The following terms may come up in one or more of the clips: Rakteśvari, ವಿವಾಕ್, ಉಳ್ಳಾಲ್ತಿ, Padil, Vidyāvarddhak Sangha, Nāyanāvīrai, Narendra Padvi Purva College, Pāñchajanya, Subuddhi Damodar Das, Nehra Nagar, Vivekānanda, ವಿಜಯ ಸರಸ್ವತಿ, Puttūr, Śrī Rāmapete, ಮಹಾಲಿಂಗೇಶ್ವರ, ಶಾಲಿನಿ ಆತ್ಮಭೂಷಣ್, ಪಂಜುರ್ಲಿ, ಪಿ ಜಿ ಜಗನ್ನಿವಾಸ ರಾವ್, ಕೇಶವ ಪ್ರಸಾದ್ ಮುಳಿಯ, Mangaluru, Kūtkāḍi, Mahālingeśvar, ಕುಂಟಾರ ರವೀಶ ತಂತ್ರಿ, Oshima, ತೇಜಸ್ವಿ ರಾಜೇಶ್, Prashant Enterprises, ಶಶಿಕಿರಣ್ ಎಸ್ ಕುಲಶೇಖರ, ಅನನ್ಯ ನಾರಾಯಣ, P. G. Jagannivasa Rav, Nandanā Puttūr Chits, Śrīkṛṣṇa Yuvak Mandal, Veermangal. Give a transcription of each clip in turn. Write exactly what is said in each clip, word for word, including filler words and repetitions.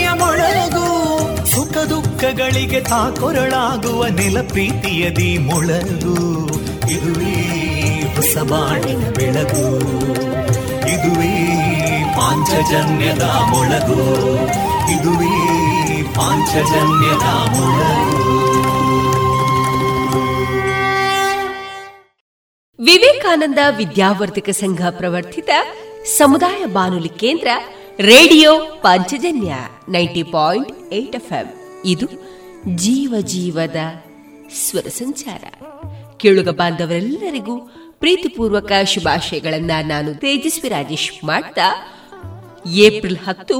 ಮೊಳಗು, ಸುಖ ದುಃಖಗಳಿಗೆ ತಾಕೊರಳಾಗುವ ನೆಲ ಪ್ರೀತಿಯದಿ ಮೊಳಗು, ಇದುವೇ ಹೊಸಬಾಣಿನ ಬೆಳಗು, ಇದುವೇ ಪಾಂಚಜನ್ಯದ ಮೊಳಗು, ಇದುವೇ ಪಾಂಚಜನ್ಯದ ಮೊಳಗು. ವಿವೇಕಾನಂದ ವಿದ್ಯಾವರ್ಧಕ ಸಂಘ ಪ್ರವರ್ತಿತ ಸಮುದಾಯ ಬಾನುಲಿ ಕೇಂದ್ರ radio Panchajanya ninety point eight F M, ಇದು ಜೀವ ಜೀವದ ಸ್ವರ ಸಂಚಾರ. ಕೇಳುಗ ಬಾಂಧವರೆಲ್ಲರಿಗೂ ಪ್ರೀತಿಪೂರ್ವಕ ಶುಭಾಶಯಗಳನ್ನ ನಾನು ತೇಜಸ್ವಿ ರಾಜೇಶ್ ಮಾಡ್ತಾ, ಏಪ್ರಿಲ್ ಹತ್ತು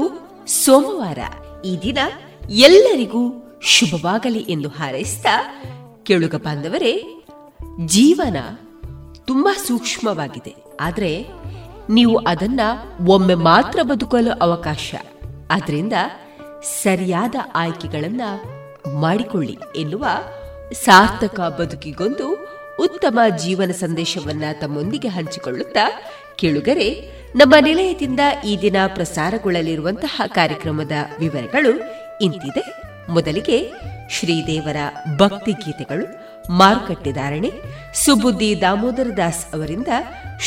ಸೋಮವಾರ ಈ ದಿನ ಎಲ್ಲರಿಗೂ ಶುಭವಾಗಲಿ ಎಂದು ಹಾರೈಸ್ತಾ, ಕೇಳುಗ ಬಾಂಧವರೇ, ಜೀವನ ತುಂಬಾ ಸೂಕ್ಷ್ಮವಾಗಿದೆ, ಆದರೆ ನೀವು ಅದನ್ನ ಒಮ್ಮೆ ಮಾತ್ರ ಬದುಕಲು ಅವಕಾಶ. ಆದ್ರಿಂದ ಸರಿಯಾದ ಆಯ್ಕೆಗಳನ್ನ ಮಾಡಿಕೊಳ್ಳಿ ಎನ್ನುವ ಸಾರ್ಥಕ ಬದುಕಿಗೊಂದು ಉತ್ತಮ ಜೀವನ ಸಂದೇಶವನ್ನ ತಮ್ಮೊಂದಿಗೆ ಹಂಚಿಕೊಳ್ಳುತ್ತಾ, ಕೇಳುಗರೆ, ನಮ್ಮ ನಿಲಯದಿಂದ ಈ ದಿನ ಪ್ರಸಾರಗೊಳ್ಳಲಿರುವಂತಹ ಕಾರ್ಯಕ್ರಮದ ವಿವರಗಳು ಇಂತಿದೆ. ಮೊದಲಿಗೆ ಶ್ರೀದೇವರ ಭಕ್ತಿ ಗೀತೆಗಳು, ಮಾರುಕಟ್ಟೆದಾರಣೆ, ಸುಬುದ್ಧಿ ದಾಮೋದರ ದಾಸ್ ಅವರಿಂದ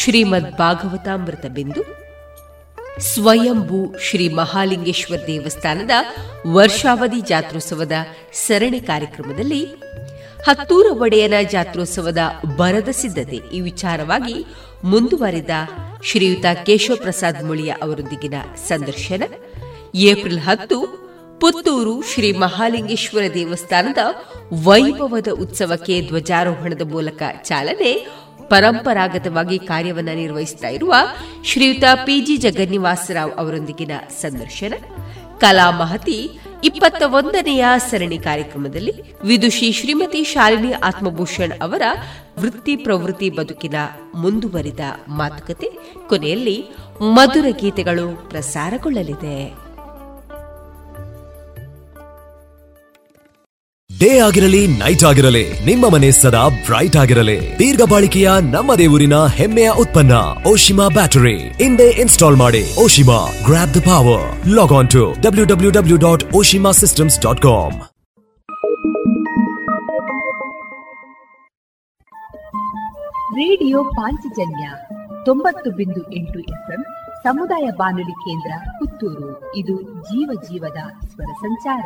ಶ್ರೀಮದ್ ಭಾಗವತಾಮೃತ ಬಿಂದು, ಸ್ವಯಂಭೂ ಶ್ರೀ ಮಹಾಲಿಂಗೇಶ್ವರ ದೇವಸ್ಥಾನದ ವರ್ಷಾವಧಿ ಜಾತ್ರೋತ್ಸವದ ಸರಣಿ ಕಾರ್ಯಕ್ರಮದಲ್ಲಿ ಹತ್ತೂರ ಒಡೆಯನ ಜಾತ್ರೋತ್ಸವದ ಬರದ ಸಿದ್ಧತೆ ಈ ವಿಚಾರವಾಗಿ ಮುಂದುವರೆದ ಶ್ರೀಯುತ ಕೇಶವ ಪ್ರಸಾದ್ ಮುಳಿಯ ಅವರೊಂದಿಗಿನ ಸಂದರ್ಶನ, ಏಪ್ರಿಲ್ ಹತ್ತು ಪುತ್ತೂರು ಶ್ರೀ ಮಹಾಲಿಂಗೇಶ್ವರ ದೇವಸ್ಥಾನದ ವೈಭವದ ಉತ್ಸವಕ್ಕೆ ಧ್ವಜಾರೋಹಣದ ಮೂಲಕ ಚಾಲನೆ, ಪರಂಪರಾಗತವಾಗಿ ಕಾರ್ಯವನ್ನು ನಿರ್ವಹಿಸುತ್ತಾ ಇರುವ ಶ್ರೀಯುತ ಪಿ ಜಿ ಜಗನ್ನಿವಾಸ ರಾವ್ ಅವರೊಂದಿಗಿನ ಸಂದರ್ಶನ, ಕಲಾ ಮಹತಿ ಇಪ್ಪತ್ತ ಒಂದನೆಯ ಸರಣಿ ಕಾರ್ಯಕ್ರಮದಲ್ಲಿ ವಿದುಷಿ ಶ್ರೀಮತಿ ಶಾಲಿನಿ ಆತ್ಮಭೂಷಣ್ ಅವರ ವೃತ್ತಿ ಪ್ರವೃತ್ತಿ ಬದುಕಿನ ಮುಂದುವರಿದ ಮಾತುಕತೆ, ಕೊನೆಯಲ್ಲಿ ಮಧುರ ಗೀತೆಗಳು ಪ್ರಸಾರಗೊಳ್ಳಲಿದೆ. ಡೇ ಆಗಿರಲಿ ನೈಟ್ ಆಗಿರಲಿ, ನಿಮ್ಮ ಮನೆ ಸದಾ ಬ್ರೈಟ್ ಆಗಿರಲಿ. ದೀರ್ಘ ಬಾಳಿಕೆಯ ನಮ್ಮ ದೇವರಿನ ಹೆಮ್ಮೆಯ ಉತ್ಪನ್ನ ಓಶಿಮಾ ಬ್ಯಾಟರಿ ಇಂದೇ ಇನ್ಸ್ಟಾಲ್ ಮಾಡಿ. Oshima, grab the power. Log on to W W W dot Oshima systems dot com. Radio Panchajanya ತೊಂಬತ್ತು ಬಿಂದು ಎಂಟು ಎಫ್ಎಂ ಸಮುದಾಯ ಬಾನುಲಿ ಕೇಂದ್ರ ಪುತ್ತೂರು, ಇದು ಜೀವ ಜೀವದ ಸ್ವರ ಸಂಚಾರ.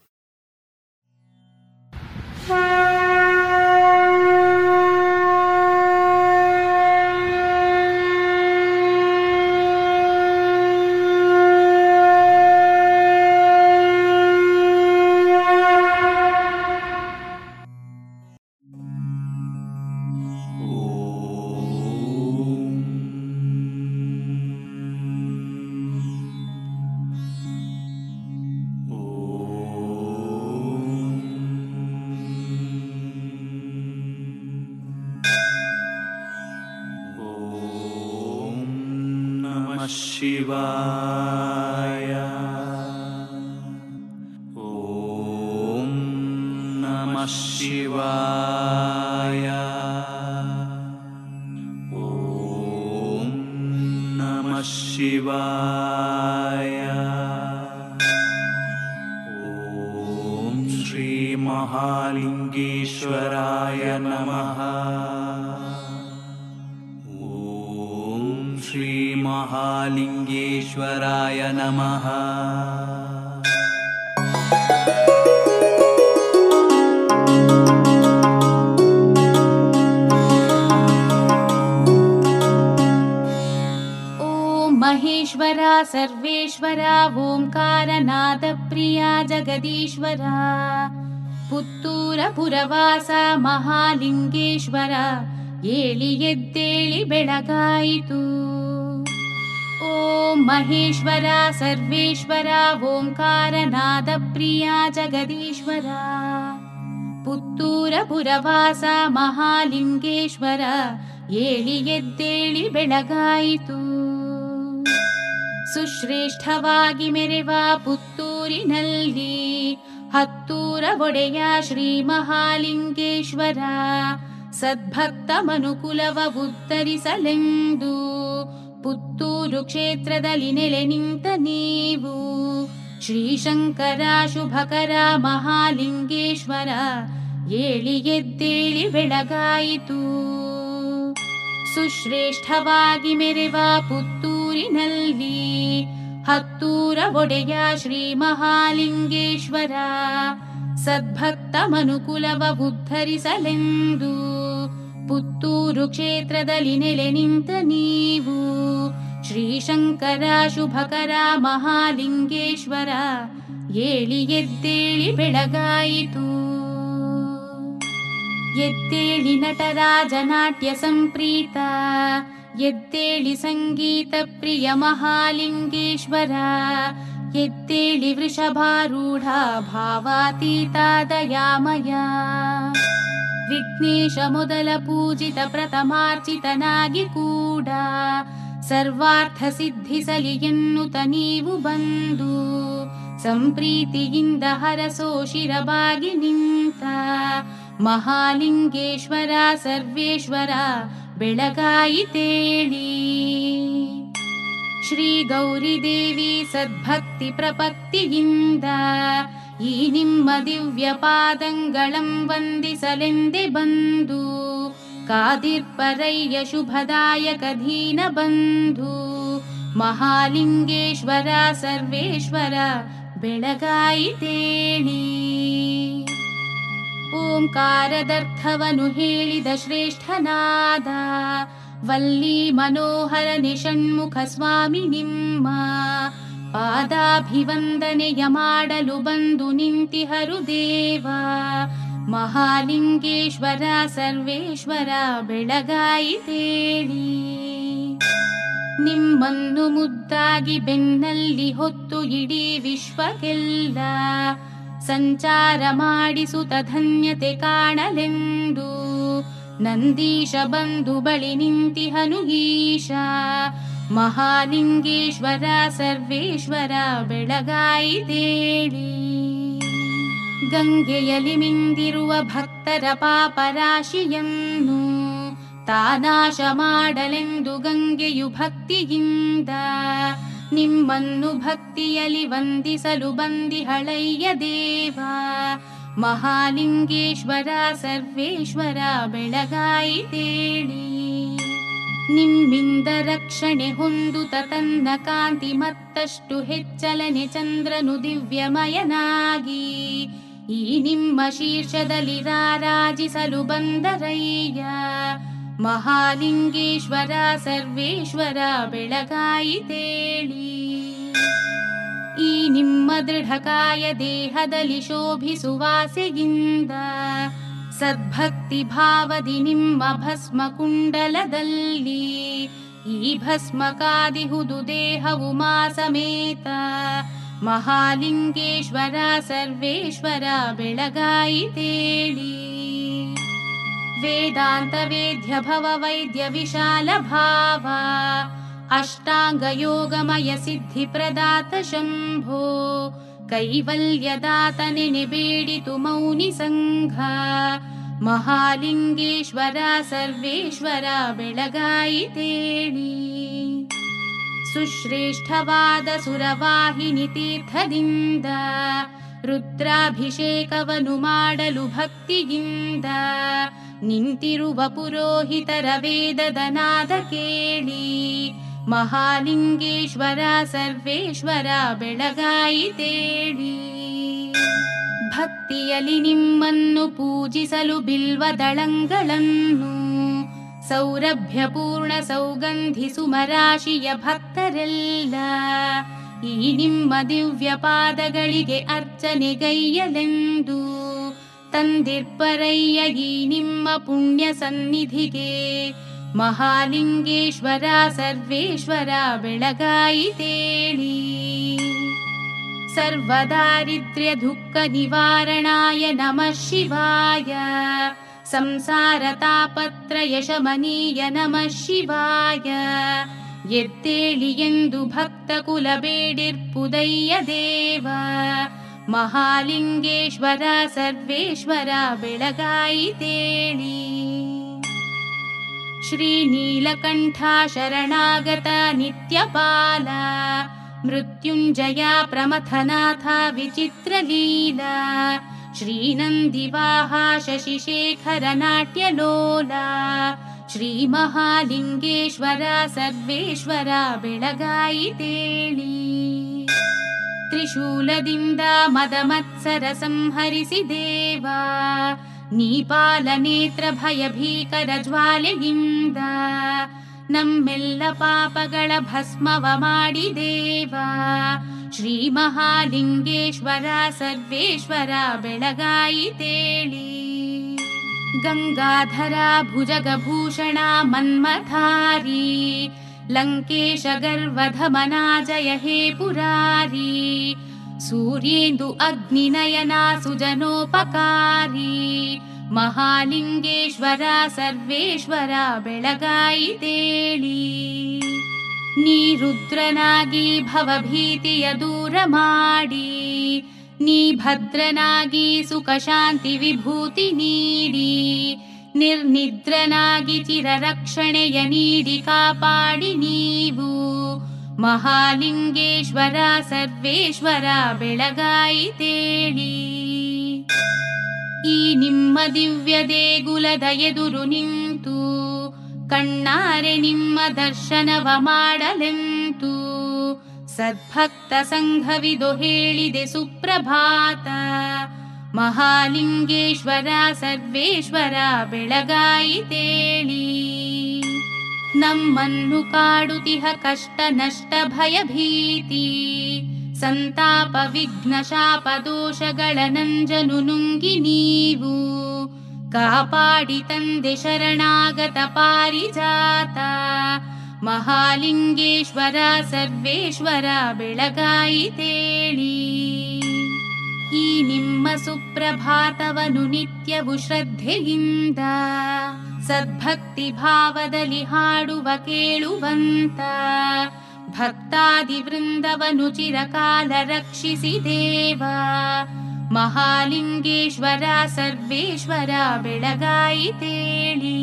ಶಿವಾಯ ಓಂ ಶಿವಾಯ. ಓಂ ಶ್ರೀ ಮಹಾಲಿಂಗೇಶ್ವರಾಯ ನಮಃ. ಓಂ ಶ್ರೀ ಮಹಾಲಿಂಗೇಶ್ವರಾಯ ನಮಃ. ಮಹೇಶ್ವರ ಸರ್ವೇಶ್ವರ ಓಂಕಾರನಾದ ಪ್ರಿಯ ಜಗದೀಶ್ವರ ಪುತ್ತೂರ ಪುರವಾಸ ಮಹಾಲಿಂಗೇಶ್ವರ ಏಳಿ ಎದ್ದೇಳಿ ಬೆಳಗಾಯಿತು. ಓಂ ಮಹೇಶ್ವರ ಸರ್ವೇಶ್ವರ ಓಂಕಾರನಾದ ಪ್ರಿಯ ಜಗದೀಶ್ವರ ಪುತ್ತೂರ ಪುರವಾಸ ಮಹಾಲಿಂಗೇಶ್ವರ ಏಳಿ ಎದ್ದೇಳಿ ಬೆಳಗಾಯಿತು. ಸುಶ್ರೇಷ್ಠವಾಗಿ ಮೆರೆವ ಪುತ್ತೂರಿನಲ್ಲಿ ಹತ್ತೂರ ಒಡೆಯ ಶ್ರೀ ಮಹಾಲಿಂಗೇಶ್ವರ ಸದ್ಭಕ್ತ ಮನುಕುಲವ ಉದ್ಧರಿಸಲೆಂದು ಪುತ್ತೂರು ಕ್ಷೇತ್ರದಲ್ಲಿ ನೆಲೆ ನಿಂತ ನೀವು ಶ್ರೀಶಂಕರ ಶುಭಕರ ಮಹಾಲಿಂಗೇಶ್ವರ ಏಳಿ ಎದ್ದೇಳಿ ಬೆಳಗಾಯಿತು. ಸುಶ್ರೇಷ್ಠವಾಗಿ ಮೆರೆವ ಪುತ್ತೂರಿನಲ್ಲಿ ಹತ್ತೂರ ಒಡೆಯ ಶ್ರೀ ಮಹಾಲಿಂಗೇಶ್ವರ ಸದ್ಭಕ್ತ ಮನುಕುಲವ ಉದ್ಧರಿಸಲೆಂದು ಪುತ್ತೂರು ಕ್ಷೇತ್ರದಲ್ಲಿ ನೆಲೆ ನಿಂತ ನೀವು ಶ್ರೀಶಂಕರ ಶುಭಕರ ಮಹಾಲಿಂಗೇಶ್ವರ ಏಳಿ ಎದ್ದೇಳಿ ಬೆಳಗಾಯಿತು. ಎದ್ದೇಳಿ ನಟರಾಜನಾಟ್ಯ ಸಂಪ್ರೀತ ಎದ್ದೇಳಿ ಸಂಗೀತ ಪ್ರಿಯ ಮಹಾಲಿಂಗೇಶ್ವರ ಎದ್ದೇಳಿ ವೃಷಭಾರೂಢ ಭಾವಾತೀತ ದಯಾಮಯ ವಿಘ್ನೇಶ ಮೊದಲ ಪೂಜಿತ ಪ್ರಥಮಾರ್ಚಿತನಾಗಿ ಕೂಡ ಸರ್ವಾರ್ಥ ಸಿದ್ಧಿಸಲಿ ಎನ್ನುತ್ತ ನೀವು ಬಂದು ಸಂಪ್ರೀತಿಯಿಂದ ಹರಸೋ ಶಿರಬಾಗಿ ನಿಂತ ಮಹಾಲಿಂಗೇಶ್ವರ ಸರ್ವೇಶ್ವರ ಬೆಳಗಾಯಿತೇಳಿ. ಶ್ರೀ ಗೌರಿದೇವಿ ಸದ್ಭಕ್ತಿ ಪ್ರಪತ್ತಿಯಿಂದ ಈ ನಿಮ್ಮ ದಿವ್ಯ ಪಾದಂಗಳಂ ವಂದಿಸಲೆಂದೇ ಬಂದು ಕಾದಿರ್ಪರಯ್ಯ ಶುಭದಾಯಕ ದೀನ ಬಂಧು ಮಹಾಲಿಂಗೇಶ್ವರ ಸರ್ವೇಶ್ವರ ಬೆಳಗಾಯಿತೇಳಿ. ಓಂಕಾರದರ್ಥವನು ಹೇಳಿದ ಶ್ರೇಷ್ಠನಾದ ವಲ್ಲಿ ಮನೋಹರ ನಿಷಣ್ಮುಖ ಸ್ವಾಮಿ ನಿಮ್ಮ ಪಾದಾಭಿವಂದನೆಯ ಮಾಡಲು ಬಂದು ನಿಂತಿಹರು ದೇವ ಮಹಾಲಿಂಗೇಶ್ವರ ಸರ್ವೇಶ್ವರ ಬೆಳಗಾಯಿತೇಳಿ. ನಿಮ್ಮನ್ನು ಮುದ್ದಾಗಿ ಬೆನ್ನಲ್ಲಿ ಹೊತ್ತು ಇಡೀ ವಿಶ್ವಕ್ಕೆಲ್ಲ ಸಂಚಾರ ಮಾಡಿಸುತ್ತ ಧನ್ಯತೆ ಕಾಣಲೆಂದು ನಂದೀಶ ಬಂಧು ಬಳಿ ನಿಂತಿಹನು ಈಶ ಮಹಾಲಿಂಗೇಶ್ವರ ಸರ್ವೇಶ್ವರ ಬೆಳಗಾಯಿತೇಳಿ. ಗಂಗೆಯಲ್ಲಿ ಮಿಂದಿರುವ ಭಕ್ತರ ಪಾಪರಾಶಿಯನ್ನು ತಾನಾಶ ಮಾಡಲೆಂದು ಗಂಗೆಯು ಭಕ್ತಿಯಿಂದ ನಿಮ್ಮನ್ನು ಭಕ್ತಿಯಲ್ಲಿ ವಂದಿಸಲು ಬಂದಿಹಳಯ್ಯ ದೇವ ಮಹಾಲಿಂಗೇಶ್ವರ ಸರ್ವೇಶ್ವರ ಬೆಳಗಾಯಿತೇಳಿ. ನಿಮ್ಮಿಂದ ರಕ್ಷಣೆ ಹೊಂದುತ್ತ ತನ್ನ ಕಾಂತಿ ಮತ್ತಷ್ಟು ಹೆಚ್ಚಲನೆ ಚಂದ್ರನು ದಿವ್ಯಮಯನಾಗಿ ಈ ನಿಮ್ಮ ಶೀರ್ಷದಲ್ಲಿ ರಾರಾಜಿಸಲು ಬಂದರಯ್ಯ ಮಹಾಲಿಂಗೇಶ್ವರ ಸರ್ವೇಶ್ವರ ಬೆಳಗಾಯಿತೇಳಿ. ಈ ನಿಮ್ಮ ದೃಢಕಾಯ ದೇಹದಲ್ಲಿ ಶೋಭಿಸುವಾಸೆಯಿಂದ ಸದ್ಭಕ್ತಿ ಭಾವದಿ ನಿಮ್ಮ ಭಸ್ಮ ಕುಂಡಲದಲ್ಲಿ ಈ ಭಸ್ಮ ಕಾದಿಹುದು ದೇಹವು ಮಾ ಸಮೇತ ಮಹಾಲಿಂಗೇಶ್ವರ ಸರ್ವೇಶ್ವರ ಬೆಳಗಾಯಿತೇಳಿ. ವೇದಾಂತ ವೇದ್ಯ ಭವ ವೈದ್ಯ ವಿಶಾಲ ಭಾವ ಅಷ್ಟಾಂಗ ಯೋಗಮಯ ಸಿದ್ಧಿ ಪ್ರದಾತ ಶಂಭೋ ಕೈವಲ್ಯದಾತ ನೆನೆಬೇಡಿತು ಮೌನಿ ಸಂಘ ಮಹಾಲಿಂಗೇಶ್ವರ ಸರ್ವೇಶ್ವರ ಬೆಳಗಾಯಿತೇಳಿ. ಸುಶ್ರೇಷ್ಠವಾದ ಸುರವಾಹಿನಿ ತೀರ್ಥದಿಂದ ರುದ್ರಾಭಿಷೇಕವನ್ನು ಮಾಡಲು ಭಕ್ತಿಯಿಂದ ನಿಂತಿರುವ ಪುರೋಹಿತರ ವೇದದ ನಾದ ಕೇಳಿ ಮಹಾಲಿಂಗೇಶ್ವರ ಸರ್ವೇಶ್ವರ ಬೆಳಗಾಯಿ ತೇಳಿ. ಭಕ್ತಿಯಲ್ಲಿ ನಿಮ್ಮನ್ನು ಪೂಜಿಸಲು ಬಿಲ್ವದಳಂಗಳನ್ನು ಸೌರಭ್ಯಪೂರ್ಣ ಸೌಗಂಧಿ ಸುಮರಾಶಿಯ ಭಕ್ತರೆಲ್ಲ ಈ ನಿಮ್ಮ ದಿವ್ಯ ಪಾದಗಳಿಗೆ ಅರ್ಚನೆಗೈಯಲೆಂದು ತಂದಿರ್ಪರಯ್ಯ ಈ ನಿಮ್ಮ ಪುಣ್ಯ ಸನ್ನಿಧಿಗೆ ಮಹಾಲಿಂಗೇಶ್ವರ ಸರ್ವೇಶ್ವರ ಬೆಳಗಾಯಿ ತೇಳಿ. ಸರ್ವದಾರಿದ್ರ್ಯ ದುಃಖ ನಿವಾರಣಾಯ ನಮಃ ಶಿವಾಯ ಸಂಸಾರ ತಾಪತ್ರಯ ಶಮನೀಯ ನಮಃ ಶಿವಾಯ ಎದ್ದೇಳಿ ಎಂದು ಭಕ್ತ ಕುಲ ಬೇಡಿರ್ಪುದಯ್ಯ ದೇವ ಮಹಾಲಿಂಗೇಶ್ವರ ಸರ್ವೇಶ್ವರ ಬೆಳಗಾಯಿ ತೇಳಿ. ಶ್ರೀ ನೀಲಕಂಠ ಶರಣಾಗತ ನಿತ್ಯಪಾಲ ಮೃತ್ಯುಂಜಯ ಪ್ರಮಥನಾಥ ವಿಚಿತ್ರಲೀಲಾ ಶ್ರೀನಂದಿವಾಹ ಶಶಿಶೇಖರ ನಾಟ್ಯಲೋಲ ಶ್ರೀ ಮಹಾಲಿಂಗೇಶ್ವರ ಸರ್ವೇಶ್ವರ ಬೆಳಗಾಯಿ ತೇಳಿ. ತ್ರಿಶೂಲದಿಂದ ಮದಮತ್ಸರ ಸಂಹರಿಸಿ ದೇವ ನೀಪಾಲ ನೇತ್ರ ಭಯಭೀಕರ ಜ್ವಾಲೆಯಿಂದ ನಮ್ಮೆಲ್ಲ ಪಾಪಗಳ ಭಸ್ಮವ ಮಾಡಿ ದೇವ ಶ್ರೀ ಮಹಾಲಿಂಗೇಶ್ವರ ಸರ್ವೇಶ್ವರ ಬೆಳಗಾಯಿ ತೇಳಿ. ಗಂಗಾಧರ ಭುಜಗಭೂಷಣ ಮನ್ಮಧಾರಿ ಲಂಕೇಶ ಗರ್ವಧಮನಾಜಯ ಹೇ ಪುರಾರಿ ಸೂರ್ಯೇಂದು ಅಗ್ನಿನಯನ ಸುಜನೋಪಕಾರಿ ಮಹಾಲಿಂಗೇಶ್ವರ ಸರ್ವೇಶ್ವರ ಬೆಳಗಾಯಿ ತೇಳಿ. ನೀ ರುದ್ರನಾಗಿ ಭವಭೀತಿಯ ದೂರ ಮಾಡಿ ನೀ ಭದ್ರನಾಗಿ ಸುಖ ಶಾಂತಿ ವಿಭೂತಿ ನೀಡಿ ನಿರ್ನಿದ್ರನಾಗಿ ಚಿರರಕ್ಷಣೆಯ ನೀಡಿ ಕಾಪಾಡಿ ನೀವು ಮಹಾಲಿಂಗೇಶ್ವರ ಸರ್ವೇಶ್ವರ ಬೆಳಗಾಯಿ ತೇಳಿ. ಈ ನಿಮ್ಮ ದಿವ್ಯ ದೇಗುಲದ ಎದುರು ನಿಂತು ಕಣ್ಣಾರೆ ನಿಮ್ಮ ದರ್ಶನವ ಮಾಡಲೆಂತು ಸದ್ಭಕ್ತ ಸಂಘವಿದು ಹೇಳಿದೆ ಸುಪ್ರಭಾತ ಮಹಾಲಿಂಗೇಶ್ವರ ಸರ್ವೇಶ್ವರ ಬೆಳಗಾಯಿ ತೇಳಿ. ನಮ್ಮನ್ನು ಕಾಡುತಿಹ ಕಷ್ಟ ನಷ್ಟ ಭಯಭೀತಿ ಸಂತಾಪ ವಿಘ್ನ ಶಾಪ ದೋಷಗಳ ನಂಜನು ನುಂಗಿ ನೀವು ಕಾಪಾಡಿ ತಂದೆ ಶರಣಾಗತ ಪಾರಿಜಾತ ಮಹಾಲಿಂಗೇಶ್ವರ ಸರ್ವೇಶ್ವರ ಬೆಳಗಾಯಿ ತೇಳಿ. ಈ ನಿಮ್ಮ ಸುಪ್ರಭಾತವನ್ನು ನಿತ್ಯವು ಶ್ರದ್ಧೆಯಿಂದ ಸದ್ಭಕ್ತಿ ಭಾವದಲ್ಲಿ ಹಾಡುವ ಕೇಳುವಂತ ಭಕ್ತಾದಿ ವೃಂದವನು ಚಿರಕಾಲ ರಕ್ಷಿಸಿ ದೇವ ಮಹಾಲಿಂಗೇಶ್ವರ ಸರ್ವೇಶ್ವರ ಬೆಳಗಾಯಿ ತೇಳಿ.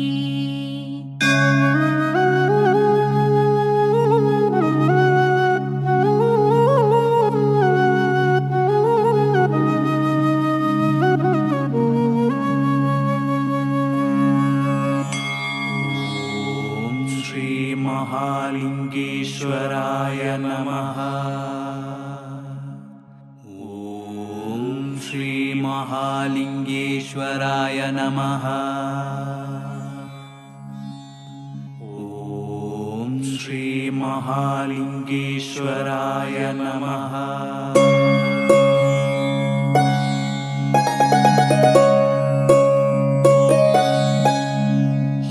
ಮಹಾಲಿಂಗೇಶ್ವರಾಯ ನಮಃ. ಓಂ ಶ್ರೀ ಮಹಾಲಿಂಗೇಶ್ವರಾಯ ನಮಃ. ಓಂ ಶ್ರೀ ಮಹಾಲಿಂಗೇಶ್ವರಾಯ ನಮಃ.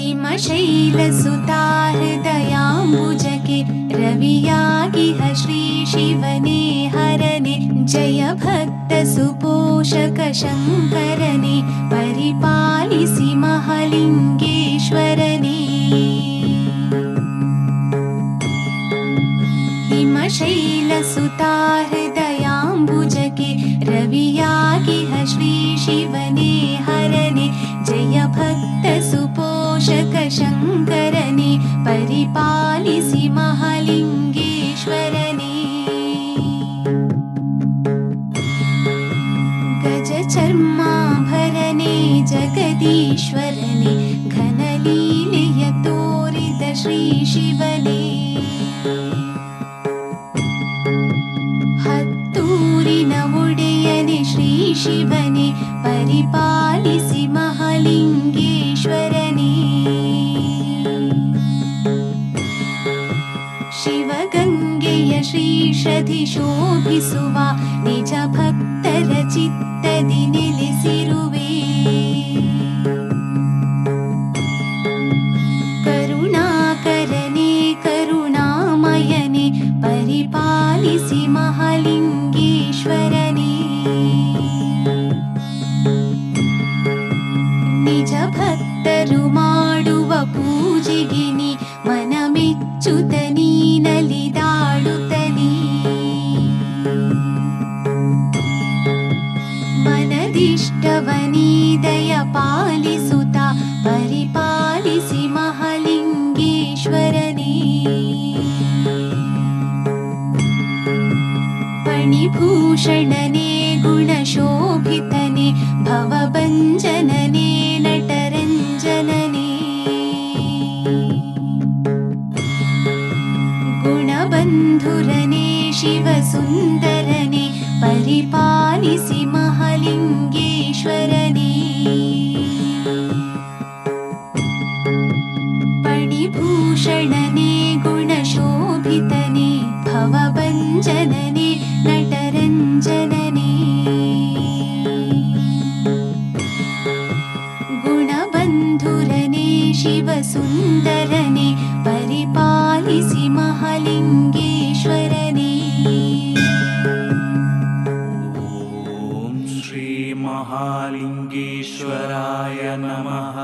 ಹಿಮಶೈಲಸುತಾ ಹೃದಯಾಂಬುಜಕೆ ರವಿಯಾಗಿಹ ಶ್ರೀ ಶಿವನೇ ಹರನೆ ಜಯ ಭಕ್ತ ಸುಪೋಷಕ ಶಂಕರನೆ ಪರಿಪಾಲಿಸಿ ಮಹಾಲಿಂಗೇಶ್ವರನೇ. ಹಿಮಶೈಲಸುತಾ ಹೃದಯಾಂಬುಜಕೆ ರವಿಯಾಗಿಹ ಶ್ರೀ ಶಿವನೇ ಹರನೆ ಜಯ ಭಕ್ತ ಸುಪೋಷಕ ಶಂಕರನೆ ಪರಿಪಾಲಿಸಿ ಮಹಾಲಿಂಗೇಶ್ವರನೇ. ಶ್ರೀ ಶಿವನೇ. ಹತ್ತೂರಿನ ಒಡೆಯನೆ ಶ್ರೀ ಶಿವನೇ, ಪರಿಪಾಲಿಸಿ ಮಹಾಲಿಂಗೇಶ್ವರನೇ. ಶಿವಗಂಗೆಯ ಶ್ರೀಷಧಿ ಶೋಭಿಸುವ ನಿಜ ಭಕ್ತರ ಚಿತ್ತದಿ ನೆಲೆಸಿರುವೆ. ಕರುಣಾಕರನೇ ಕರುಣಾಮಯನೇ, ಪರಿಪಾಲಿಸಿ ಮಹಾಲಿಂಗೇಶ್ವರನೇ. ನಿಜ ಭಕ್ತರು ಮಾಡುವ ಪೂಜೆಗಿನಿ ಮನ ಮೆಚ್ಚುತ ನೀನಲಿದಾಡುತ್ತಲೀ. ಮನದಿಷ್ಟವನೀ ದಯ ಪಾಲಿಸುತ್ತ ಪರಿಪಾಲಿಸಿ ಮಹಾಲಿಂಗೇಶ್ವರನೇ. ಫಣಿಭೂಷಣನೇ ಗುಣಶೋಭಿತನೇ, ಭವಭಂಜನನೇ ನಟರಂಜನನೇ. ಗುಣಬಂಧುರನೇ ಶಿವಸುಂದರನೇ, ಪರಿಪಾಲಿಸಿ ಮಹಾಲಿಂಗೇಶ್ವರನೇ. ಪಣಿಭೂಷಣನೇ ಗುಣಶೋಭಿತನೇ, ಭವಭಂಜನನೇ ನಟರಂಜನನೇ. ಗುಣಬಂಧುರನೇ ಶಿವಸುಂದರನೇ, ಪರಿಪಾಲಿಸಿ ಮಹಾಲಿಂಗೇಶ್ವರನೇ. ಓಂ ಶ್ರೀ ಮಹಾಲಿಂಗೇಶ್ವರಾಯ ನಮಃ.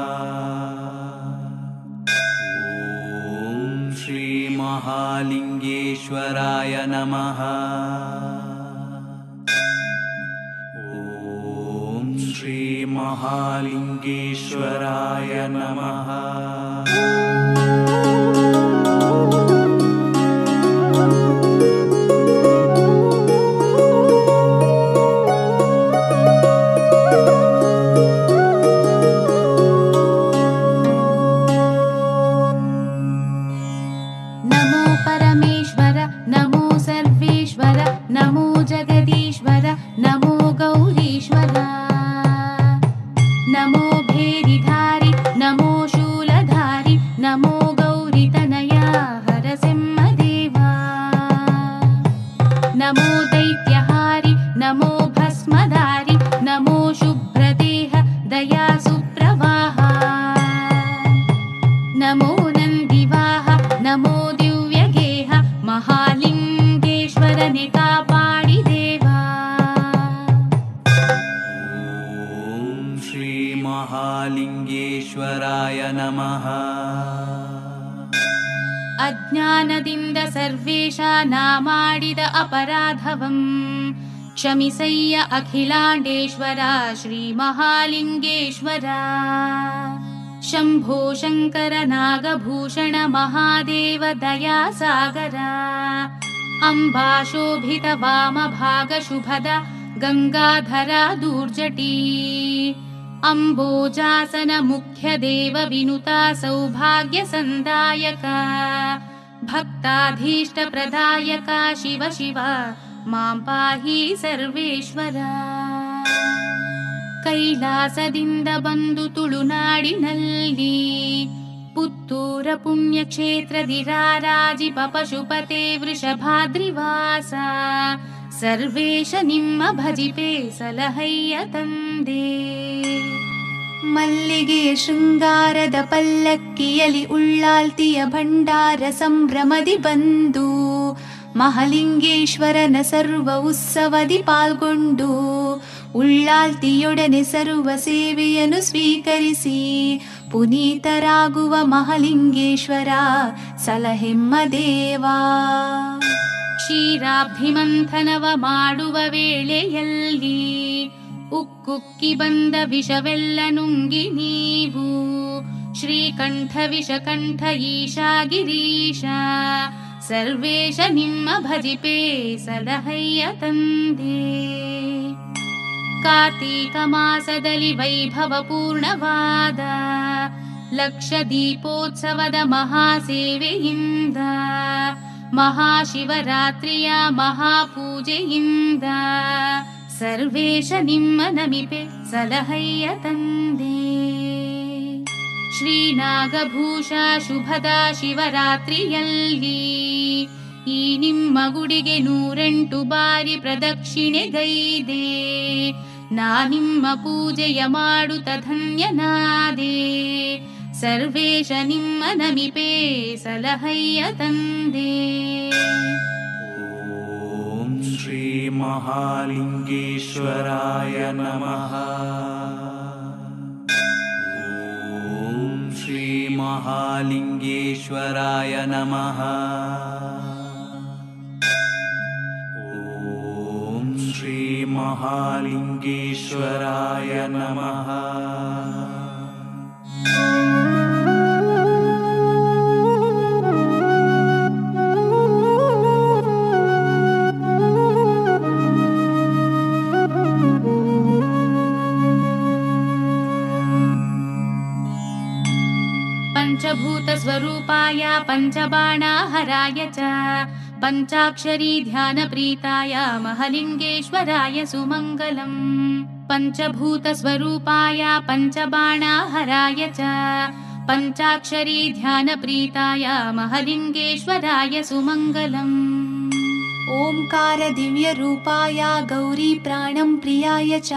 ಓಂ ಶ್ರೀ ಮಹಾಲಿಂಗೇಶ್ವರಾಯ ನಮಃ. ಓಂ ಶ್ರೀ ಮಹಾಲಿಂಗೇಶ್ವರಾಯ ನಮಃ. ಜ್ಞಾನದಿಂದ ಸರ್ವೇಷ ನಾ ಮಾಡಿದ ಅಪರಾಧವಂ ಕ್ಷಮಿಸಯ್ಯ ಅಖಿಲಾಂಡೇಶ್ವರ ಶ್ರೀ ಮಹಾಲಿಂಗೇಶ್ವರ. ಶಂಭೋ ಶಂಕರ ನಾಗಭೂಷಣ ಮಹಾದೇವ ದಯಾಸಾಗರ. ಅಂಬಾ ಶೋಭಿತ ವಾಮಭಾಗ ಶುಭದ ಗಂಗಾಧರ ದೂರ್ಜಟೀ. ಅಂಬೋಜಾಸನ ಮುಖ್ಯ ದೇವ ವಿನುತ ಸೌಭಾಗ್ಯ ಸಂದಾಯಕ. ಭಕ್ತಾಧೀಷ್ಟ ಪ್ರದಾಯಕ ಶಿವ ಶಿವ ಮಾಂ ಪಾಹಿ ಸರ್ವೇಶ್ವರ. ಕೈಲಾಸದಿಂದ ಬಂದು ತುಳುನಾಡಿನಲ್ಲಿ ಪುತ್ತೂರ ಪುಣ್ಯಕ್ಷೇತ್ರದಿ ರಾರಾಜಿಪ ಪಶುಪತೆ ವೃಷಭಾದ್ರಿವಾಸ. ಸರ್ವೇಶ ನಿಮ್ಮ ಭಜಿಪೆ ಸಲಹಯ್ಯ ತಂದೆ. ಮಲ್ಲಿಗೆಯ ಶೃಂಗಾರದ ಪಲ್ಲಕ್ಕಿಯಲಿ ಉಳ್ಳಾಲ್ತಿಯ ಭಂಡಾರ ಸಂಭ್ರಮದಿ ಬಂದು ಮಹಾಲಿಂಗೇಶ್ವರನ ಸರ್ವ ಉತ್ಸವದಿ ಪಾಲ್ಗೊಂಡು ಉಳ್ಳಾಲ್ತಿಯೊಡನೆ ಸರ್ವ ಸೇವೆಯನ್ನು ಸ್ವೀಕರಿಸಿ ಪುನೀತರಾಗುವ ಮಹಾಲಿಂಗೇಶ್ವರ ಸಲಹೆಮ್ಮ ದೇವಾ. ಕ್ಷೀರಾಭಿಮಂಥನವ ಮಾಡುವ ವೇಳೆಯಲ್ಲಿ ಉಕ್ಕುಕ್ಕಿ ಬಂದ ವಿಷವೆಲ್ಲ ನುಂಗಿ ನೀವು ಶ್ರೀಕಂಠ ವಿಷಕಂಠ ಈಶಾ ಗಿರೀಶ. ಸರ್ವೇಶ ನಿಮ್ಮ ಭಜಿಪೇ ಸಲಹಯ್ಯ ತಂದೆ. ಕಾರ್ತೀಕ ಮಾಸದಲ್ಲಿ ವೈಭವ ಪೂರ್ಣವಾದ ಲಕ್ಷ ದೀಪೋತ್ಸವದ ಮಹಾಸೇವೆಯಿಂದ, ಮಹಾಶಿವರಾತ್ರಿಯ ಮಹಾಪೂಜೆಯಿಂದ ಸರ್ವೇಶ ನಿಮ್ಮ ನಮಿಪೆ ಸಲಹಯ್ಯ ತಂದೆ. ಶ್ರೀನಾಗಭೂಷ ಶುಭದ ಶಿವರಾತ್ರಿಯಲ್ಲಿ ಈ ನಿಮ್ಮ ಗುಡಿಗೆ ನೂರೆಂಟು ಬಾರಿ ಪ್ರದಕ್ಷಿಣೆಗೈದೆ. ನಾ ನಿಮ್ಮ ಪೂಜೆಯ ಮಾಡುತ್ತ ಧನ್ಯನಾದೆ. ಸರ್ವೇಶ ನಿಮ್ಮ ನಮಿಪೇ ಸಲಹಯ್ಯ ತಂದೆ. ಓಂ ಶ್ರೀ ಮಹಾಲಿಂಗೇಶ್ವರಾಯ ನಮಃ. ಓಂ ಶ್ರೀ ಮಹಾಲಿಂಗೇಶ್ವರಾಯ ನಮಃ. ಓಂ ಶ್ರೀ ಮಹಾಲಿಂಗೇಶ್ವರಾಯ ನಮಃ. ಪಂಚಭೂತ ಸ್ವರೂಪಾಯ ಪಂಚಬಾಣಾಹರಾಯ ಚ ಪಂಚಾಕ್ಷರೀ ಧ್ಯಾನ ಪ್ರೀತಾಯ ಮಹಾಲಿಂಗೇಶ್ವರಾಯ ಸುಮಂಗಲಂ. ಪಂಚಭೂತ ಸ್ವರೂಪಾಯ ಪಂಚಬಾಣಾಹರಾಯ ಚ ಪಂಚಾಕ್ಷರೀ ಧ್ಯಾನ ಪ್ರೀತಾಯ ಮಹಾಲಿಂಗೇಶ್ವರಾಯ ಸುಮಂಗಲಂ. ಓಂಕಾರ ದಿವ್ಯ ರೂಪಾಯ ಗೌರಿ ಪ್ರಾಣಂ ಪ್ರಿಯಾಯ ಚ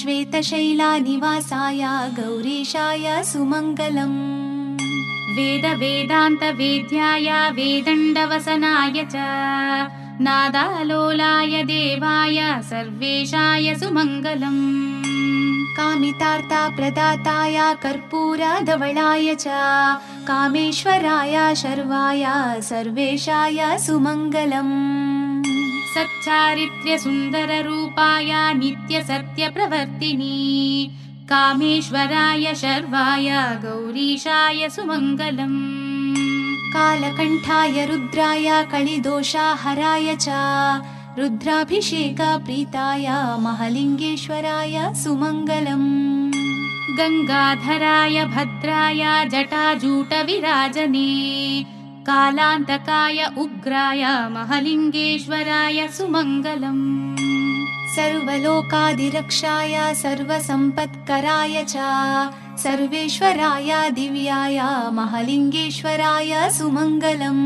ಶ್ವೇತಶೈಲ ನಿವಾಸಾಯ ಗೌರೀಶಾಯ ಸುಮಂಗಲಂ. ವೇದ ವೇದಾಂತ ವೇದ್ಯಾಯ ವೇದಂಡವಸನಾಯ ಚ ನಾದಾಲೋಲಾಯ ದೇವಾಯ ಸರ್ವೇಶಾಯ ಸುಮಂಗಲಂ. ಕಾಮಿತಾರ್ಥ ಪ್ರದಾತಾಯ ಕರ್ಪೂರ ಧವಳಾಯ ಚ ಕಾಮೇಶ್ವರಾಯ ಶರ್ವಾಯ ಸರ್ವೇಶಾಯ ಸುಮಂಗಲಂ. ಸಚ್ಚಾರಿತ್ರ್ಯ ಸುಂದರ ರೂಪಾಯ ನಿತ್ಯ ಸತ್ಯ ಪ್ರವರ್ತಿನಿ ಕಾಮೇಶ್ವರಾಯ ಶರ್ವಾಯ ಗೌರೀಶಾಯ ಸುಮಂಗಲಂ. ಕಾಲಕಂಠಾಯ ರುದ್ರಾಯ ಕಳಿದೋಷಹರಾಯ ಚ ರುದ್ರಾಭಿಷೇಕ ಪ್ರೀತಾಯ ಮಹಾಲಿಂಗೇಶ್ವರಾಯ ಸುಮಂಗಲಂ. ಗಂಗಾಧರಾಯ ಭದ್ರಾಯ ಜಟಾಜೂಟ ವಿರಾಜನೆ ಕಾಲಾಂತಕಾಯ ಉಗ್ರಾಯ ಮಹಾಲಿಂಗೇಶ್ವರಾಯ ಸುಮಂಗಲಂ. ಸರ್ವಲೋಕಾದಿರಕ್ಷಾಯ ಸರ್ವಸಂಪತ್ಕರಾಯ ಚ ಸರ್ವೇಶ್ವರಾಯ ದಿವ್ಯಾಯ ಮಹಾಲಿಂಗೇಶ್ವರಾಯ ಸುಮಂಗಲಂ.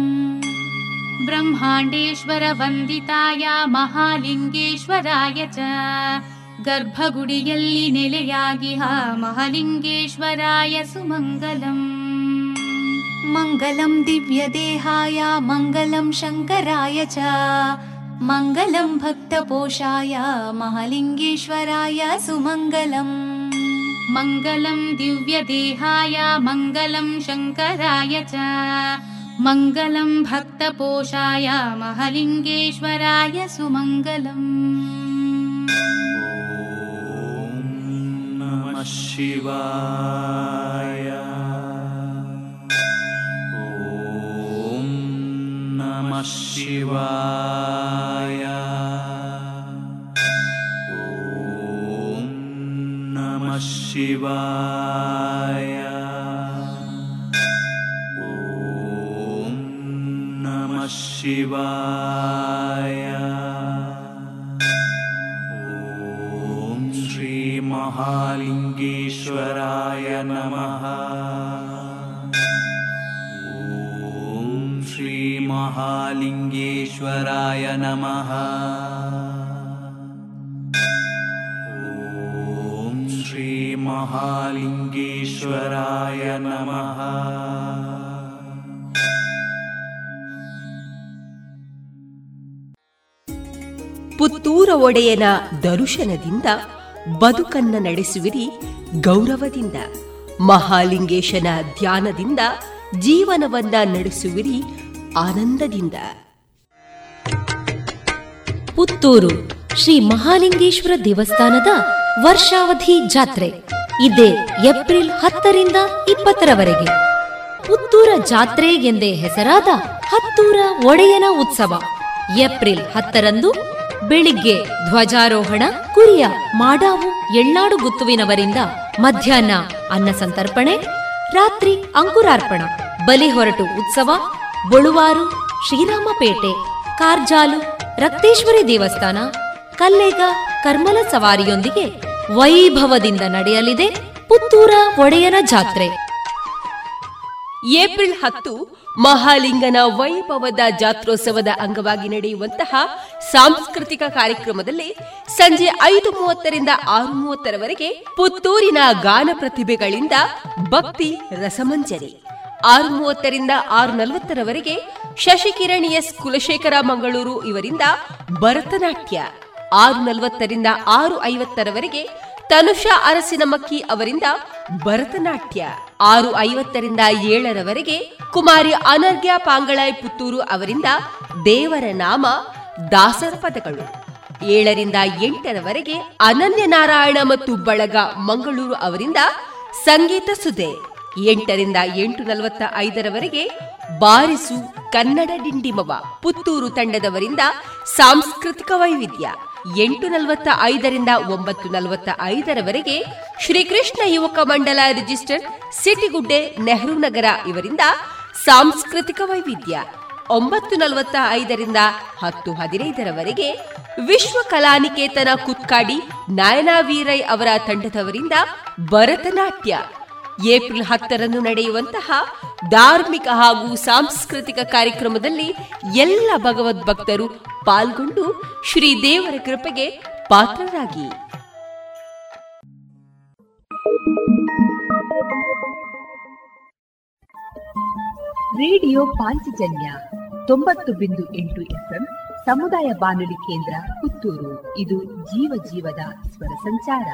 ಬ್ರಹ್ಮಾಂಡೇಶ್ವರ ವಂದಿತಾಯ ಮಹಾಲಿಂಗೇಶ್ವರಾಯ ಚ ಗರ್ಭಗುಡಿಯಲ್ಲಿ ನೆಲೆಯಾಗಿಹ ಮಹಾಲಿಂಗೇಶ್ವರಾಯ ಸುಮಂಗಲಂ. ಮಂಗಲಂ ದಿವ್ಯದೇಹಾಯ ಮಂಗಲಂ ಶಂಕರಾಯ ಚ ಮಂಗಲಂ ಭಕ್ತಪೋಷಾಯ ಮಹಾಲಿಂಗೇಶ್ವರಾಯ ಸುಮಂಗಲಂ. ಮಂಗಲಂ ದಿವ್ಯದೇಹಾಯ ಮಂಗಲಂ ಶಂಕರಾಯ ಚ ಮಂಗಲಂ ಭಕ್ತಪೋಷಾಯ ಮಹಾಲಿಂಗೇಶ್ವರಾಯ ಸುಮಂಗಲಂ. ಓಂ ನಮಃ ಶಿವಾಯ. ಓಂ ನಮಃ ಶಿವಾಯ. ಓಂ ನಮಃ ಶಿವಾಯ. ಓಂ ನಮಃ ಶಿವಾಯ. ಓಂ ಶ್ರೀ ಮಹಾಲಿಂಗೇಶ್ವರಾಯ ನಮಃ. ಶ್ರೀ ಮಹಾಲಿಂಗೇಶ್ವರಾಯ ನಮಃ. ಓಂ ಶ್ರೀ ಮಹಾಲಿಂಗೇಶ್ವರಾಯ ನಮಃ. ಪುತ್ತೂರ ಒಡೆಯನ ದರ್ಶನದಿಂದ ಬದುಕನ್ನ ನಡೆಸುವಿರಿ ಗೌರವದಿಂದ. ಮಹಾಲಿಂಗೇಶನ ಧ್ಯಾನದಿಂದ ಜೀವನವನ್ನ ನಡೆಸುವಿರಿ ಆನಂದದಿಂದ. ಪುತ್ತೂರು ಶ್ರೀ ಮಹಾಲಿಂಗೇಶ್ವರ ದೇವಸ್ಥಾನದ ವರ್ಷಾವಧಿ ಜಾತ್ರೆ ಇದೇ ಏಪ್ರಿಲ್ ಹತ್ತರಿಂದ ಇಪ್ಪತ್ತರವರೆಗೆ. ಪುತ್ತೂರ ಜಾತ್ರೆ ಎಂದೇ ಹೆಸರಾದ ಹತ್ತೂರ ಒಡೆಯನ ಉತ್ಸವ ಏಪ್ರಿಲ್ ಹತ್ತರಂದು ಬೆಳಿಗ್ಗೆ ಧ್ವಜಾರೋಹಣ, ಕುರಿಯ ಮಾಡಾವು ಎಳ್ಳಾಡು ಗುತ್ತುವಿನವರಿಂದ ಮಧ್ಯಾಹ್ನ ಅನ್ನ ಸಂತರ್ಪಣೆ, ರಾತ್ರಿ ಅಂಕುರಾರ್ಪಣ, ಬಲಿ ಹೊರಟು ಉತ್ಸವ, ಬೊಳುವಾರು, ಶ್ರೀರಾಮಪೇಟೆ, ಕಾರ್ಜಾಲು, ರಕ್ತೇಶ್ವರಿ ದೇವಸ್ಥಾನ, ಕಲ್ಲೇಗ ಕರ್ಮಲ ಸವಾರಿಯೊಂದಿಗೆ ವೈಭವದಿಂದ ನಡೆಯಲಿದೆ ಪುತ್ತೂರ ಒಡೆಯನ ಜಾತ್ರೆ. ಏಪ್ರಿಲ್ ಹತ್ತು ಮಹಾಲಿಂಗನ ವೈಭವದ ಜಾತ್ರೋತ್ಸವದ ಅಂಗವಾಗಿ ನಡೆಯುವಂತಹ ಸಾಂಸ್ಕೃತಿಕ ಕಾರ್ಯಕ್ರಮದಲ್ಲಿ ಸಂಜೆ ಐದು ಮೂವತ್ತರಿಂದ ಆರು ಮೂವತ್ತರವರೆಗೆ ಪುತ್ತೂರಿನ ಗಾನ ಪ್ರತಿಭೆಗಳಿಂದ ಭಕ್ತಿ ರಸಮಂಜರಿ. ಆರು ಮೂವತ್ತರಿಂದ ಆರು ನಲವತ್ತರವರೆಗೆ ಶಶಿಕಿರಣ್ ಎಸ್ ಕುಲಶೇಖರ ಮಂಗಳೂರು ಇವರಿಂದ ಭರತನಾಟ್ಯ. ಆರು ನಲವತ್ತರಿಂದ ಆರು ಐವತ್ತರವರೆಗೆ ತನುಷಾ ಅರಸಿನಮಕ್ಕಿ ಅವರಿಂದ ಭರತನಾಟ್ಯ. ಆರು ಐವತ್ತರಿಂದ ಏಳರವರೆಗೆ ಕುಮಾರಿ ಅನರ್ಘ್ಯ ಪಾಂಗಳಾಯ್ ಪುತ್ತೂರು ಅವರಿಂದ ದೇವರ ನಾಮ ದಾಸರ ಪದಗಳು. ಏಳರಿಂದ ಎಂಟರವರೆಗೆ ಅನನ್ಯ ನಾರಾಯಣ ಮತ್ತು ಬಳಗ ಮಂಗಳೂರು ಅವರಿಂದ ಸಂಗೀತ ಸುಧೆ. ಎಂಟರಿಂದ ಎಂಟು ನಲವತ್ತ ಐದರವರೆಗೆ ಬಾರಿಸು ಕನ್ನಡ ಡಿಂಡಿಮವ ಪುತ್ತೂರು ತಂಡದವರಿಂದ ಸಾಂಸ್ಕೃತಿಕ ವೈವಿಧ್ಯ. ಎಂಟು ನಲವತ್ತ ಐದರಿಂದ ಒಂಬತ್ತು ನಲವತ್ತ ಐದರವರೆಗೆ ಶ್ರೀಕೃಷ್ಣ ಯುವಕ ಮಂಡಲ ರಿಜಿಸ್ಟರ್ ಸಿಟಿಗುಡ್ಡೆ ನೆಹರು ನಗರ ಇವರಿಂದ ಸಾಂಸ್ಕೃತಿಕ ವೈವಿಧ್ಯ. ಒಂಬತ್ತು ನಲವತ್ತ ಐದರಿಂದ ಹತ್ತು ಹದಿನೈದರವರೆಗೆ ವಿಶ್ವಕಲಾ ನಿಕೇತನ ಕುತ್ಕಾಡಿ ನಾಯನಾವೀರೈ ಅವರ ತಂಡದವರಿಂದ ಭರತನಾಟ್ಯ. ಏಪ್ರಿಲ್ ಹತ್ತರಂದು ನಡೆಯುವಂತಹ ಧಾರ್ಮಿಕ ಹಾಗೂ ಸಾಂಸ್ಕೃತಿಕ ಕಾರ್ಯಕ್ರಮದಲ್ಲಿ ಎಲ್ಲ ಭಗವದ್ಭಕ್ತರು ಪಾಲ್ಗೊಂಡು ಶ್ರೀದೇವರ ಕೃಪೆಗೆ ಪಾತ್ರರಾಗಿ. ರೇಡಿಯೋ ಪಾಂಚಜನ್ಯ ತೊಂಬತ್ತು ಬಿಂದು ಎಂಟು ಎಫ್ಎಂ ಸಮುದಾಯ ಬಾನುಲಿ ಕೇಂದ್ರ ಪುತ್ತೂರು. ಇದು ಜೀವ ಜೀವದ ಸ್ವರ ಸಂಚಾರ.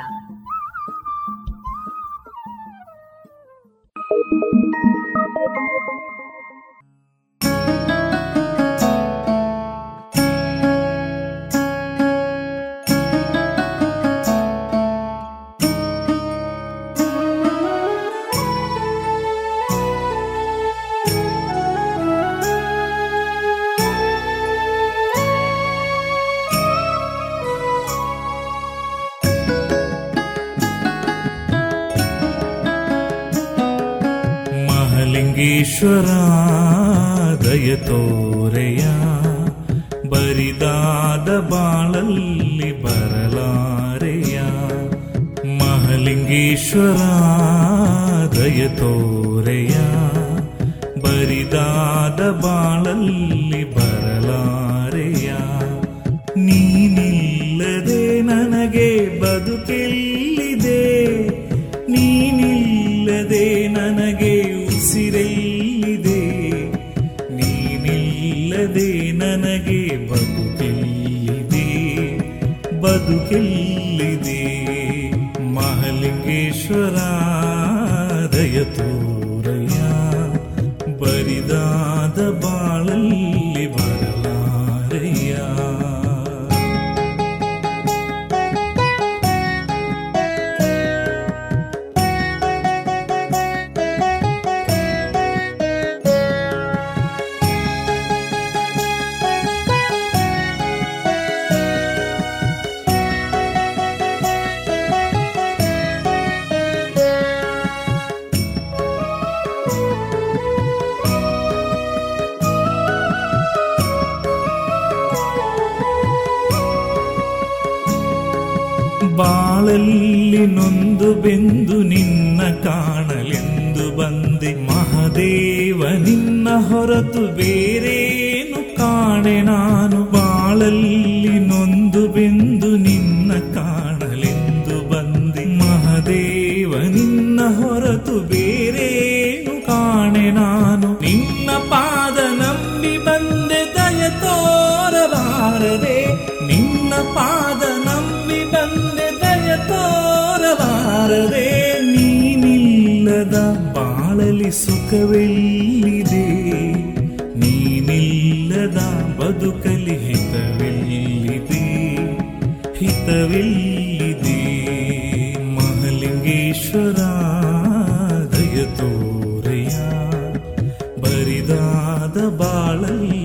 ईश्वरा दयतोरेय बरिदाद ಬಾಳಲ್ಲಿ ಬರಲಾರೆಯ ಮಹಾಲಿಂಗೇಶ್ವರಾ ದಯತೋರೆಯ ಬರಿದಾದ ಬಾಳಲ್ಲಿ ಬರಲಾರೆಯ ನೀನಿಲ್ಲದೆ ನನಗೆ ಬದುಕೆಲ್ಲಿದೆ ನೀನಿಲ್ಲದೆ ನನಗೆ ಸಿರೆಲ್ಲಿದೆ ನೀನಿಲ್ಲದೆ ನನಗೆ ಬದುಕೆಲ್ಲಿದೆ ಬದುಕೆಲ್ಲಿದೆ ಮಹಾಲಿಂಗೇಶ್ವರ ದಯ ತೋರಯ್ಯ ಬರಿದಾದ ಬಾಳಲ್ಲಿ ಬರಲಾರೆಯ ಬಾಳಲ್ಲಿ ನೊಂದು ಬೆಂದು ನಿನ್ನ ಕಾಣಲೆಂದು ಬಂದೆ ಮಹಾದೇವ ನಿನ್ನ ಹೊರತು ಬೇರೇನು ಕಾಣೆ ನಾನು ಬಾಳಲ್ಲಿ ನೊಂದು ಬೆಂದು ನಿನ್ನ ಕಾಣಲೆಂದು ಬಂದೆ ಮಹಾದೇವ ನಿನ್ನ ಹೊರತು ಬೇರೇನು ಕಾಣೆ ನಾನು ನಿನ್ನ ಪಾದ ನಂಬಿ ಬಂದೆ ದಯ ತೋರಬಾರದೆ ನಿನ್ನ ಪಾದ ನಂಬಿ ಬಂದೆ ತೋರಬಾರದೆ ನೀನಿಲ್ಲದ ಬಾಳಲಿ ಸುಖವೆಲ್ಲಿದೆ ನೀನಿಲ್ಲದ ಬದುಕಲಿ ಹಿತವೆಲ್ಲಿದೆ ಹಿತವೆಲ್ಲಿದೆ ಮಹಾಲಿಂಗೇಶ್ವರ ದಯ ತೋರೆಯ ಬರಿದಾದ ಬಾಳಲಿ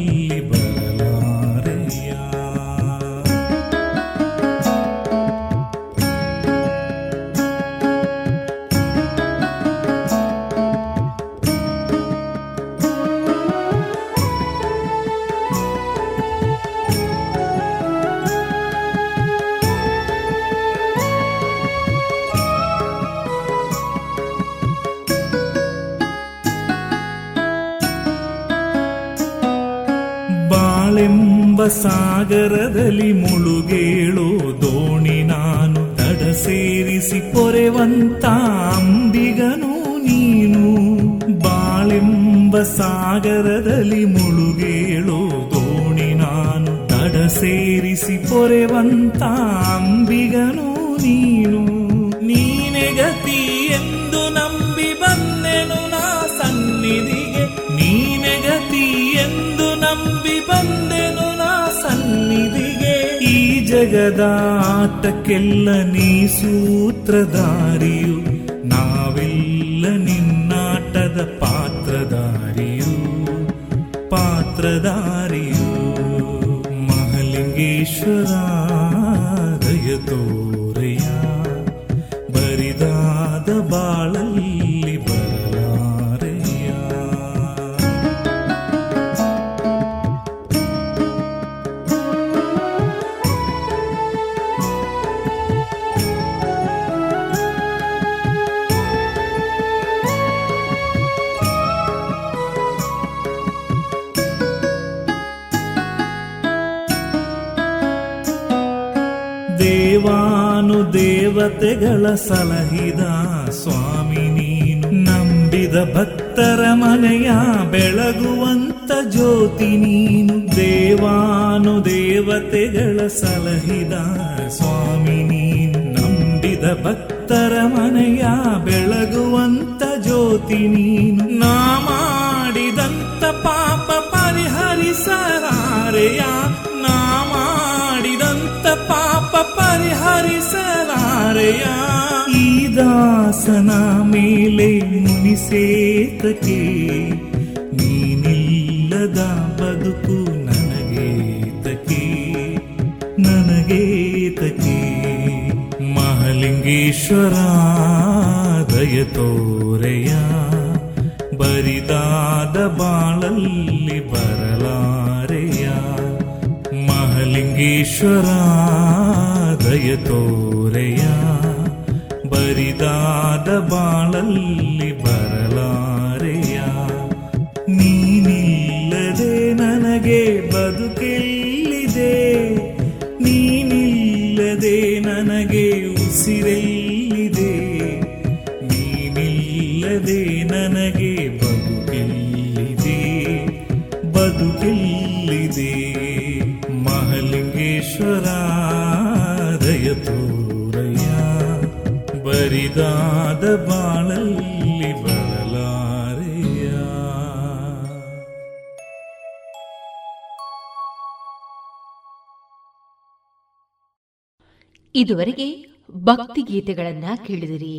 ಬಾಳೆಂಬ ಸಾಗರದಲ್ಲಿ ಮುಳುಗೇಳೋ ದೋಣಿ ನಾನು, ತಡ ಸೇರಿಸಿ ಪೊರೆವಂತ ಅಂಬಿಗನು ನೀನು. ಬಾಳೆಂಬ ಸಾಗರದಲ್ಲಿ ಮುಳುಗೇಳೋ ದೋಣಿ ನಾನು, ತಡ ಸೇರಿಸಿ ಪೊರೆವಂತ ಅಂಬಿಗನು ನೀನು. ನೀನೆ ಗತಿ ಎಂದು ನಂಬಿ ಬಂದೆನು ನಾ ಸನ್ನಿಧಿಗೆ, ನೀನೆ ಗತಿ ಎಂದು ನಂಬಿ ಬಂದೆನು ನಾ ಸನ್ನಿಧಿಗೆ. ಈ ಜಗದ ಆಟಕ್ಕೆಲ್ಲ ನೀ ಸೂತ್ರಧಾರಿಯು, ನಾವೆಲ್ಲ ನಿನ್ನಾಟದ ಪಾತ್ರಧಾರಿಯು ಪಾತ್ರಧಾರಿಯು ಮಹಾಲಿಂಗೇಶ್ವರ ದಯತೋರೆಯ ಬರಿದಾದ ಬಾಳಲ್ಲಿ ಬರಲಾರೆಯ. ದೇವಾನು ದೇವತೆಗಳ ಸಲಹಿದ ಸ್ವಾಮಿ ನೀನು, ನಂಬಿದ ಭಕ್ತರ ಮನೆಯ ಬೆಳಗುವಂತ ಜ್ಯೋತಿ ನೀನು. ದೇವಾನು ದೇವತೆಗಳ ಸಲಹಿದ ಸ್ವಾಮಿ ನೀನು, ನಂಬಿದ ಭಕ್ತರ ಮನೆಯ ಬೆಳಗುವಂತ ಜ್ಯೋತಿ ನೀನು. ನಾ ಮಾಡಿದಂತ ಪಾಪ ಪರಿಹರಿಸಲಾರೆಯ, ನಾ ಮಾಡಿದಂತ ಪಾಪ ಪರಿಹರಿಸಲಾರೆಯ. ಈ ದಾಸನ ಮೇಲೆ ಮುನಿಸೇತಕ್ಕೆ ನೀನಿಲ್ಲದ ಬದುಕು ನನಗೇತಕ್ಕೆ ನನಗೇತಕ್ಕೆ ಮಹಾಲಿಂಗೇಶ್ವರ ದಯತೋರೆಯ ಬರಿದಾದ ಬಾಳಲ್ಲಿ ಬರಲಾರೆಯ ಮಹಾಲಿಂಗೇಶ್ವರ ದಯತೋರೆಯ ಬರಿದಾದ ಬಾಳಲ್ಲಿ ಬರಲಾರೆಯ. ನೀನಿಲ್ಲದೆ ನನಗೆ ಬದುಕೆಲ್ಲಿದೆ, ನೀನಿಲ್ಲದೆ ನನಗೆ ಉಸಿರೆಲ್ಲಿದೆ, ನೀನಿಲ್ಲದೆ ನನಗೆ ಬದುಕೆಲ್ಲಿದೆ ಬದುಕೆಲ್ಲಿದೆ ಮಹಾಲಿಂಗೇಶ್ವರ ದಯತೋರೆಯ ಬರಿದಾದ ಬಾಳಲ್ಲಿ ಬರಲಾರೆಯ. ಇದುವರೆಗೆ ಭಕ್ತಿ ಗೀತೆಗಳನ್ನ ಕೇಳಿದಿರಿ.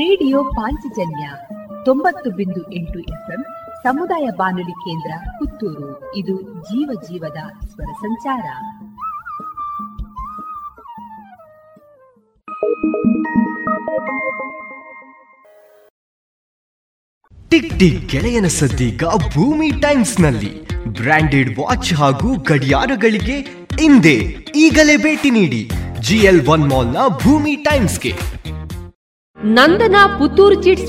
ರೇಡಿಯೋ ಪಾಂಚಜನ್ಯ ತೊಂಬತ್ತು ಬಿಂದು ಎಂಟು ಎಫ್ಎಂ ಸಮುದಾಯ ಬಾನುಲಿ ಕೇಂದ್ರ ಪುತ್ತೂರು. ಇದು ಜೀವ ಜೀವದ ಸ್ವರ ಸಂಚಾರ. ಟಿಕ್ ಟಿಕ್ ಗೆಳೆಯನ ಸದ್ದೀಗ ಭೂಮಿ ಟೈಮ್ಸ್ ನಲ್ಲಿ ಬ್ರಾಂಡೆಡ್ ವಾಚ್ ಹಾಗೂ ಗಡಿಯಾರಗಳಿಗೆ ಇಂದೇ ಈಗಲೇ ಭೇಟಿ ನೀಡಿ ಜಿಎಲ್ ಒನ್ ಮಾಲ್ನ ಭೂಮಿ ಟೈಮ್ಸ್ಗೆ. Nandana Puttur chits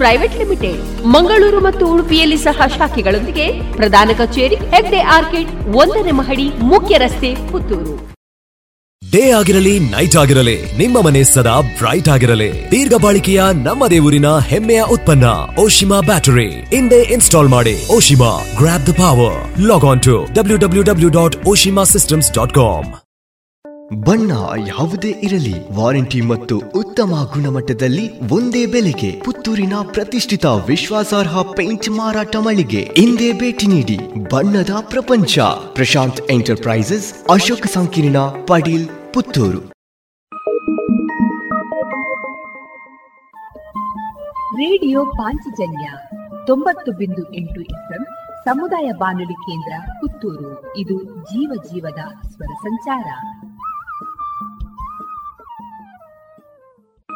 private limited. Mangaluru ಮತ್ತು ಉಡುಪಿಯಲ್ಲಿ ಸಹ ಶಾಖೆಗಳೊಂದಿಗೆ ಪ್ರಧಾನ ಕಚೇರಿ ಹೆಗ್ಡೆ ಆರ್ಕಿಡ್, ಒಂದನೇ ಮಹಡಿ, ಮುಖ್ಯ ರಸ್ತೆ, ಪುತ್ತೂರು. ಡೇ ಆಗಿರಲಿ, ನೈಟ್ ಆಗಿರಲಿ, ನಿಮ್ಮ ಮನೆ ಸದಾ ಬ್ರೈಟ್ ಆಗಿರಲಿ. ದೀರ್ಘ ಬಾಳಿಕೆಯ ನಮ್ಮದೇ ಊರಿನ ಹೆಮ್ಮೆಯ ಉತ್ಪನ್ನ ಓಶಿಮಾ ಬ್ಯಾಟರಿ ಇಂದೇ ಇನ್ಸ್ಟಾಲ್ ಮಾಡಿ. Oshima, grab the power. Log on to W W W dot Oshima systems dot com. ಬಣ್ಣ ಯಾವುದೇ ಇರಲಿ, ವಾರಂಟಿ ಮತ್ತು ಉತ್ತಮ ಗುಣಮಟ್ಟದಲ್ಲಿ ಒಂದೇ ಬೆಲೆಗೆ ಪುತ್ತೂರಿನ ಪ್ರತಿಷ್ಠಿತ ವಿಶ್ವಾಸಾರ್ಹ ಪೇಂಟ್ ಮಾರಾಟ ಮಳಿಗೆ ಇಂದೇ ಭೇಟಿ ನೀಡಿ. ಬಣ್ಣದ ಪ್ರಪಂಚ, ಪ್ರಶಾಂತ್ ಎಂಟರ್ಪ್ರೈಸಸ್, ಅಶೋಕ್ ಸಂಕಿರಣ, ಪಡೀಲ್, ಪುತ್ತೂರು. ರೇಡಿಯೋ ಪಾಂಚಜನ್ಯ ತೊಂಬತ್ತು ಬಿಂದು ಎಂಟು ಎಫ್ಎಂ ಸಮುದಾಯ ಬಾನುಲಿ ಕೇಂದ್ರ ಪುತ್ತೂರು. ಇದು ಜೀವ ಜೀವದ ಸ್ವರ ಸಂಚಾರ.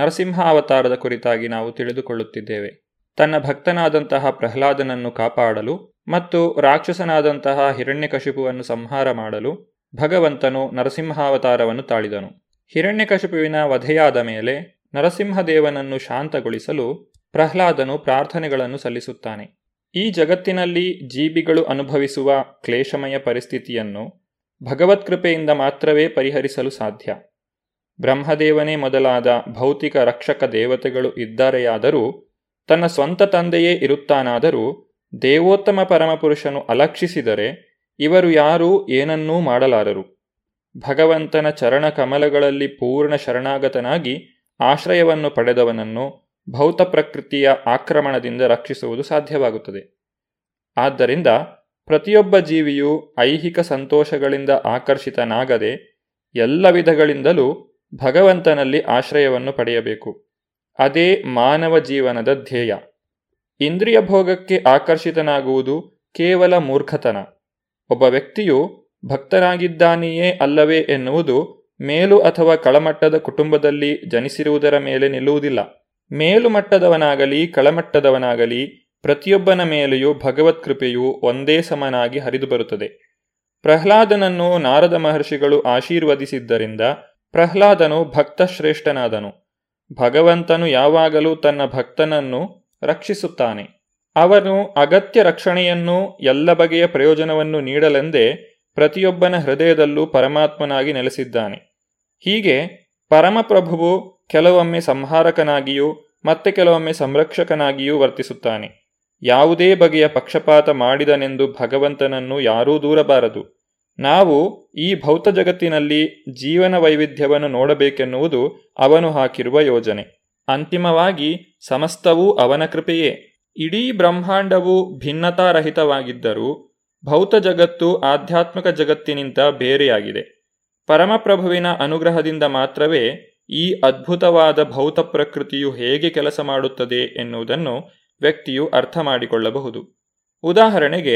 ನರಸಿಂಹ ಅವತಾರದ ಕುರಿತಾಗಿ ನಾವು ತಿಳಿದುಕೊಳ್ಳುತ್ತಿದ್ದೇವೆ. ತನ್ನ ಭಕ್ತನಾದಂತಹ ಪ್ರಹ್ಲಾದನನ್ನು ಕಾಪಾಡಲು ಮತ್ತು ರಾಕ್ಷಸನಾದಂತಹ ಹಿರಣ್ಯಕಶಿಪುವನ್ನು ಸಂಹಾರ ಮಾಡಲು ಭಗವಂತನು ನರಸಿಂಹಾವತಾರವನ್ನು ತಾಳಿದನು. ಹಿರಣ್ಯಕಶಿಪುವಿನ ವಧೆಯಾದ ಮೇಲೆ ನರಸಿಂಹದೇವನನ್ನು ಶಾಂತಗೊಳಿಸಲು ಪ್ರಹ್ಲಾದನು ಪ್ರಾರ್ಥನೆಗಳನ್ನು ಸಲ್ಲಿಸುತ್ತಾನೆ. ಈ ಜಗತ್ತಿನಲ್ಲಿ ಜೀವಿಗಳು ಅನುಭವಿಸುವ ಕ್ಲೇಶಮಯ ಪರಿಸ್ಥಿತಿಯನ್ನು ಭಗವತ್ಕೃಪೆಯಿಂದ ಮಾತ್ರವೇ ಪರಿಹರಿಸಲು ಸಾಧ್ಯ. ಬ್ರಹ್ಮದೇವನೇ ಮೊದಲಾದ ಭೌತಿಕ ರಕ್ಷಕ ದೇವತೆಗಳು ಇದ್ದಾರೆಯಾದರೂ, ತನ್ನ ಸ್ವಂತ ತಂದೆಯೇ ಇರುತ್ತಾನಾದರೂ, ದೇವೋತ್ತಮ ಪರಮಪುರುಷನು ಅಲಕ್ಷಿಸಿದರೆ ಇವರು ಯಾರೂ ಏನನ್ನೂ ಮಾಡಲಾರರು. ಭಗವಂತನ ಚರಣ ಕಮಲಗಳಲ್ಲಿ ಪೂರ್ಣ ಶರಣಾಗತನಾಗಿ ಆಶ್ರಯವನ್ನು ಪಡೆದವನನ್ನು ಭೌತ ಪ್ರಕೃತಿಯ ಆಕ್ರಮಣದಿಂದ ರಕ್ಷಿಸುವುದು ಸಾಧ್ಯವಾಗುತ್ತದೆ. ಆದ್ದರಿಂದ ಪ್ರತಿಯೊಬ್ಬ ಜೀವಿಯು ಐಹಿಕ ಸಂತೋಷಗಳಿಂದ ಆಕರ್ಷಿತನಾಗದೆ ಎಲ್ಲ ವಿಧಗಳಿಂದಲೂ ಭಗವಂತನಲ್ಲಿ ಆಶ್ರಯವನ್ನು ಪಡೆಯಬೇಕು. ಅದೇ ಮಾನವ ಜೀವನದ ಧ್ಯೇಯ. ಇಂದ್ರಿಯ ಭೋಗಕ್ಕೆ ಆಕರ್ಷಿತನಾಗುವುದು ಕೇವಲ ಮೂರ್ಖತನ. ಒಬ್ಬ ವ್ಯಕ್ತಿಯು ಭಕ್ತನಾಗಿದ್ದಾನೆಯೇ ಅಲ್ಲವೇ ಎನ್ನುವುದು ಮೇಲು ಅಥವಾ ಕೆಳಮಟ್ಟದ ಕುಟುಂಬದಲ್ಲಿ ಜನಿಸಿರುವುದರ ಮೇಲೆ ನಿಲ್ಲುವುದಿಲ್ಲ. ಮೇಲುಮಟ್ಟದವನಾಗಲಿ ಕೆಳಮಟ್ಟದವನಾಗಲಿ ಪ್ರತಿಯೊಬ್ಬನ ಮೇಲೆಯೂ ಭಗವತ್ಕೃಪೆಯು ಒಂದೇ ಸಮನಾಗಿ ಹರಿದು ಬರುತ್ತದೆ. ಪ್ರಹ್ಲಾದನನ್ನು ನಾರದ ಮಹರ್ಷಿಗಳು ಆಶೀರ್ವದಿಸಿದ್ದರಿಂದ ಪ್ರಹ್ಲಾದನು ಭಕ್ತಶ್ರೇಷ್ಠನಾದನು. ಭಗವಂತನು ಯಾವಾಗಲೂ ತನ್ನ ಭಕ್ತನನ್ನು ರಕ್ಷಿಸುತ್ತಾನೆ. ಅವನು ಅಗತ್ಯ ರಕ್ಷಣೆಯನ್ನು, ಎಲ್ಲ ಬಗೆಯ ಪ್ರಯೋಜನವನ್ನು ನೀಡಲೆಂದೇ ಪ್ರತಿಯೊಬ್ಬನ ಹೃದಯದಲ್ಲೂ ಪರಮಾತ್ಮನಾಗಿ ನೆಲೆಸಿದ್ದಾನೆ. ಹೀಗೆ ಪರಮಪ್ರಭುವು ಕೆಲವೊಮ್ಮೆ ಸಂಹಾರಕನಾಗಿಯೂ ಮತ್ತೆ ಕೆಲವೊಮ್ಮೆ ಸಂರಕ್ಷಕನಾಗಿಯೂ ವರ್ತಿಸುತ್ತಾನೆ. ಯಾವುದೇ ಬಗೆಯ ಪಕ್ಷಪಾತ ಮಾಡಿದನೆಂದು ಭಗವಂತನನ್ನು ಯಾರೂ ದೂರಬಾರದು. ನಾವು ಈ ಭೌತ ಜಗತ್ತಿನಲ್ಲಿ ಜೀವನ ವೈವಿಧ್ಯವನ್ನು ನೋಡಬೇಕೆನ್ನುವುದು ಅವನು ಹಾಕಿರುವ ಯೋಜನೆ. ಅಂತಿಮವಾಗಿ ಸಮಸ್ತವೂ ಅವನ ಕೃಪೆಯೇ. ಇಡೀ ಬ್ರಹ್ಮಾಂಡವು ಭಿನ್ನತಾರಹಿತವಾಗಿದ್ದರೂ ಭೌತ ಜಗತ್ತು ಆಧ್ಯಾತ್ಮಿಕ ಜಗತ್ತಿನಿಂದ ಬೇರೆಯಾಗಿದೆ. ಪರಮಪ್ರಭುವಿನ ಅನುಗ್ರಹದಿಂದ ಮಾತ್ರವೇ ಈ ಅದ್ಭುತವಾದ ಭೌತ ಪ್ರಕೃತಿಯು ಹೇಗೆ ಕೆಲಸ ಮಾಡುತ್ತದೆ ಎನ್ನುವುದನ್ನು ವ್ಯಕ್ತಿಯು ಅರ್ಥ ಮಾಡಿಕೊಳ್ಳಬಹುದು. ಉದಾಹರಣೆಗೆ,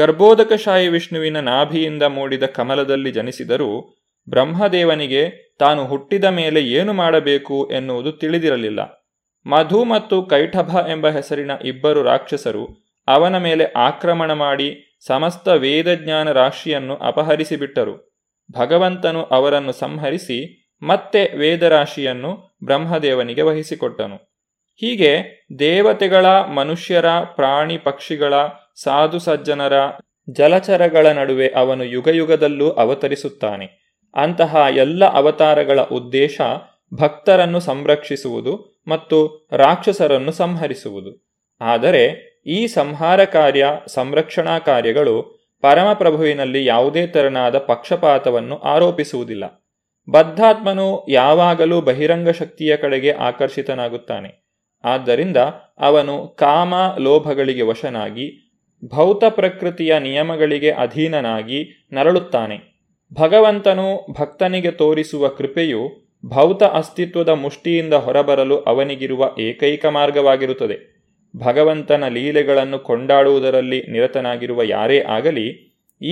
ಗರ್ಭೋದಕಶಾಯಿ ವಿಷ್ಣುವಿನ ನಾಭಿಯಿಂದ ಮೂಡಿದ ಕಮಲದಲ್ಲಿ ಜನಿಸಿದರೂ ಬ್ರಹ್ಮದೇವನಿಗೆ ತಾನು ಹುಟ್ಟಿದ ಮೇಲೆ ಏನು ಮಾಡಬೇಕು ಎನ್ನುವುದು ತಿಳಿದಿರಲಿಲ್ಲ. ಮಧು ಮತ್ತು ಕೈಠಭ ಎಂಬ ಹೆಸರಿನ ಇಬ್ಬರು ರಾಕ್ಷಸರು ಅವನ ಮೇಲೆ ಆಕ್ರಮಣ ಮಾಡಿ ಸಮಸ್ತ ವೇದಜ್ಞಾನ ರಾಶಿಯನ್ನು ಅಪಹರಿಸಿಬಿಟ್ಟರು. ಭಗವಂತನು ಅವರನ್ನು ಸಂಹರಿಸಿ ಮತ್ತೆ ವೇದರಾಶಿಯನ್ನು ಬ್ರಹ್ಮದೇವನಿಗೆ ವಹಿಸಿಕೊಟ್ಟನು. ಹೀಗೆ ದೇವತೆಗಳ, ಮನುಷ್ಯರ, ಪ್ರಾಣಿ ಪಕ್ಷಿಗಳ, ಸಾಧು ಸಜ್ಜನರ, ಜಲಚರಗಳ ನಡುವೆ ಅವನು ಯುಗಯುಗದಲ್ಲೂ ಅವತರಿಸುತ್ತಾನೆ. ಅಂತಹ ಎಲ್ಲ ಅವತಾರಗಳ ಉದ್ದೇಶ ಭಕ್ತರನ್ನು ಸಂರಕ್ಷಿಸುವುದು ಮತ್ತು ರಾಕ್ಷಸರನ್ನು ಸಂಹರಿಸುವುದು. ಆದರೆ ಈ ಸಂಹಾರ ಕಾರ್ಯ, ಸಂರಕ್ಷಣಾ ಕಾರ್ಯಗಳು ಪರಮಪ್ರಭುವಿನಲ್ಲಿ ಯಾವುದೇ ತೆರನಾದ ಪಕ್ಷಪಾತವನ್ನು ಆರೋಪಿಸುವುದಿಲ್ಲ. ಬದ್ಧಾತ್ಮನು ಯಾವಾಗಲೂ ಬಹಿರಂಗ ಶಕ್ತಿಯ ಕಡೆಗೆ ಆಕರ್ಷಿತನಾಗುತ್ತಾನೆ. ಆದ್ದರಿಂದ ಅವನು ಕಾಮ ಲೋಭಗಳಿಗೆ ವಶನಾಗಿ ಭೌತ ಪ್ರಕೃತಿಯ ನಿಯಮಗಳಿಗೆ ಅಧೀನನಾಗಿ ನರಳುತ್ತಾನೆ. ಭಗವಂತನು ಭಕ್ತನಿಗೆ ತೋರಿಸುವ ಕೃಪೆಯು ಭೌತ ಅಸ್ತಿತ್ವದ ಮುಷ್ಟಿಯಿಂದ ಹೊರಬರಲು ಅವನಿಗಿರುವ ಏಕೈಕ ಮಾರ್ಗವಾಗಿರುತ್ತದೆ. ಭಗವಂತನ ಲೀಲೆಗಳನ್ನು ಕೊಂಡಾಡುವುದರಲ್ಲಿ ನಿರತನಾಗಿರುವ ಯಾರೇ ಆಗಲಿ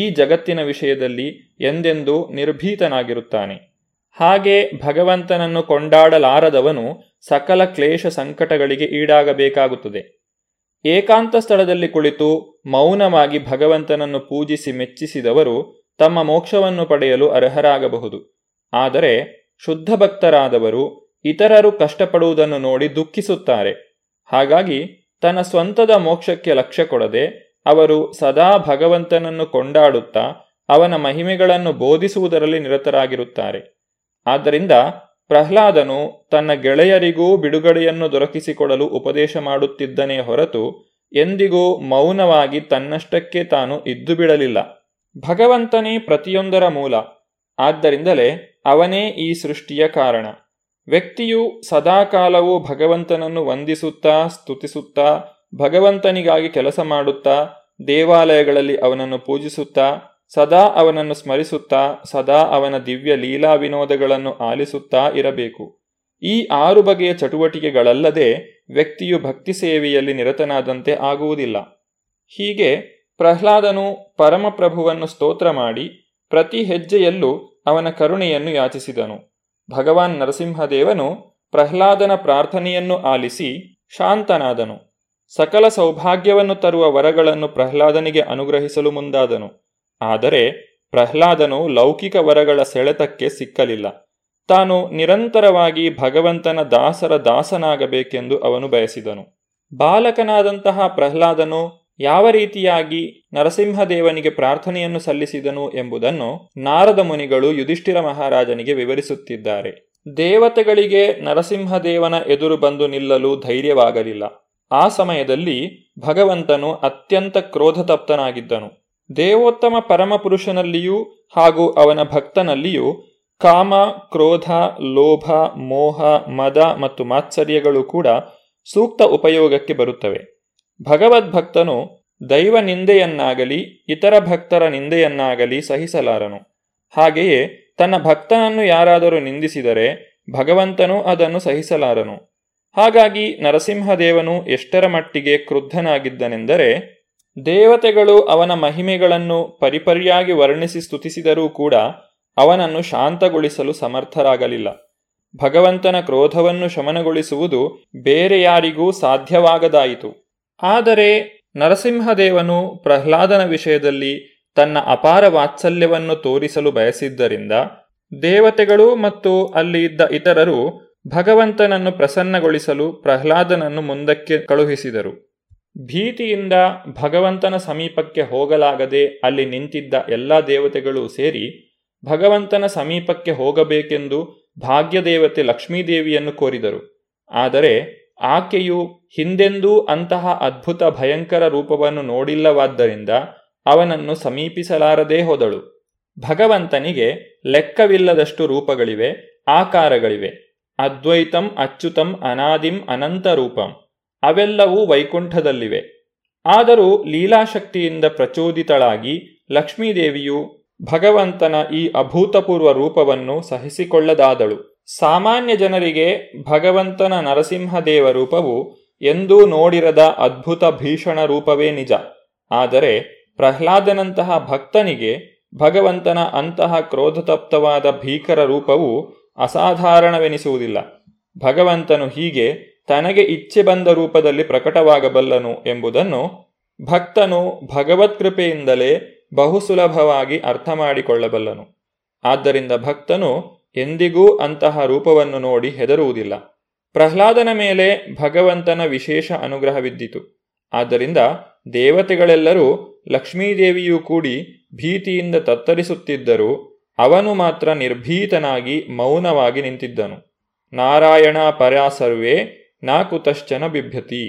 ಈ ಜಗತ್ತಿನ ವಿಷಯದಲ್ಲಿ ಎಂದೆಂದೂ ನಿರ್ಭೀತನಾಗಿರುತ್ತಾನೆ. ಹಾಗೆ ಭಗವಂತನನ್ನು ಕೊಂಡಾಡಲಾರದವನು ಸಕಲ ಕ್ಲೇಶ ಸಂಕಟಗಳಿಗೆ ಈಡಾಗಬೇಕಾಗುತ್ತದೆ. ಏಕಾಂತ ಸ್ಥಳದಲ್ಲಿ ಕುಳಿತು ಮೌನವಾಗಿ ಭಗವಂತನನ್ನು ಪೂಜಿಸಿ ಮೆಚ್ಚಿಸಿದವರು ತಮ್ಮ ಮೋಕ್ಷವನ್ನು ಪಡೆಯಲು ಅರ್ಹರಾಗಬಹುದು. ಆದರೆ ಶುದ್ಧ ಭಕ್ತರಾದವರು ಇತರರು ಕಷ್ಟಪಡುವುದನ್ನು ನೋಡಿ ದುಃಖಿಸುತ್ತಾರೆ. ಹಾಗಾಗಿ ತನ್ನ ಸ್ವಂತದ ಮೋಕ್ಷಕ್ಕೆ ಲಕ್ಷ್ಯ ಕೊಡದೆ ಅವರು ಸದಾ ಭಗವಂತನನ್ನು ಕೊಂಡಾಡುತ್ತಾ ಅವನ ಮಹಿಮೆಗಳನ್ನು ಬೋಧಿಸುವುದರಲ್ಲಿ ನಿರತರಾಗಿರುತ್ತಾರೆ. ಆದ್ದರಿಂದ ಪ್ರಹ್ಲಾದನು ತನ್ನ ಗೆಳೆಯರಿಗೂ ಬಿಡುಗಡೆಯನ್ನು ದೊರಕಿಸಿಕೊಡಲು ಉಪದೇಶ ಮಾಡುತ್ತಿದ್ದನೇ ಹೊರತು ಎಂದಿಗೂ ಮೌನವಾಗಿ ತನ್ನಷ್ಟಕ್ಕೆ ತಾನು ಇದ್ದು ಬಿಡಲಿಲ್ಲ. ಭಗವಂತನೇ ಪ್ರತಿಯೊಂದರ ಮೂಲ, ಆದ್ದರಿಂದಲೇ ಅವನೇ ಈ ಸೃಷ್ಟಿಯ ಕಾರಣ. ವ್ಯಕ್ತಿಯು ಸದಾಕಾಲವೂ ಭಗವಂತನನ್ನು ವಂದಿಸುತ್ತಾ ಸ್ತುತಿಸುತ್ತಾ ಭಗವಂತನಿಗಾಗಿ ಕೆಲಸ ಮಾಡುತ್ತಾ ದೇವಾಲಯಗಳಲ್ಲಿ ಅವನನ್ನು ಪೂಜಿಸುತ್ತಾ ಸದಾ ಅವನನ್ನು ಸ್ಮರಿಸುತ್ತಾ ಸದಾ ಅವನ ದಿವ್ಯ ಲೀಲಾ ವಿನೋದಗಳನ್ನು ಆಲಿಸುತ್ತಾ ಇರಬೇಕು. ಈ ಆರು ಬಗೆಯ ಚಟುವಟಿಕೆಗಳಲ್ಲದೆ ವ್ಯಕ್ತಿಯು ಭಕ್ತಿ ಸೇವೆಯಲ್ಲಿ ನಿರತನಾದಂತೆ ಆಗುವುದಿಲ್ಲ. ಹೀಗೆ ಪ್ರಹ್ಲಾದನು ಪರಮಪ್ರಭುವನ್ನು ಸ್ತೋತ್ರ ಮಾಡಿ ಪ್ರತಿ ಹೆಜ್ಜೆಯಲ್ಲೂ ಅವನ ಕರುಣೆಯನ್ನು ಯಾಚಿಸಿದನು. ಭಗವಾನ್ ನರಸಿಂಹದೇವನು ಪ್ರಹ್ಲಾದನ ಪ್ರಾರ್ಥನೆಯನ್ನು ಆಲಿಸಿ ಶಾಂತನಾದನು. ಸಕಲ ಸೌಭಾಗ್ಯವನ್ನು ತರುವ ವರಗಳನ್ನು ಪ್ರಹ್ಲಾದನಿಗೆ ಅನುಗ್ರಹಿಸಲು ಮುಂದಾದನು. ಆದರೆ ಪ್ರಹ್ಲಾದನು ಲೌಕಿಕ ವರಗಳ ಸೆಳೆತಕ್ಕೆ ಸಿಕ್ಕಲಿಲ್ಲ. ತಾನು ನಿರಂತರವಾಗಿ ಭಗವಂತನ ದಾಸರ ದಾಸನಾಗಬೇಕೆಂದು ಅವನು ಬಯಸಿದನು. ಬಾಲಕನಾದಂತಹ ಪ್ರಹ್ಲಾದನು ಯಾವ ರೀತಿಯಾಗಿ ನರಸಿಂಹದೇವನಿಗೆ ಪ್ರಾರ್ಥನೆಯನ್ನು ಸಲ್ಲಿಸಿದನು ಎಂಬುದನ್ನು ನಾರದ ಮುನಿಗಳು ಯುಧಿಷ್ಠಿರ ಮಹಾರಾಜನಿಗೆ ವಿವರಿಸುತ್ತಿದ್ದಾರೆ. ದೇವತೆಗಳಿಗೆ ನರಸಿಂಹದೇವನ ಎದುರು ಬಂದು ನಿಲ್ಲಲು ಧೈರ್ಯವಾಗಲಿಲ್ಲ. ಆ ಸಮಯದಲ್ಲಿ ಭಗವಂತನು ಅತ್ಯಂತ ಕ್ರೋಧತಪ್ತನಾಗಿದ್ದನು. ದೇವೋತ್ತಮ ಪರಮಪುರುಷನಲ್ಲಿಯೂ ಹಾಗೂ ಅವನ ಭಕ್ತನಲ್ಲಿಯೂ ಕಾಮ, ಕ್ರೋಧ, ಲೋಭ, ಮೋಹ, ಮದ ಮತ್ತು ಮಾತ್ಸರ್ಯಗಳು ಕೂಡ ಸೂಕ್ತ ಉಪಯೋಗಕ್ಕೆ ಬರುತ್ತವೆ. ಭಗವದ್ಭಕ್ತನು ದೈವ ನಿಂದೆಯನ್ನಾಗಲಿ ಇತರ ಭಕ್ತರ ನಿಂದೆಯನ್ನಾಗಲಿ ಸಹಿಸಲಾರನು. ಹಾಗೆಯೇ ತನ್ನ ಭಕ್ತನನ್ನು ಯಾರಾದರೂ ನಿಂದಿಸಿದರೆ ಭಗವಂತನು ಅದನ್ನು ಸಹಿಸಲಾರನು. ಹಾಗಾಗಿ ನರಸಿಂಹದೇವನು ಎಷ್ಟರ ಮಟ್ಟಿಗೆ ಕ್ರುದ್ಧನಾಗಿದ್ದನೆಂದರೆ, ದೇವತೆಗಳು ಅವನ ಮಹಿಮೆಗಳನ್ನು ಪರಿಪರ್ಯಾಗಿ ವರ್ಣಿಸಿ ಸ್ತುತಿಸಿದರೂ ಕೂಡ ಅವನನ್ನು ಶಾಂತಗೊಳಿಸಲು ಸಮರ್ಥರಾಗಲಿಲ್ಲ. ಭಗವಂತನ ಕ್ರೋಧವನ್ನು ಶಮನಗೊಳಿಸುವುದು ಬೇರೆ ಯಾರಿಗೂ ಸಾಧ್ಯವಾಗದಾಯಿತು. ಆದರೆ ನರಸಿಂಹದೇವನು ಪ್ರಹ್ಲಾದನ ವಿಷಯದಲ್ಲಿ ತನ್ನ ಅಪಾರ ವಾತ್ಸಲ್ಯವನ್ನು ತೋರಿಸಲು ಬಯಸಿದ್ದರಿಂದ ದೇವತೆಗಳು ಮತ್ತು ಅಲ್ಲಿ ಇದ್ದ ಇತರರು ಭಗವಂತನನ್ನು ಪ್ರಸನ್ನಗೊಳಿಸಲು ಪ್ರಹ್ಲಾದನನ್ನು ಮುಂದಕ್ಕೆ ಕಳುಹಿಸಿದರು. ಭೀತಿಯಿಂದ ಭಗವಂತನ ಸಮೀಪಕ್ಕೆ ಹೋಗಲಾಗದೆ ಅಲ್ಲಿ ನಿಂತಿದ್ದ ಎಲ್ಲ ದೇವತೆಗಳು ಸೇರಿ ಭಗವಂತನ ಸಮೀಪಕ್ಕೆ ಹೋಗಬೇಕೆಂದು ಭಾಗ್ಯದೇವತೆ ಲಕ್ಷ್ಮೀದೇವಿಯನ್ನು ಕೋರಿದರು. ಆದರೆ ಆಕೆಯು ಹಿಂದೆಂದೂ ಅಂತಹ ಅದ್ಭುತ ಭಯಂಕರ ರೂಪವನ್ನು ನೋಡಿಲ್ಲವಾದ್ದರಿಂದ ಅವನನ್ನು ಸಮೀಪಿಸಲಾರದೇ ಹೋದಳು. ಭಗವಂತನಿಗೆ ಲೆಕ್ಕವಿಲ್ಲದಷ್ಟು ರೂಪಗಳಿವೆ, ಆಕಾರಗಳಿವೆ. ಅದ್ವೈತಂ, ಅಚ್ಯುತಂ, ಅನಾದಿಂ, ಅನಂತ ರೂಪಂ ಅವೆಲ್ಲವೂ ವೈಕುಂಠದಲ್ಲಿವೆ. ಆದರೂ ಲೀಲಾಶಕ್ತಿಯಿಂದ ಪ್ರಚೋದಿತಳಾಗಿ ಲಕ್ಷ್ಮೀದೇವಿಯು ಭಗವಂತನ ಈ ಅಭೂತಪೂರ್ವ ರೂಪವನ್ನು ಸಹಿಸಿಕೊಳ್ಳದಾದಳು. ಸಾಮಾನ್ಯ ಜನರಿಗೆ ಭಗವಂತನ ನರಸಿಂಹದೇವ ರೂಪವು ಎಂದೂ ನೋಡಿರದ ಅದ್ಭುತ ಭೀಷಣ ರೂಪವೇ ನಿಜ. ಆದರೆ ಪ್ರಹ್ಲಾದನಂತಹ ಭಕ್ತನಿಗೆ ಭಗವಂತನ ಅಂತಹ ಕ್ರೋಧತಪ್ತವಾದ ಭೀಕರ ರೂಪವು ಅಸಾಧಾರಣವೆನಿಸುವುದಿಲ್ಲ. ಭಗವಂತನು ಹೀಗೆ ತನಗೆ ಇಚ್ಛೆ ಬಂದ ರೂಪದಲ್ಲಿ ಪ್ರಕಟವಾಗಬಲ್ಲನು ಎಂಬುದನ್ನು ಭಕ್ತನು ಭಗವತ್ಕೃಪೆಯಿಂದಲೇ ಬಹು ಸುಲಭವಾಗಿ ಅರ್ಥ ಮಾಡಿಕೊಳ್ಳಬಲ್ಲನು. ಆದ್ದರಿಂದ ಭಕ್ತನು ಎಂದಿಗೂ ಅಂತಹ ರೂಪವನ್ನು ನೋಡಿ ಹೆದರುವುದಿಲ್ಲ. ಪ್ರಹ್ಲಾದನ ಮೇಲೆ ಭಗವಂತನ ವಿಶೇಷ ಅನುಗ್ರಹವಿದ್ದಿತು. ಆದ್ದರಿಂದ ದೇವತೆಗಳೆಲ್ಲರೂ ಲಕ್ಷ್ಮೀದೇವಿಯೂ ಕೂಡಿ ಭೀತಿಯಿಂದ ತತ್ತರಿಸುತ್ತಿದ್ದರೂ ಅವನು ಮಾತ್ರ ನಿರ್ಭೀತನಾಗಿ ಮೌನವಾಗಿ ನಿಂತಿದ್ದನು. ನಾರಾಯಣ ಪರಾ ಸರ್ವೇ ನಾ ಕುತಶ್ಚನ ಬಿಭ್ಯತಿ.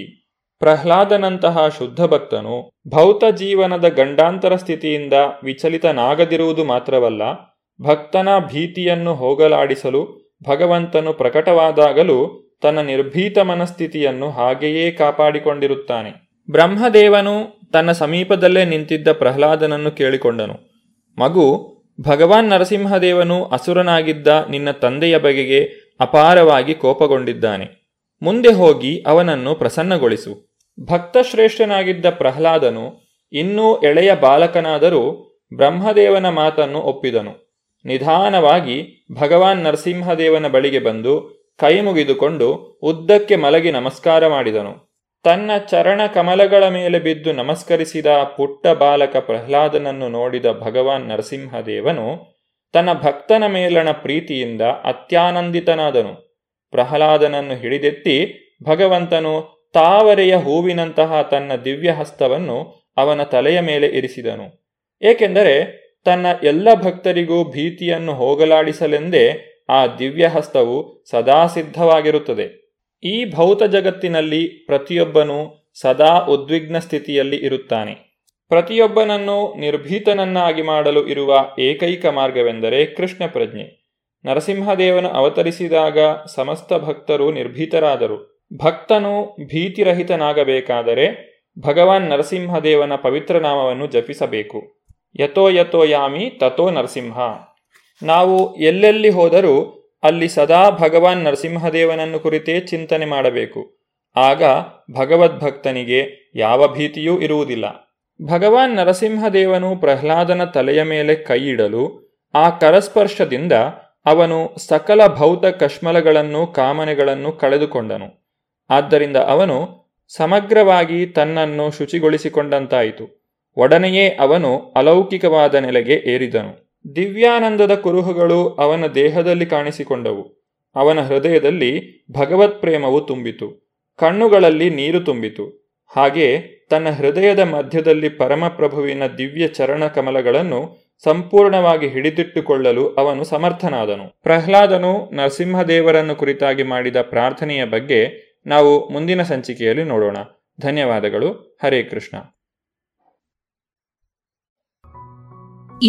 ಪ್ರಹ್ಲಾದನಂತಹ ಶುದ್ಧ ಭಕ್ತನು ಭೌತ ಜೀವನದ ಗಂಡಾಂತರ ಸ್ಥಿತಿಯಿಂದ ವಿಚಲಿತನಾಗದಿರುವುದು ಮಾತ್ರವಲ್ಲ, ಭಕ್ತನ ಭೀತಿಯನ್ನು ಹೋಗಲಾಡಿಸಲು ಭಗವಂತನು ಪ್ರಕಟವಾದಾಗಲೂ ತನ್ನ ನಿರ್ಭೀತ ಮನಸ್ಥಿತಿಯನ್ನು ಹಾಗೆಯೇ ಕಾಪಾಡಿಕೊಂಡಿರುತ್ತಾನೆ. ಬ್ರಹ್ಮದೇವನು ತನ್ನ ಸಮೀಪದಲ್ಲೇ ನಿಂತಿದ್ದ ಪ್ರಹ್ಲಾದನನ್ನು ಕೇಳಿಕೊಂಡನು, ಮಗು, ಭಗವಾನ್ ನರಸಿಂಹದೇವನು ಅಸುರನಾಗಿದ್ದ ನಿನ್ನ ತಂದೆಯ ಬಗೆಗೆ ಅಪಾರವಾಗಿ ಕೋಪಗೊಂಡಿದ್ದಾನೆ. ಮುಂದೆ ಹೋಗಿ ಅವನನ್ನು ಪ್ರಸನ್ನಗೊಳಿಸು. ಭಕ್ತಶ್ರೇಷ್ಠನಾಗಿದ್ದ ಪ್ರಹ್ಲಾದನು ಇನ್ನೂ ಎಳೆಯ ಬಾಲಕನಾದರೂ ಬ್ರಹ್ಮದೇವನ ಮಾತನ್ನು ಒಪ್ಪಿದನು. ನಿಧಾನವಾಗಿ ಭಗವಾನ್ ನರಸಿಂಹದೇವನ ಬಳಿಗೆ ಬಂದು ಕೈ ಮುಗಿದುಕೊಂಡು ಉದ್ದಕ್ಕೆ ಮಲಗಿ ನಮಸ್ಕಾರ ಮಾಡಿದನು. ತನ್ನ ಚರಣ ಕಮಲಗಳ ಮೇಲೆ ಬಿದ್ದು ನಮಸ್ಕರಿಸಿದ ಪುಟ್ಟ ಬಾಲಕ ಪ್ರಹ್ಲಾದನನ್ನು ನೋಡಿದ ಭಗವಾನ್ ನರಸಿಂಹದೇವನು ತನ್ನ ಭಕ್ತನ ಮೇಲಣ ಪ್ರೀತಿಯಿಂದ ಅತ್ಯಾನಂದಿತನಾದನು. ಪ್ರಹ್ಲಾದನನ್ನು ಹಿಡಿದೆತ್ತಿ ಭಗವಂತನು ತಾವರೆಯ ಹೂವಿನಂತಹ ತನ್ನ ದಿವ್ಯ ಹಸ್ತವನ್ನು ಅವನ ತಲೆಯ ಮೇಲೆ ಇರಿಸಿದನು. ಏಕೆಂದರೆ ತನ್ನ ಎಲ್ಲ ಭಕ್ತರಿಗೂ ಭೀತಿಯನ್ನು ಹೋಗಲಾಡಿಸಲೆಂದೇ ಆ ದಿವ್ಯಹಸ್ತವು ಸದಾ ಸಿದ್ಧವಾಗಿರುತ್ತದೆ. ಈ ಭೌತ ಜಗತ್ತಿನಲ್ಲಿ ಪ್ರತಿಯೊಬ್ಬನೂ ಸದಾ ಉದ್ವಿಗ್ನ ಸ್ಥಿತಿಯಲ್ಲಿ ಇರುತ್ತಾನೆ. ಪ್ರತಿಯೊಬ್ಬನನ್ನು ನಿರ್ಭೀತನನ್ನಾಗಿ ಮಾಡಲು ಇರುವ ಏಕೈಕ ಮಾರ್ಗವೆಂದರೆ ಕೃಷ್ಣ ಪ್ರಜ್ಞೆ. ನರಸಿಂಹದೇವನು ಅವತರಿಸಿದಾಗ ಸಮಸ್ತ ಭಕ್ತರು ನಿರ್ಭೀತರಾದರು. ಭಕ್ತನು ಭೀತಿರಹಿತನಾಗಬೇಕಾದರೆ ಭಗವಾನ್ ನರಸಿಂಹದೇವನ ಪವಿತ್ರ ನಾಮವನ್ನು ಜಪಿಸಬೇಕು. ಯಥೋ ಯಥೋ ಯಾಮಿ ತಥೋ ನರಸಿಂಹ. ನಾವು ಎಲ್ಲೆಲ್ಲಿ ಹೋದರೂ ಅಲ್ಲಿ ಸದಾ ಭಗವಾನ್ ನರಸಿಂಹದೇವನನ್ನು ಕುರಿತೇ ಚಿಂತನೆ ಮಾಡಬೇಕು. ಆಗ ಭಗವದ್ಭಕ್ತನಿಗೆ ಯಾವ ಭೀತಿಯೂ ಇರುವುದಿಲ್ಲ. ಭಗವಾನ್ ನರಸಿಂಹದೇವನು ಪ್ರಹ್ಲಾದನ ತಲೆಯ ಮೇಲೆ ಕೈಯಿಡಲು ಆ ಕರಸ್ಪರ್ಶದಿಂದ ಅವನು ಸಕಲ ಭೌತ ಕಶ್ಮಲಗಳನ್ನು, ಕಾಮನೆಗಳನ್ನು ಕಳೆದುಕೊಂಡನು. ಆದ್ದರಿಂದ ಅವನು ಸಮಗ್ರವಾಗಿ ತನ್ನನ್ನು ಶುಚಿಗೊಳಿಸಿಕೊಂಡಂತಾಯಿತು. ಒಡನೆಯೇ ಅವನು ಅಲೌಕಿಕವಾದ ನೆಲೆಗೆ ಏರಿದನು. ದಿವ್ಯಾನಂದದ ಕುರುಹುಗಳು ಅವನ ದೇಹದಲ್ಲಿ ಕಾಣಿಸಿಕೊಂಡವು. ಅವನ ಹೃದಯದಲ್ಲಿ ಭಗವತ್ ಪ್ರೇಮವು ತುಂಬಿತು. ಕಣ್ಣುಗಳಲ್ಲಿ ನೀರು ತುಂಬಿತು. ಹಾಗೆ ತನ್ನ ಹೃದಯದ ಮಧ್ಯದಲ್ಲಿ ಪರಮಪ್ರಭುವಿನ ದಿವ್ಯ ಚರಣ ಕಮಲಗಳನ್ನು ಸಂಪೂರ್ಣವಾಗಿ ಹಿಡಿದಿಟ್ಟುಕೊಳ್ಳಲು ಅವನು ಸಮರ್ಥನಾದನು. ಪ್ರಹ್ಲಾದನು ನರಸಿಂಹದೇವರನ್ನು ಕುರಿತಾಗಿ ಮಾಡಿದ ಪ್ರಾರ್ಥನೆಯ ಬಗ್ಗೆ ನಾವು ಮುಂದಿನ ಸಂಚಿಕೆಯಲ್ಲಿ ನೋಡೋಣ. ಧನ್ಯವಾದಗಳು. ಹರೇ ಕೃಷ್ಣ.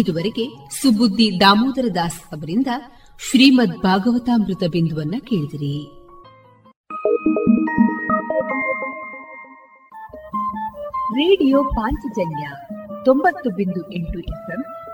ಇದುವರೆಗೆ ಸುಬುದ್ಧಿ ದಾಮೋದರ ದಾಸ್ ಅವರಿಂದ ಶ್ರೀಮದ್ ಭಾಗವತಾಮೃತ ಬಿಂದುವನ್ನು ಕೇಳಿದಿರಿ. ರೇಡಿಯೋ ಪಾಂಚಜನ್ಯ ತೊಂಬತ್ತು ಬಿಂದು ಎಂಟು ಎಫ್ಎಂ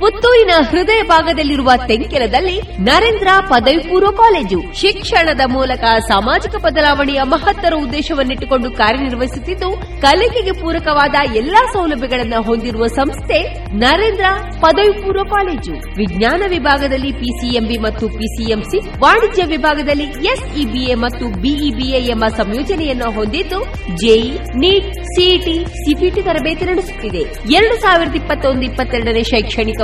ಪುತ್ತೂರಿನ ಹೃದಯ ಭಾಗದಲ್ಲಿರುವ ತೆಂಕೆಲದಲ್ಲಿ ನರೇಂದ್ರ ಪದವಿ ಪೂರ್ವ ಕಾಲೇಜು ಶಿಕ್ಷಣದ ಮೂಲಕ ಸಾಮಾಜಿಕ ಬದಲಾವಣೆಯ ಮಹತ್ತರ ಉದ್ದೇಶವನ್ನಿಟ್ಟುಕೊಂಡು ಕಾರ್ಯನಿರ್ವಹಿಸುತ್ತಿದ್ದು, ಕಲಿಕೆಗೆ ಪೂರಕವಾದ ಎಲ್ಲಾ ಸೌಲಭ್ಯಗಳನ್ನು ಹೊಂದಿರುವ ಸಂಸ್ಥೆ ನರೇಂದ್ರ ಪದವಿ ಪೂರ್ವ ಕಾಲೇಜು. ವಿಜ್ಞಾನ ವಿಭಾಗದಲ್ಲಿ ಪಿಸಿಎಂಬಿ ಮತ್ತು ಪಿಸಿಎಂಸಿ, ವಾಣಿಜ್ಯ ವಿಭಾಗದಲ್ಲಿ ಎಸ್ಇಬಿಎ ಮತ್ತು ಬಿಇಬಿಎ ಎಂಬ ಸಂಯೋಜನೆಯನ್ನು ಹೊಂದಿದ್ದು, ಜೆಇ, ನೀಟ್, ಸಿಇಟಿ, ಸಿಪಿಟಿ ತರಬೇತಿ ನಡೆಸುತ್ತಿದೆ. ಎರಡು ಸಾವಿರದ ಇಪ್ಪತ್ತೊಂದು ಇಪ್ಪತ್ತೆರಡನೇ ಶೈಕ್ಷಣಿಕ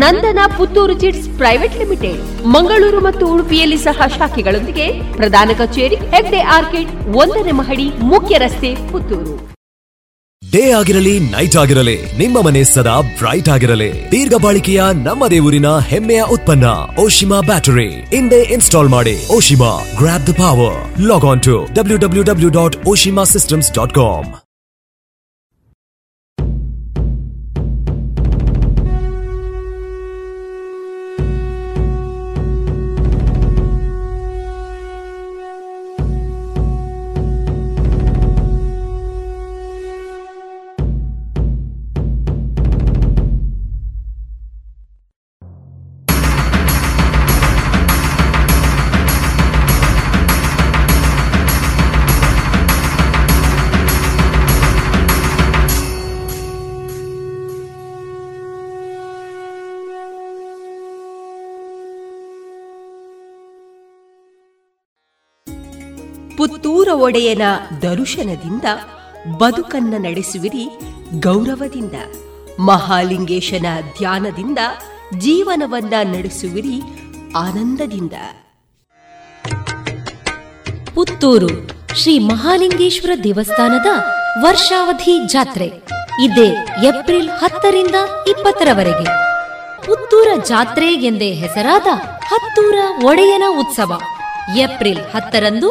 Nandana Puttur chits private limited. Mangaluru ಮತ್ತು ಉಡುಪಿಯಲ್ಲಿ ಸಹ ಶಾಖೆಗಳೊಂದಿಗೆ. ಪ್ರಧಾನ ಕಚೇರಿ ಹೆಗ್ಡೆ ಆರ್ಕಿಡ್, ಒಂದನೇ ಮಹಡಿ, ಮುಖ್ಯ ರಸ್ತೆ, ಪುತ್ತೂರು. ಡೇ ಆಗಿರಲಿ, ನೈಟ್ ಆಗಿರಲಿ, ನಿಮ್ಮ ಮನೆ ಸದಾ ಬ್ರೈಟ್ ಆಗಿರಲಿ. ದೀರ್ಘ ಬಾಳಿಕೆಯ ನಮ್ಮದೇ ಊರಿನ ಹೆಮ್ಮೆಯ ಉತ್ಪನ್ನ ಓಶಿಮಾ ಬ್ಯಾಟರಿ ಇಂದೇ ಇನ್ಸ್ಟಾಲ್ ಮಾಡಿ. Oshima, grab the power. Log on to W W W dot Oshima systems dot com. ಪುತ್ತೂರ ಒಡೆಯನ ದರುಶನದಿಂದ ಬದುಕನ್ನ ನಡೆಸುವಿರಿ ಗೌರವದಿಂದ. ಮಹಾಲಿಂಗೇಶನ ಧ್ಯಾನದಿಂದ ಜೀವನವನ್ನ ನಡೆಸುವಿರಿ ಆನಂದದಿಂದ. ಪುತ್ತೂರು ಶ್ರೀ ಮಹಾಲಿಂಗೇಶ್ವರ ದೇವಸ್ಥಾನದ ವರ್ಷಾವಧಿ ಜಾತ್ರೆ ಇದೇ ಏಪ್ರಿಲ್ ಹತ್ತರಿಂದ ಇಪ್ಪತ್ತರವರೆಗೆ. ಪುತ್ತೂರ ಜಾತ್ರೆ ಎಂದೇ ಹೆಸರಾದ ಹತ್ತೂರ ಒಡೆಯನ ಉತ್ಸವ ಏಪ್ರಿಲ್ ಹತ್ತರಂದು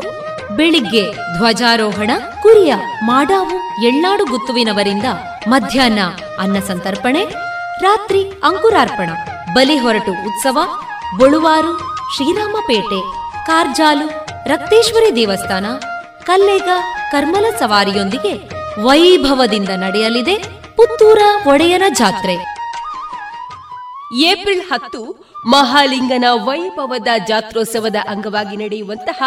ಬೆಳಿಗ್ಗೆ ಧ್ವಜಾರೋಹಣ, ಕುರಿಯ ಮಾಡಾವು ಎಳ್ಳಾಡು ಗುತ್ತುವಿನವರಿಂದ ಮಧ್ಯಾಹ್ನ ಅನ್ನ ಸಂತರ್ಪಣೆ, ರಾತ್ರಿ ಅಂಕುರಾರ್ಪಣ, ಬಲಿ ಹೊರಟು ಉತ್ಸವ, ಬೊಳುವಾರು, ಶ್ರೀರಾಮಪೇಟೆ, ಕಾರ್ಜಾಲು ರಕ್ತೇಶ್ವರಿ ದೇವಸ್ಥಾನ ಕಲ್ಲೇಗ ಕರ್ಮಲ ಸವಾರಿಯೊಂದಿಗೆ ವೈಭವದಿಂದ ನಡೆಯಲಿದೆ ಪುತ್ತೂರ ಒಡೆಯನ ಜಾತ್ರೆ. ಏಪ್ರಿಲ್ ಹತ್ತು ಮಹಾಲಿಂಗನ ವೈಭವದ ಜಾತ್ರೋತ್ಸವದ ಅಂಗವಾಗಿ ನಡೆಯುವಂತಹ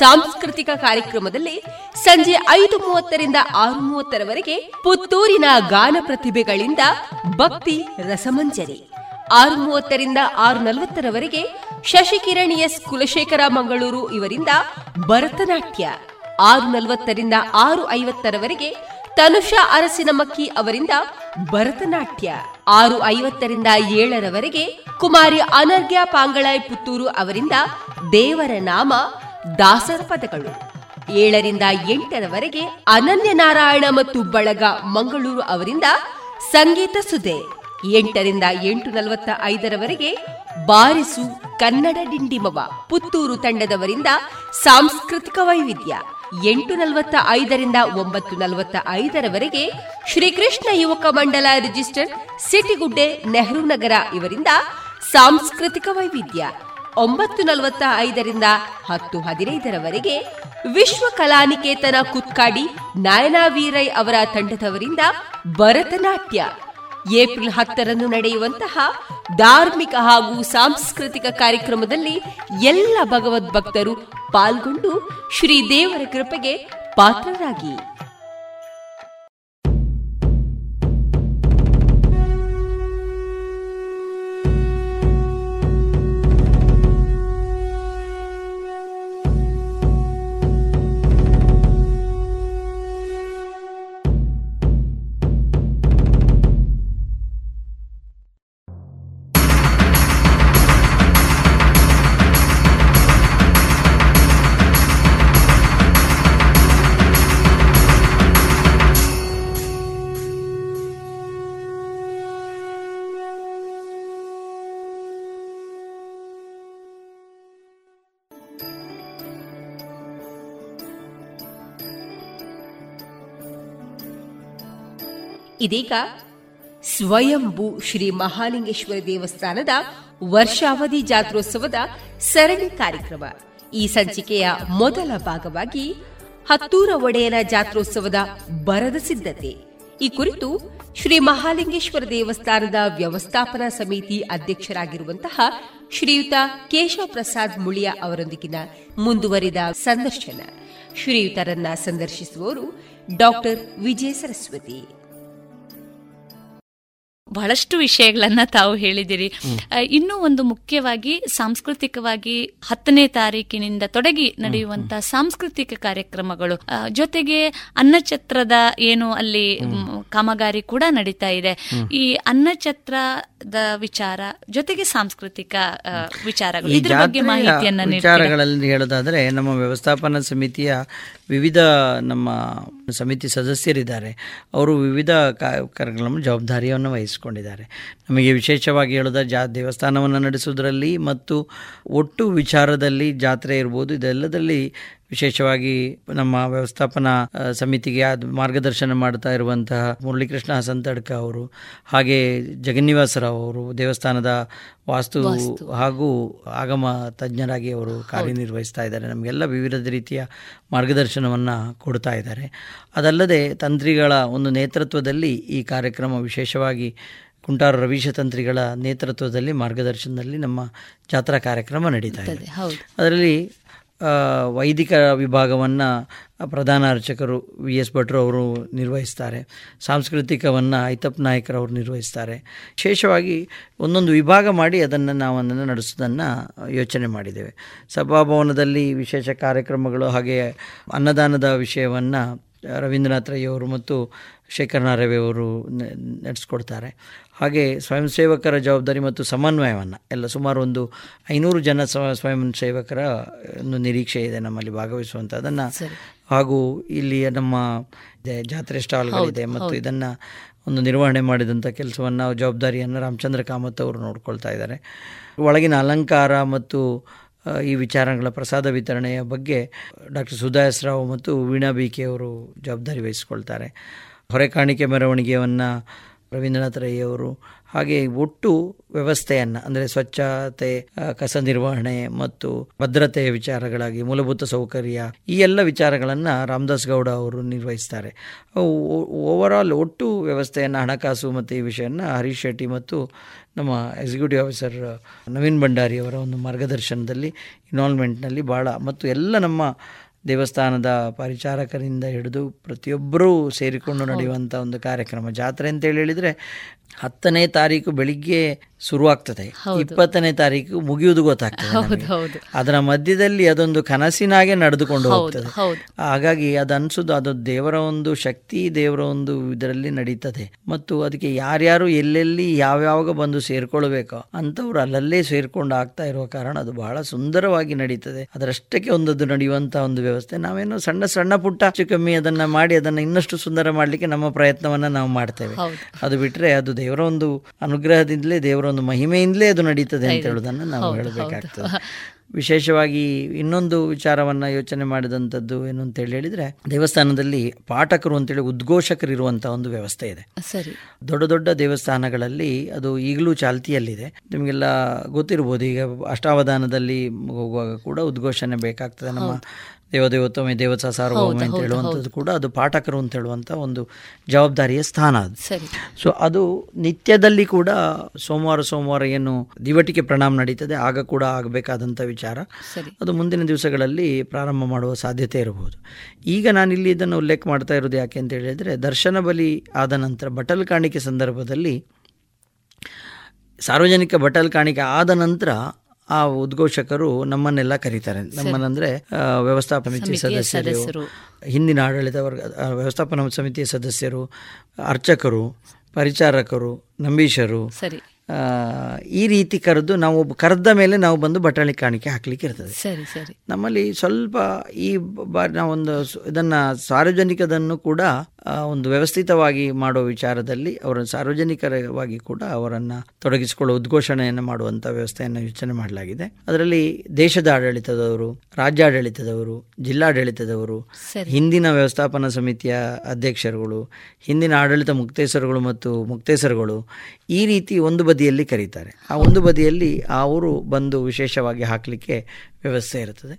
ಸಾಂಸ್ಕೃತಿಕ ಕಾರ್ಯಕ್ರಮದಲ್ಲಿ ಸಂಜೆ ಐದು ಮೂವತ್ತರಿಂದ ಆರು ಮೂವತ್ತರವರೆಗೆ ಪುತ್ತೂರಿನ ಗಾನ ಪ್ರತಿಭೆಗಳಿಂದ ಭಕ್ತಿ ರಸಮಂಜರಿ, ಆರು ಮೂವತ್ತರಿಂದ ಆರು ನಲವತ್ತರವರೆಗೆ ಶಶಿಕಿರಣಿ ಎಸ್ ಕುಲಶೇಖರ ಮಂಗಳೂರು ಇವರಿಂದ ಭರತನಾಟ್ಯ, ಆರು ನಲವತ್ತರಿಂದ ಆರು ಐವತ್ತರವರೆಗೆ ತನುಷಾ ಅರಸಿನಮಕ್ಕಿ ಅವರಿಂದ ಭರತನಾಟ್ಯ, ಆರು ಐವತ್ತರಿಂದ ಏಳರವರೆಗೆ ಕುಮಾರಿ ಅನರ್ಘ್ಯ ಪಾಂಗಳಾಯ್ ಪುತ್ತೂರು ಅವರಿಂದ ದೇವರ ನಾಮ ದಾಸರ ಪದಗಳು, ಏಳರಿಂದ ಎಂಟರವರೆಗೆ ಅನನ್ಯ ನಾರಾಯಣ ಮತ್ತು ಬಳಗ ಮಂಗಳೂರು ಅವರಿಂದ ಸಂಗೀತ ಸುಧೆ, ಎಂಟರಿಂದ ಎಂಟು ನಲವತ್ತ ಐದರವರೆಗೆ ಬಾರಿಸು ಕನ್ನಡ ಡಿಂಡಿಮವ ಪುತ್ತೂರು ತಂಡದವರಿಂದ ಸಾಂಸ್ಕೃತಿಕ ವೈವಿಧ್ಯ, ಎಂಟು ನಲವತ್ತ ಐದರಿಂದ ಒಂಬತ್ತು ನಲವತ್ತ ಐದರವರೆಗೆ ಶ್ರೀಕೃಷ್ಣ ಯುವಕ ಮಂಡಲ ರಿಜಿಸ್ಟರ್ ಸಿಟಿಗುಡ್ಡೆ ನೆಹರು ನಗರ ಇವರಿಂದ ಸಾಂಸ್ಕೃತಿಕ ವೈವಿಧ್ಯ, ಒಂಬತ್ತು ನಲವತ್ತ ಐದರಿಂದ ಹತ್ತು ಹದಿನೈದರವರೆಗೆ ವಿಶ್ವಕಲಾ ನಿಕೇತನ ಕುತ್ಕಾಡಿ ನಾಯನಾವೀರೈ ಅವರ ತಂಡದವರಿಂದ ಭರತನಾಟ್ಯ. ಏಪ್ರಿಲ್ ಹತ್ತರಂದು ನಡೆಯುವಂತಹ ಧಾರ್ಮಿಕ ಹಾಗೂ ಸಾಂಸ್ಕೃತಿಕ ಕಾರ್ಯಕ್ರಮದಲ್ಲಿ ಎಲ್ಲ ಭಗವದ್ಭಕ್ತರು ಪಾಲ್ಗೊಂಡು ಶ್ರೀದೇವರ ಕೃಪೆಗೆ ಪಾತ್ರರಾಗಿ. ಇದೀಗ ಸ್ವಯಂಭೂ ಶ್ರೀ ಮಹಾಲಿಂಗೇಶ್ವರ ದೇವಸ್ಥಾನದ ವರ್ಷಾವಧಿ ಜಾತ್ರೋತ್ಸವದ ಸರಣಿ ಕಾರ್ಯಕ್ರಮ. ಈ ಸಂಚಿಕೆಯ ಮೊದಲ ಭಾಗವಾಗಿ ಹತ್ತೂರ ಒಡೆಯನ ಜಾತ್ರೋತ್ಸವದ ಬರದ ಸಿದ್ಧತೆ ಈ ಕುರಿತು ಶ್ರೀ ಮಹಾಲಿಂಗೇಶ್ವರ ದೇವಸ್ಥಾನದ ವ್ಯವಸ್ಥಾಪನಾ ಸಮಿತಿ ಅಧ್ಯಕ್ಷರಾಗಿರುವಂತಹ ಶ್ರೀಯುತ ಕೇಶವ ಪ್ರಸಾದ್ ಮುಳಿಯ ಅವರೊಂದಿಗಿನ ಮುಂದುವರಿದ ಸಂದರ್ಶನ. ಶ್ರೀಯುತರನ್ನ ಸಂದರ್ಶಿಸುವವರು ಡಾಕ್ಟರ್ ವಿಜಯ ಸರಸ್ವತಿ. ಬಹಳಷ್ಟು ವಿಷಯಗಳನ್ನ ತಾವು ಹೇಳಿದಿರಿ. ಇನ್ನೂ ಒಂದು ಮುಖ್ಯವಾಗಿ ಸಾಂಸ್ಕೃತಿಕವಾಗಿ ಹತ್ತನೇ ತಾರೀಕಿನಿಂದ ತೊಡಗಿ ನಡೆಯುವಂತಹ ಸಾಂಸ್ಕೃತಿಕ ಕಾರ್ಯಕ್ರಮಗಳು ಜೊತೆಗೆ ಅನ್ನಛತ್ರದ ಏನು ಅಲ್ಲಿ ಕಾಮಗಾರಿ ಕೂಡ ನಡೀತಾ ಇದೆ. ಈ ಅನ್ನಛತ್ರದ ವಿಚಾರ ಜೊತೆಗೆ ಸಾಂಸ್ಕೃತಿಕ ವಿಚಾರಗಳು ಇದ್ರ ಬಗ್ಗೆ ಮಾಹಿತಿಯನ್ನು ವಿಚಾರಗಳಲ್ಲಿ ಹೇಳೋದಾದ್ರೆ ನಮ್ಮ ವ್ಯವಸ್ಥಾಪನಾ ಸಮಿತಿಯ ವಿವಿಧ ನಮ್ಮ ಸಮಿತಿ ಸದಸ್ಯರಿದ್ದಾರೆ. ಅವರು ವಿವಿಧ ಕಾರ್ಯಕ್ರಮ ಜವಾಬ್ದಾರಿಯನ್ನು ವಹಿಸಿಕೊಂಡಿದ್ದಾರೆ. ನಮಗೆ ವಿಶೇಷವಾಗಿ ಹೇಳೋದಾದ್ರೆ ಜಾ ದೇವಸ್ಥಾನವನ್ನು ನಡೆಸುವುದರಲ್ಲಿ ಮತ್ತು ಒಟ್ಟು ವಿಚಾರದಲ್ಲಿ ಜಾತ್ರೆ ಇರ್ಬೋದು, ಇದೆಲ್ಲದಲ್ಲಿ ವಿಶೇಷವಾಗಿ ನಮ್ಮ ವ್ಯವಸ್ಥಾಪನಾ ಸಮಿತಿಗೆ ಮಾರ್ಗದರ್ಶನ ಮಾಡ್ತಾ ಇರುವಂತಹ ಮುರಳೀಕೃಷ್ಣ ಹಸಂತಡ್ಕ ಅವರು, ಹಾಗೆ ಜಗನ್ನಿವಾಸ ರಾವ್ ಅವರು ದೇವಸ್ಥಾನದ ವಾಸ್ತು ಹಾಗೂ ಆಗಮ ತಜ್ಞರಾಗಿ ಅವರು ಕಾರ್ಯನಿರ್ವಹಿಸ್ತಾ ಇದ್ದಾರೆ. ನಮಗೆಲ್ಲ ವಿವಿಧ ರೀತಿಯ ಮಾರ್ಗದರ್ಶನವನ್ನು ಕೊಡ್ತಾ ಇದ್ದಾರೆ. ಅದಲ್ಲದೆ ತಂತ್ರಿಗಳ ಒಂದು ನೇತೃತ್ವದಲ್ಲಿ ಈ ಕಾರ್ಯಕ್ರಮ ವಿಶೇಷವಾಗಿ ಕುಂಟಾರ ರವೀಶ ತಂತ್ರಿಗಳ ನೇತೃತ್ವದಲ್ಲಿ ಮಾರ್ಗದರ್ಶನದಲ್ಲಿ ನಮ್ಮ ಜಾತ್ರಾ ಕಾರ್ಯಕ್ರಮ ನಡೀತಾ ಇದೆ. ಅದರಲ್ಲಿ ವೈದಿಕ ವಿಭಾಗವನ್ನು ಪ್ರಧಾನ ಅರ್ಚಕರು ವಿ ಎಸ್ ಭಟ್ರು ಅವರು ನಿರ್ವಹಿಸ್ತಾರೆ. ಸಾಂಸ್ಕೃತಿಕವನ್ನು ಐತಪ್ ನಾಯಕರವರು ನಿರ್ವಹಿಸ್ತಾರೆ. ವಿಶೇಷವಾಗಿ ಒಂದೊಂದು ವಿಭಾಗ ಮಾಡಿ ಅದನ್ನು ನಾವು ಅದನ್ನು ನಡೆಸೋದನ್ನು ಯೋಚನೆ ಮಾಡಿದ್ದೇವೆ. ಸಭಾಭವನದಲ್ಲಿ ವಿಶೇಷ ಕಾರ್ಯಕ್ರಮಗಳು ಹಾಗೆ ಅನ್ನದಾನದ ವಿಷಯವನ್ನು ರವೀಂದ್ರನಾಥ್ ರೈ ಅವರು ಮತ್ತು ಶೇಖರ್ ನಾರವಿ ಅವರು ನಡೆಸ್ಕೊಡ್ತಾರೆ. ಹಾಗೆ ಸ್ವಯಂ ಸೇವಕರ ಜವಾಬ್ದಾರಿ ಮತ್ತು ಸಮನ್ವಯವನ್ನು ಎಲ್ಲ ಸುಮಾರು ಒಂದು ಐನೂರು ಜನ ಸ್ವಯಂ ಸೇವಕರ ಒಂದು ನಿರೀಕ್ಷೆ ಇದೆ ನಮ್ಮಲ್ಲಿ ಭಾಗವಹಿಸುವಂಥದ್ದನ್ನು. ಹಾಗೂ ಇಲ್ಲಿ ನಮ್ಮ ಜಾತ್ರೆ ಸ್ಟಾಲ್ಗಳಿದೆ ಮತ್ತು ಇದನ್ನು ಒಂದು ನಿರ್ವಹಣೆ ಮಾಡಿದಂಥ ಕೆಲಸವನ್ನು ಜವಾಬ್ದಾರಿಯನ್ನು ರಾಮಚಂದ್ರ ಕಾಮತ್ ಅವರು ನೋಡ್ಕೊಳ್ತಾ ಇದ್ದಾರೆ. ಒಳಗಿನ ಅಲಂಕಾರ ಮತ್ತು ಈ ವಿಚಾರಗಳ ಪ್ರಸಾದ ವಿತರಣೆಯ ಬಗ್ಗೆ ಡಾಕ್ಟರ್ ಸುಧಾಯಸ್ ರಾವ್ ಮತ್ತು ವೀಣಾ ಬಿ ಕೆ ಅವರು ಜವಾಬ್ದಾರಿ ವಹಿಸಿಕೊಳ್ತಾರೆ. ಹೊರೆ ಕಾಣಿಕೆ ಮೆರವಣಿಗೆಯನ್ನು ರವೀಂದ್ರನಾಥ ರೈ ಅವರು. ಹಾಗೆ ಒಟ್ಟು ವ್ಯವಸ್ಥೆಯನ್ನು ಅಂದರೆ ಸ್ವಚ್ಛತೆ, ಕಸ ನಿರ್ವಹಣೆ ಮತ್ತು ಭದ್ರತೆಯ ವಿಚಾರಗಳಾಗಿ ಮೂಲಭೂತ ಸೌಕರ್ಯ, ಈ ಎಲ್ಲ ವಿಚಾರಗಳನ್ನು ರಾಮದಾಸ್ ಗೌಡ ಅವರು ನಿರ್ವಹಿಸ್ತಾರೆ. ಓವರಾಲ್ ಒಟ್ಟು ವ್ಯವಸ್ಥೆಯನ್ನು, ಹಣಕಾಸು ಮತ್ತು ಈ ವಿಷಯವನ್ನು ಹರೀಶ್ ಶೆಟ್ಟಿ ಮತ್ತು ನಮ್ಮ ಎಕ್ಸಿಕ್ಯೂಟಿವ್ ಆಫೀಸರ್ ನವೀನ್ ಭಂಡಾರಿ ಅವರ ಒಂದು ಮಾರ್ಗದರ್ಶನದಲ್ಲಿ, ಇನ್ವಾಲ್ವ್ಮೆಂಟ್ನಲ್ಲಿ ಭಾಳ, ಮತ್ತು ಎಲ್ಲ ನಮ್ಮ ದೇವಸ್ಥಾನದ ಪರಿಚಾರಕರಿಂದ ಹಿಡಿದು ಪ್ರತಿಯೊಬ್ಬರೂ ಸೇರಿಕೊಂಡು ನಡೆಯುವಂಥ ಒಂದು ಕಾರ್ಯಕ್ರಮ. ಜಾತ್ರೆ ಅಂತೇಳಿ ಹೇಳಿದರೆ ಹತ್ತನೇ ತಾರೀಕು ಬೆಳಿಗ್ಗೆ ಶುರುವಾಗ್ತದೆ, ಇಪ್ಪತ್ತನೇ ತಾರೀಕು ಮುಗಿಯುವುದು ಗೊತ್ತಾಗ್ತದೆ. ಅದರ ಮಧ್ಯದಲ್ಲಿ ಅದೊಂದು ಕನಸಿನಾಗೆ ನಡೆದುಕೊಂಡು ಹೋಗ್ತದೆ. ಹಾಗಾಗಿ ಅದು ಅನಿಸೋದು ಅದು ದೇವರ ಒಂದು ಶಕ್ತಿ, ದೇವರ ಒಂದು ಇದರಲ್ಲಿ ನಡೀತದೆ. ಮತ್ತು ಅದಕ್ಕೆ ಯಾರ್ಯಾರು ಎಲ್ಲೆಲ್ಲಿ ಯಾವ್ಯಾವಾಗ ಬಂದು ಸೇರ್ಕೊಳ್ಬೇಕೋ ಅಂಥವ್ರು ಅಲ್ಲಲ್ಲೇ ಸೇರ್ಕೊಂಡು ಆಗ್ತಾ ಇರುವ ಕಾರಣ ಅದು ಬಹಳ ಸುಂದರವಾಗಿ ನಡೀತದೆ. ಅದರಷ್ಟಕ್ಕೆ ಒಂದದ್ದು ನಡೆಯುವಂಥ ಒಂದು ವ್ಯವಸ್ಥೆ. ನಾವೇನೋ ಸಣ್ಣ ಸಣ್ಣ ಪುಟ್ಟ ಹೆಚ್ಚು ಕಮ್ಮಿ ಅದನ್ನ ಮಾಡಿ ಅದನ್ನು ಇನ್ನಷ್ಟು ಸುಂದರ ಮಾಡಲಿಕ್ಕೆ ನಮ್ಮ ಪ್ರಯತ್ನವನ್ನ ನಾವು ಮಾಡ್ತೇವೆ. ಅದು ಬಿಟ್ಟರೆ ಅದು ದೇವರ ಒಂದು ಅನುಗ್ರಹದಿಂದಲೇ, ದೇವರ ಒಂದು ಮಹಿಮೆಯಿಂದಲೇ ಅದು ನಡೀತದೆ ಅಂತ ಹೇಳೋದನ್ನು ನಾವು ಹೇಳಬೇಕಾಗ್ತದೆ. ವಿಶೇಷವಾಗಿ ಇನ್ನೊಂದು ವಿಚಾರವನ್ನು ಯೋಚನೆ ಮಾಡಿದಂಥದ್ದು ಏನು ಅಂತೇಳಿ ಹೇಳಿದರೆ, ದೇವಸ್ಥಾನದಲ್ಲಿ ಪಾಠಕರು ಅಂತೇಳಿ ಉದ್ಘೋಷಕರು ಇರುವಂಥ ಒಂದು ವ್ಯವಸ್ಥೆ ಇದೆ. ಸರಿ, ದೊಡ್ಡ ದೊಡ್ಡ ದೇವಸ್ಥಾನಗಳಲ್ಲಿ ಅದು ಈಗಲೂ ಚಾಲ್ತಿಯಲ್ಲಿದೆ. ನಿಮಗೆಲ್ಲ ಗೊತ್ತಿರ್ಬೋದು, ಈಗ ಅಷ್ಟಾವಧಾನದಲ್ಲಿ ಹೋಗುವಾಗ ಕೂಡ ಉದ್ಘೋಷಣೆ ಬೇಕಾಗ್ತದೆ. ನಮ್ಮ ದೇವದೇವೋತ್ತಮೆ ದೇವತಾ ಸಾರ್ವಭೌಮ ಅಂತ ಹೇಳುವಂಥದ್ದು ಕೂಡ ಅದು ಪಾಠಕರು ಅಂತ ಹೇಳುವಂಥ ಒಂದು ಜವಾಬ್ದಾರಿಯ ಸ್ಥಾನ ಅದು. ಸೊ ಅದು ನಿತ್ಯದಲ್ಲಿ ಕೂಡ ಸೋಮವಾರ ಸೋಮವಾರ ಏನು ದಿವಟಿಕೆ ಪ್ರಣಾಮ ನಡೀತದೆ, ಆಗ ಕೂಡ ಆಗಬೇಕಾದಂಥ ವಿಚಾರ. ಅದು ಮುಂದಿನ ದಿವಸಗಳಲ್ಲಿ ಪ್ರಾರಂಭ ಮಾಡುವ ಸಾಧ್ಯತೆ ಇರಬಹುದು. ಈಗ ನಾನಿಲ್ಲಿ ಇದನ್ನು ಉಲ್ಲೇಖ ಮಾಡ್ತಾ ಇರೋದು ಯಾಕೆ ಅಂತ ಹೇಳಿದರೆ, ದರ್ಶನ ಬಲಿ ಆದ ನಂತರ ಬಟಲ್ ಕಾಣಿಕೆ ಸಂದರ್ಭದಲ್ಲಿ, ಸಾರ್ವಜನಿಕ ಬಟಲ್ ಕಾಣಿಕೆ ಆದ ನಂತರ ಆ ಉದ್ಘೋಷಕರು ನಮ್ಮನ್ನೆಲ್ಲ ಕರೀತಾರೆ. ನಮ್ಮನ್ನಂದರೆ ವ್ಯವಸ್ಥಾಪನ ಸಮಿತಿ ಸದಸ್ಯರು, ಹಿಂದಿನ ಆಡಳಿತ ವರ್ಗ ವ್ಯವಸ್ಥಾಪನಾ ಸಮಿತಿಯ ಸದಸ್ಯರು, ಅರ್ಚಕರು, ಪರಿಚಾರಕರು, ನಂಬೀಶರು, ಈ ರೀತಿ ಕರೆದು ನಾವು ಕರೆದ ಮೇಲೆ ನಾವು ಬಂದು ಬಟಾಣಿ ಕಾಣಿಕೆ ಹಾಕ್ಲಿಕ್ಕೆ ಇರ್ತದೆ. ನಮ್ಮಲ್ಲಿ ಸ್ವಲ್ಪ ಈ ಬಾರಿ ನಾವೊಂದು ಇದನ್ನು ಸಾರ್ವಜನಿಕದನ್ನು ಕೂಡ ಒಂದು ವ್ಯವಸ್ಥಿತವಾಗಿ ಮಾಡೋ ವಿಚಾರದಲ್ಲಿ ಅವರ ಸಾರ್ವಜನಿಕರವಾಗಿ ಕೂಡ ಅವರನ್ನು ತೊಡಗಿಸಿಕೊಳ್ಳೋ ಉದ್ಘೋಷಣೆಯನ್ನು ಮಾಡುವಂಥ ವ್ಯವಸ್ಥೆಯನ್ನು ಯೋಚನೆ ಮಾಡಲಾಗಿದೆ. ಅದರಲ್ಲಿ ದೇಶದ ಆಡಳಿತದವರು, ರಾಜ್ಯಾಡಳಿತದವರು, ಜಿಲ್ಲಾಡಳಿತದವರು, ಹಿಂದಿನ ವ್ಯವಸ್ಥಾಪನಾ ಸಮಿತಿಯ ಅಧ್ಯಕ್ಷರುಗಳು, ಹಿಂದಿನ ಆಡಳಿತ ಮುಕ್ತೇಸರುಗಳು ಮತ್ತು ಮುಕ್ತೇಸರುಗಳು, ಈ ರೀತಿ ಒಂದು ಬದಿಯಲ್ಲಿ ಕರೀತಾರೆ. ಆ ಒಂದು ಬದಿಯಲ್ಲಿ ಅವರು ಬಂದು ವಿಶೇಷವಾಗಿ ಹಾಕಲಿಕ್ಕೆ ವ್ಯವಸ್ಥೆ ಇರ್ತದೆ.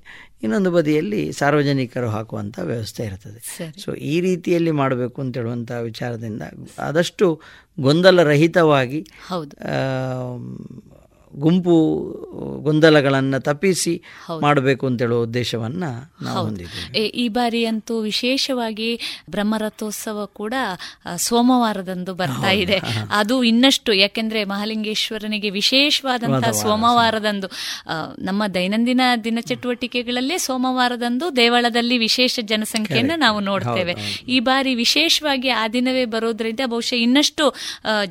ಇನ್ನೊಂದು ಬದಿಯಲ್ಲಿ ಸಾರ್ವಜನಿಕರು ಹಾಕುವಂಥ ವ್ಯವಸ್ಥೆ ಇರ್ತದೆ. ಸೊ ಈ ರೀತಿಯಲ್ಲಿ ಮಾಡಬೇಕು ಅಂತ ಹೇಳುವಂಥ ವಿಚಾರದಿಂದ ಆದಷ್ಟು ಗೊಂದಲರಹಿತವಾಗಿ, ಗುಂಪು ಗೊಂದಲಗಳನ್ನು ತಪ್ಪಿಸಿ ಮಾಡಬೇಕು ಅಂತೇಳುವ ಉದ್ದೇಶವನ್ನು ನಾವು ಹೊಂದಿದ್ದೀವಿ. ಈ ಬಾರಿ ಅಂತೂ ವಿಶೇಷವಾಗಿ ಬ್ರಹ್ಮರಥೋತ್ಸವ ಕೂಡ ಸೋಮವಾರದಂದು ಬರ್ತಾ ಇದೆ. ಅದು ಇನ್ನಷ್ಟು, ಯಾಕೆಂದ್ರೆ ಮಹಾಲಿಂಗೇಶ್ವರನಿಗೆ ವಿಶೇಷವಾದಂತಹ ಸೋಮವಾರದಂದು ನಮ್ಮ ದೈನಂದಿನ ದಿನಚಟುವಟಿಕೆಗಳಲ್ಲೇ ಸೋಮವಾರದಂದು ದೇವಳದಲ್ಲಿ ವಿಶೇಷ ಜನಸಂಖ್ಯೆಯನ್ನು ನಾವು ನೋಡ್ತೇವೆ. ಈ ಬಾರಿ ವಿಶೇಷವಾಗಿ ಆ ದಿನವೇ ಬರೋದ್ರಿಂದ ಬಹುಶಃ ಇನ್ನಷ್ಟು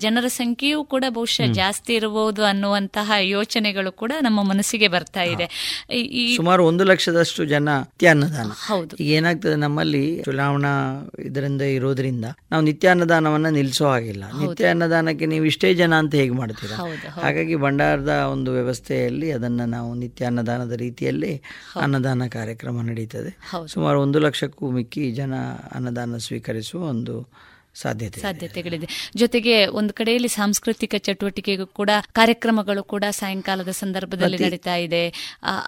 ಜನರ ಸಂಖ್ಯೆಯೂ ಕೂಡ ಬಹುಶಃ ಜಾಸ್ತಿ ಇರಬಹುದು ಅನ್ನುವಂತಹ ಯೋಚನೆಗಳು ಕೂಡ ನಮ್ಮ ಮನಸ್ಸಿಗೆ ಬರ್ತಾ ಇದೆ. ಸುಮಾರು ಒಂದು ಲಕ್ಷದಷ್ಟು ಜನ ನಿತ್ಯಾನ್ನದಾನ. ಹೌದು, ಏನಾಗ್ತದೆ ನಮ್ಮಲ್ಲಿ ಚುನಾವಣಾ ಇದರಿಂದ ಇರೋದ್ರಿಂದ ನಾವು ನಿತ್ಯಾನ್ನದಾನವನ್ನ ನಿಲ್ಲಿಸೋ ಹಾಗಿಲ್ಲ. ನಿತ್ಯಾನ್ನದಾನಕ್ಕೆ ನೀವು ಇಷ್ಟೇ ಜನ ಅಂತ ಹೇಗೆ ಮಾಡ್ತೀರಾ? ಹಾಗಾಗಿ ಭಂಡಾರದ ಒಂದು ವ್ಯವಸ್ಥೆಯಲ್ಲಿ ಅದನ್ನ ನಾವು ನಿತ್ಯಾನ್ನದಾನದ ರೀತಿಯಲ್ಲಿ ಅನ್ನದಾನ ಕಾರ್ಯಕ್ರಮ ನಡೀತದೆ. ಸುಮಾರು ಒಂದು ಲಕ್ಷಕ್ಕೂ ಮಿಕ್ಕಿ ಜನ ಅನ್ನದಾನ ಸ್ವೀಕರಿಸುವ ಒಂದು ಸಾಧ್ಯತೆ ಸಾಧ್ಯತೆಗಳಿದೆ. ಜೊತೆಗೆ ಒಂದು ಕಡೆಯಲ್ಲಿ ಸಾಂಸ್ಕೃತಿಕ ಚಟುವಟಿಕೆಗೂ ಕೂಡ ಕಾರ್ಯಕ್ರಮಗಳು ಕೂಡ ಸಾಯಂಕಾಲದ ಸಂದರ್ಭದಲ್ಲಿ ನಡೀತಾ ಇದೆ.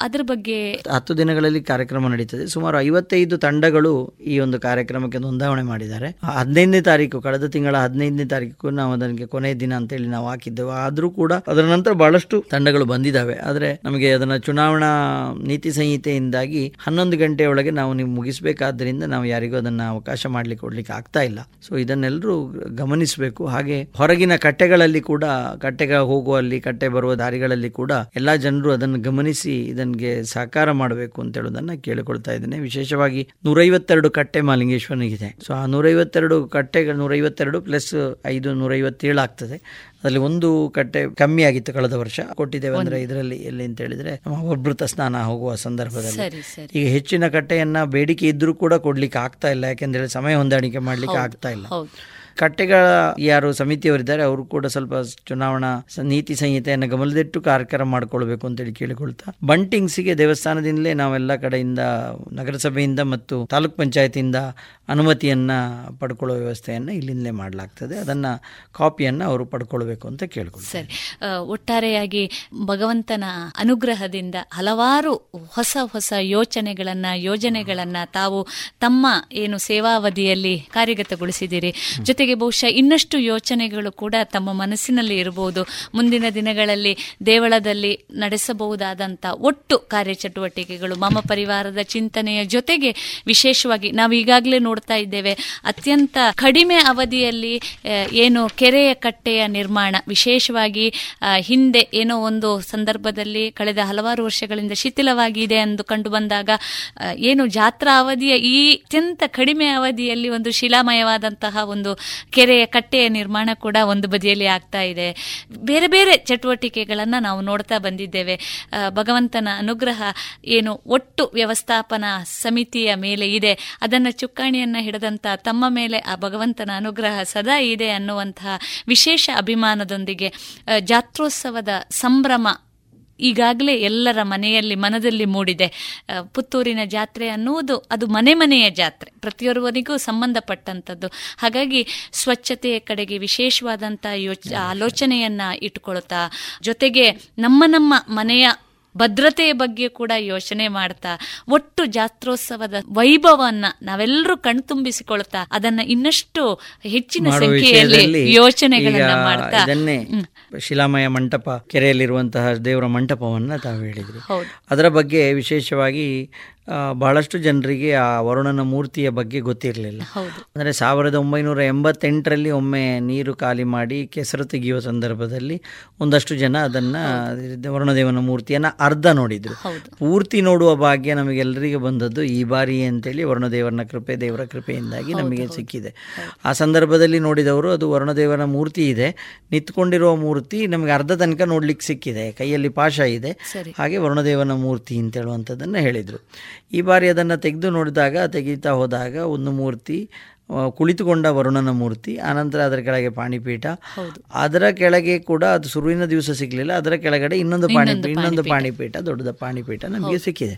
ಅದರ ಬಗ್ಗೆ ಹತ್ತು ದಿನಗಳಲ್ಲಿ ಕಾರ್ಯಕ್ರಮ ನಡೀತದೆ. ಸುಮಾರು ಐವತ್ತೈದು ತಂಡಗಳು ಈ ಒಂದು ಕಾರ್ಯಕ್ರಮಕ್ಕೆ ನೋಂದಾವಣೆ ಮಾಡಿದ್ದಾರೆ. ಹದಿನೈದನೇ ತಾರೀಕು ಕಳೆದ ತಿಂಗಳ ಹದಿನೈದನೇ ತಾರೀಕು ನಾವು ಅದಕ್ಕೆ ಕೊನೆಯ ದಿನ ಅಂತೇಳಿ ನಾವು ಹಾಕಿದ್ದೆವು. ಆದರೂ ಕೂಡ ಅದರ ನಂತರ ಬಹಳಷ್ಟು ತಂಡಗಳು ಬಂದಿದ್ದಾವೆ. ಆದರೆ ನಮಗೆ ಅದನ್ನ ಚುನಾವಣಾ ನೀತಿ ಸಂಹಿತೆಯಿಂದಾಗಿ ಹನ್ನೊಂದು ಗಂಟೆಯೊಳಗೆ ನಾವು ನೀವು ಮುಗಿಸಬೇಕಾದ್ರಿಂದ ನಾವು ಯಾರಿಗೂ ಅದನ್ನ ಅವಕಾಶ ಮಾಡ್ಲಿಕ್ಕೆ ಕೊಡ್ಲಿಕ್ಕೆ ಆಗ್ತಾ ಇಲ್ಲ. ಸೊ ಇದನ್ನ ಎಲ್ಲರೂ ಗಮನಿಸಬೇಕು. ಹಾಗೆ ಹೊರಗಿನ ಕಟ್ಟೆಗಳಲ್ಲಿ ಕೂಡ, ಕಟ್ಟೆಗೆ ಹೋಗುವಲ್ಲಿ, ಕಟ್ಟೆ ಬರುವ ದಾರಿಗಳಲ್ಲಿ ಕೂಡ ಎಲ್ಲಾ ಜನರು ಅದನ್ನು ಗಮನಿಸಿ ಇದನ್ಗೆ ಸಹಕಾರ ಮಾಡಬೇಕು ಅಂತ ಹೇಳೋದನ್ನ ಕೇಳಿಕೊಳ್ತಾ ಇದ್ದೇನೆ. ವಿಶೇಷವಾಗಿ ನೂರೈವತ್ತೆರಡು ಕಟ್ಟೆ ಮಹಾಲಿಂಗೇಶ್ವರನಿಗಿದೆ. ಸೊ ಆ ನೂರೈವತ್ತೆರಡು ಕಟ್ಟೆಗಳು, ನೂರೈವತ್ತೆರಡು ಪ್ಲಸ್ ಐದು ನೂರೈವತ್ತೇಳು ಆಗ್ತದೆ. ಅದರಲ್ಲಿ ಒಂದು ಕಟ್ಟೆ ಕಮ್ಮಿ ಆಗಿತ್ತು ಕಳೆದ ವರ್ಷ. ಕೊಟ್ಟಿದ್ದೇವೆ ಅಂದ್ರೆ ಇದರಲ್ಲಿ ಎಲ್ಲಿ ಅಂತ ಹೇಳಿದ್ರೆ ಅವಭೃತ ಸ್ನಾನ ಹೋಗುವ ಸಂದರ್ಭದಲ್ಲಿ ಈಗ ಹೆಚ್ಚಿನ ಕಟ್ಟೆಯನ್ನ ಬೇಡಿಕೆ ಇದ್ರೂ ಕೂಡ ಕೊಡ್ಲಿಕ್ಕೆ ಆಗ್ತಾ ಇಲ್ಲ. ಯಾಕೆಂದ್ರೆ ಸಮಯ ಹೊಂದಾಣಿಕೆ ಮಾಡ್ಲಿಕ್ಕೆ ಆಗ್ತಾ ಇಲ್ಲ. ಕಟ್ಟೆಗಳ ಯಾರು ಸಮಿತಿಯವರಿದ್ದಾರೆ ಅವರು ಕೂಡ ಸ್ವಲ್ಪ ಚುನಾವಣಾ ನೀತಿ ಸಂಹಿತೆಯನ್ನು ಗಮನದಟ್ಟು ಕಾರ್ಯಕ್ರಮ ಮಾಡಿಕೊಳ್ಬೇಕು ಅಂತೇಳಿ ಕೇಳಿಕೊಳ್ತಾ, ಬಂಟಿಂಗ್ಸ್ಗೆ ದೇವಸ್ಥಾನದಿಂದಲೇ ನಾವೆಲ್ಲ ಕಡೆಯಿಂದ ನಗರಸಭೆಯಿಂದ ಮತ್ತು ತಾಲೂಕ್ ಪಂಚಾಯತಿಯಿಂದ ಅನುಮತಿಯನ್ನ ಪಡ್ಕೊಳ್ಳೋ ವ್ಯವಸ್ಥೆಯನ್ನು ಇಲ್ಲಿಂದಲೇ ಮಾಡಲಾಗ್ತದೆ. ಅದನ್ನ ಕಾಪಿಯನ್ನು ಅವರು ಪಡ್ಕೊಳ್ಬೇಕು ಅಂತ ಕೇಳ್ಕೊಳ್ತಾರೆ. ಸರಿ, ಒಟ್ಟಾರೆಯಾಗಿ ಭಗವಂತನ ಅನುಗ್ರಹದಿಂದ ಹಲವಾರು ಹೊಸ ಹೊಸ ಯೋಚನೆಗಳನ್ನ ಯೋಜನೆಗಳನ್ನ ತಾವು ತಮ್ಮ ಏನು ಸೇವಾವಧಿಯಲ್ಲಿ ಕಾರ್ಯಗತಗೊಳಿಸಿದ್ದೀರಿ. ಜೊತೆಗೆ ಬಹುಶಃ ಇನ್ನಷ್ಟು ಯೋಚನೆಗಳು ಕೂಡ ತಮ್ಮ ಮನಸ್ಸಿನಲ್ಲಿ ಇರಬಹುದು. ಮುಂದಿನ ದಿನಗಳಲ್ಲಿ ದೇವಳದಲ್ಲಿ ನಡೆಸಬಹುದಾದಂಥ ಒಟ್ಟು ಕಾರ್ಯಚಟುವಟಿಕೆಗಳು ಮಮ ಪರಿವಾರದ ಚಿಂತನೆಯ ಜೊತೆಗೆ ವಿಶೇಷವಾಗಿ ನಾವು ಈಗಾಗಲೇ ನೋಡ್ತಾ ಇದ್ದೇವೆ, ಅತ್ಯಂತ ಕಡಿಮೆ ಅವಧಿಯಲ್ಲಿ ಏನು ಕೆರೆಯ ಕಟ್ಟೆಯ ನಿರ್ಮಾಣ, ವಿಶೇಷವಾಗಿ ಹಿಂದೆ ಏನೋ ಒಂದು ಸಂದರ್ಭದಲ್ಲಿ ಕಳೆದ ಹಲವಾರು ವರ್ಷಗಳಿಂದ ಶಿಥಿಲವಾಗಿದೆ ಎಂದು ಕಂಡು ಬಂದಾಗ ಏನು ಜಾತ್ರಾ ಅವಧಿಯ ಈ ಅತ್ಯಂತ ಕಡಿಮೆ ಅವಧಿಯಲ್ಲಿ ಒಂದು ಶಿಲಾಮಯವಾದಂತಹ ಒಂದು ಕೆರೆಯ ಕಟ್ಟೆಯ ನಿರ್ಮಾಣ ಕೂಡ ಒಂದು ಬದಿಯಲ್ಲಿ ಆಗ್ತಾ ಇದೆ. ಬೇರೆ ಬೇರೆ ಚಟುವಟಿಕೆಗಳನ್ನು ನಾವು ನೋಡ್ತಾ ಬಂದಿದ್ದೇವೆ. ಭಗವಂತನ ಅನುಗ್ರಹ ಏನು ಒಟ್ಟು ವ್ಯವಸ್ಥಾಪನಾ ಸಮಿತಿಯ ಮೇಲೆ ಇದೆ, ಅದನ್ನು ಚುಕ್ಕಾಣಿಯನ್ನು ಹಿಡಿದಂತಹ ತಮ್ಮ ಮೇಲೆ ಆ ಭಗವಂತನ ಅನುಗ್ರಹ ಸದಾ ಇದೆ ಅನ್ನುವಂತಹ ವಿಶೇಷ ಅಭಿಮಾನದೊಂದಿಗೆ ಜಾತ್ರೋತ್ಸವದ ಸಂಭ್ರಮ ಈಗಾಗಲೇ ಎಲ್ಲರ ಮನೆಯಲ್ಲಿ ಮನದಲ್ಲಿ ಮೂಡಿದೆ. ಪುತ್ತೂರಿನ ಜಾತ್ರೆ ಅನ್ನುವುದು ಅದು ಮನೆ ಮನೆಯ ಜಾತ್ರೆ, ಪ್ರತಿಯೊಬ್ಬರಿಗೂ ಸಂಬಂಧಪಟ್ಟಂಥದ್ದು. ಹಾಗಾಗಿ ಸ್ವಚ್ಛತೆಯ ಕಡೆಗೆ ವಿಶೇಷವಾದಂಥ ಯೋಚ ಆಲೋಚನೆಯನ್ನು ಇಟ್ಕೊಳ್ತಾ, ಜೊತೆಗೆ ನಮ್ಮ ನಮ್ಮ ಮನೆಯ ಭದ್ರತೆಯ ಬಗ್ಗೆ ಕೂಡ ಯೋಚನೆ ಮಾಡ್ತಾ, ಒಟ್ಟು ಜಾತ್ರೋತ್ಸವದ ವೈಭವನ್ನ ನಾವೆಲ್ಲರೂ ಕಣ್ತುಂಬಿಸಿಕೊಳ್ತಾ, ಅದನ್ನ ಇನ್ನಷ್ಟು ಹೆಚ್ಚಿನ ಸಂಖ್ಯೆಯಲ್ಲಿ ಯೋಚನೆಗಳನ್ನ ಮಾಡ್ತಾ, ಶಿಲಾಮಯ ಮಂಟಪ, ಕೆರೆಯಲ್ಲಿರುವಂತಹ ದೇವರ ಮಂಟಪವನ್ನ ತಾವು ಹೇಳಿದ್ರು, ಅದರ ಬಗ್ಗೆ ವಿಶೇಷವಾಗಿ ಬಹಳಷ್ಟು ಜನರಿಗೆ ಆ ವರುಣನ ಮೂರ್ತಿಯ ಬಗ್ಗೆ ಗೊತ್ತಿರಲಿಲ್ಲ. ಅಂದರೆ ಸಾವಿರದ ಒಂಬೈನೂರ ಎಂಬತ್ತೆಂಟರಲ್ಲಿ ಒಮ್ಮೆ ನೀರು ಖಾಲಿ ಮಾಡಿ ಕೆಸರು ತೆಗೆಯುವ ಸಂದರ್ಭದಲ್ಲಿ ಒಂದಷ್ಟು ಜನ ಅದನ್ನು ವರುಣದೇವನ ಮೂರ್ತಿಯನ್ನು ಅರ್ಧ ನೋಡಿದರು. ಪೂರ್ತಿ ನೋಡುವ ಭಾಗ್ಯ ನಮಗೆಲ್ಲರಿಗೂ ಬಂದದ್ದು ಈ ಬಾರಿ ಅಂತೇಳಿ ವರುಣದೇವನ ಕೃಪೆ, ದೇವರ ಕೃಪೆಯಿಂದಾಗಿ ನಮಗೆ ಸಿಕ್ಕಿದೆ. ಆ ಸಂದರ್ಭದಲ್ಲಿ ನೋಡಿದವರು ಅದು ವರುಣದೇವನ ಮೂರ್ತಿ ಇದೆ, ನಿಂತ್ಕೊಂಡಿರುವ ಮೂರ್ತಿ ನಮಗೆ ಅರ್ಧ ತನಕ ನೋಡ್ಲಿಕ್ಕೆ ಸಿಕ್ಕಿದೆ, ಕೈಯಲ್ಲಿ ಪಾಶ ಇದೆ, ಹಾಗೆ ವರುಣದೇವನ ಮೂರ್ತಿ ಅಂತೇಳುವಂಥದ್ದನ್ನು ಹೇಳಿದರು. ಈ ಬಾರಿ ಅದನ್ನು ತೆಗೆದು ನೋಡಿದಾಗ ತೆಗೀತಾ ಹೋದಾಗ ಒಂದು ಮೂರ್ತಿ ಕುಳಿತುಕೊಂಡ ವರುಣನ ಮೂರ್ತಿ, ಆನಂತರ ಅದರ ಕೆಳಗೆ ಪಾಣಿಪೀಠ, ಅದರ ಕೆಳಗೆ ಕೂಡ ಅದು ಶುರುವಿನ ದಿವಸ ಸಿಗಲಿಲ್ಲ, ಅದರ ಕೆಳಗಡೆ ಇನ್ನೊಂದು ಪಾಣಿಪೀಠ ಇನ್ನೊಂದು ಪಾಣಿಪೀಠ ದೊಡ್ಡದ ಪಾಣಿಪೀಠ ನಮಗೆ ಸಿಕ್ಕಿದೆ.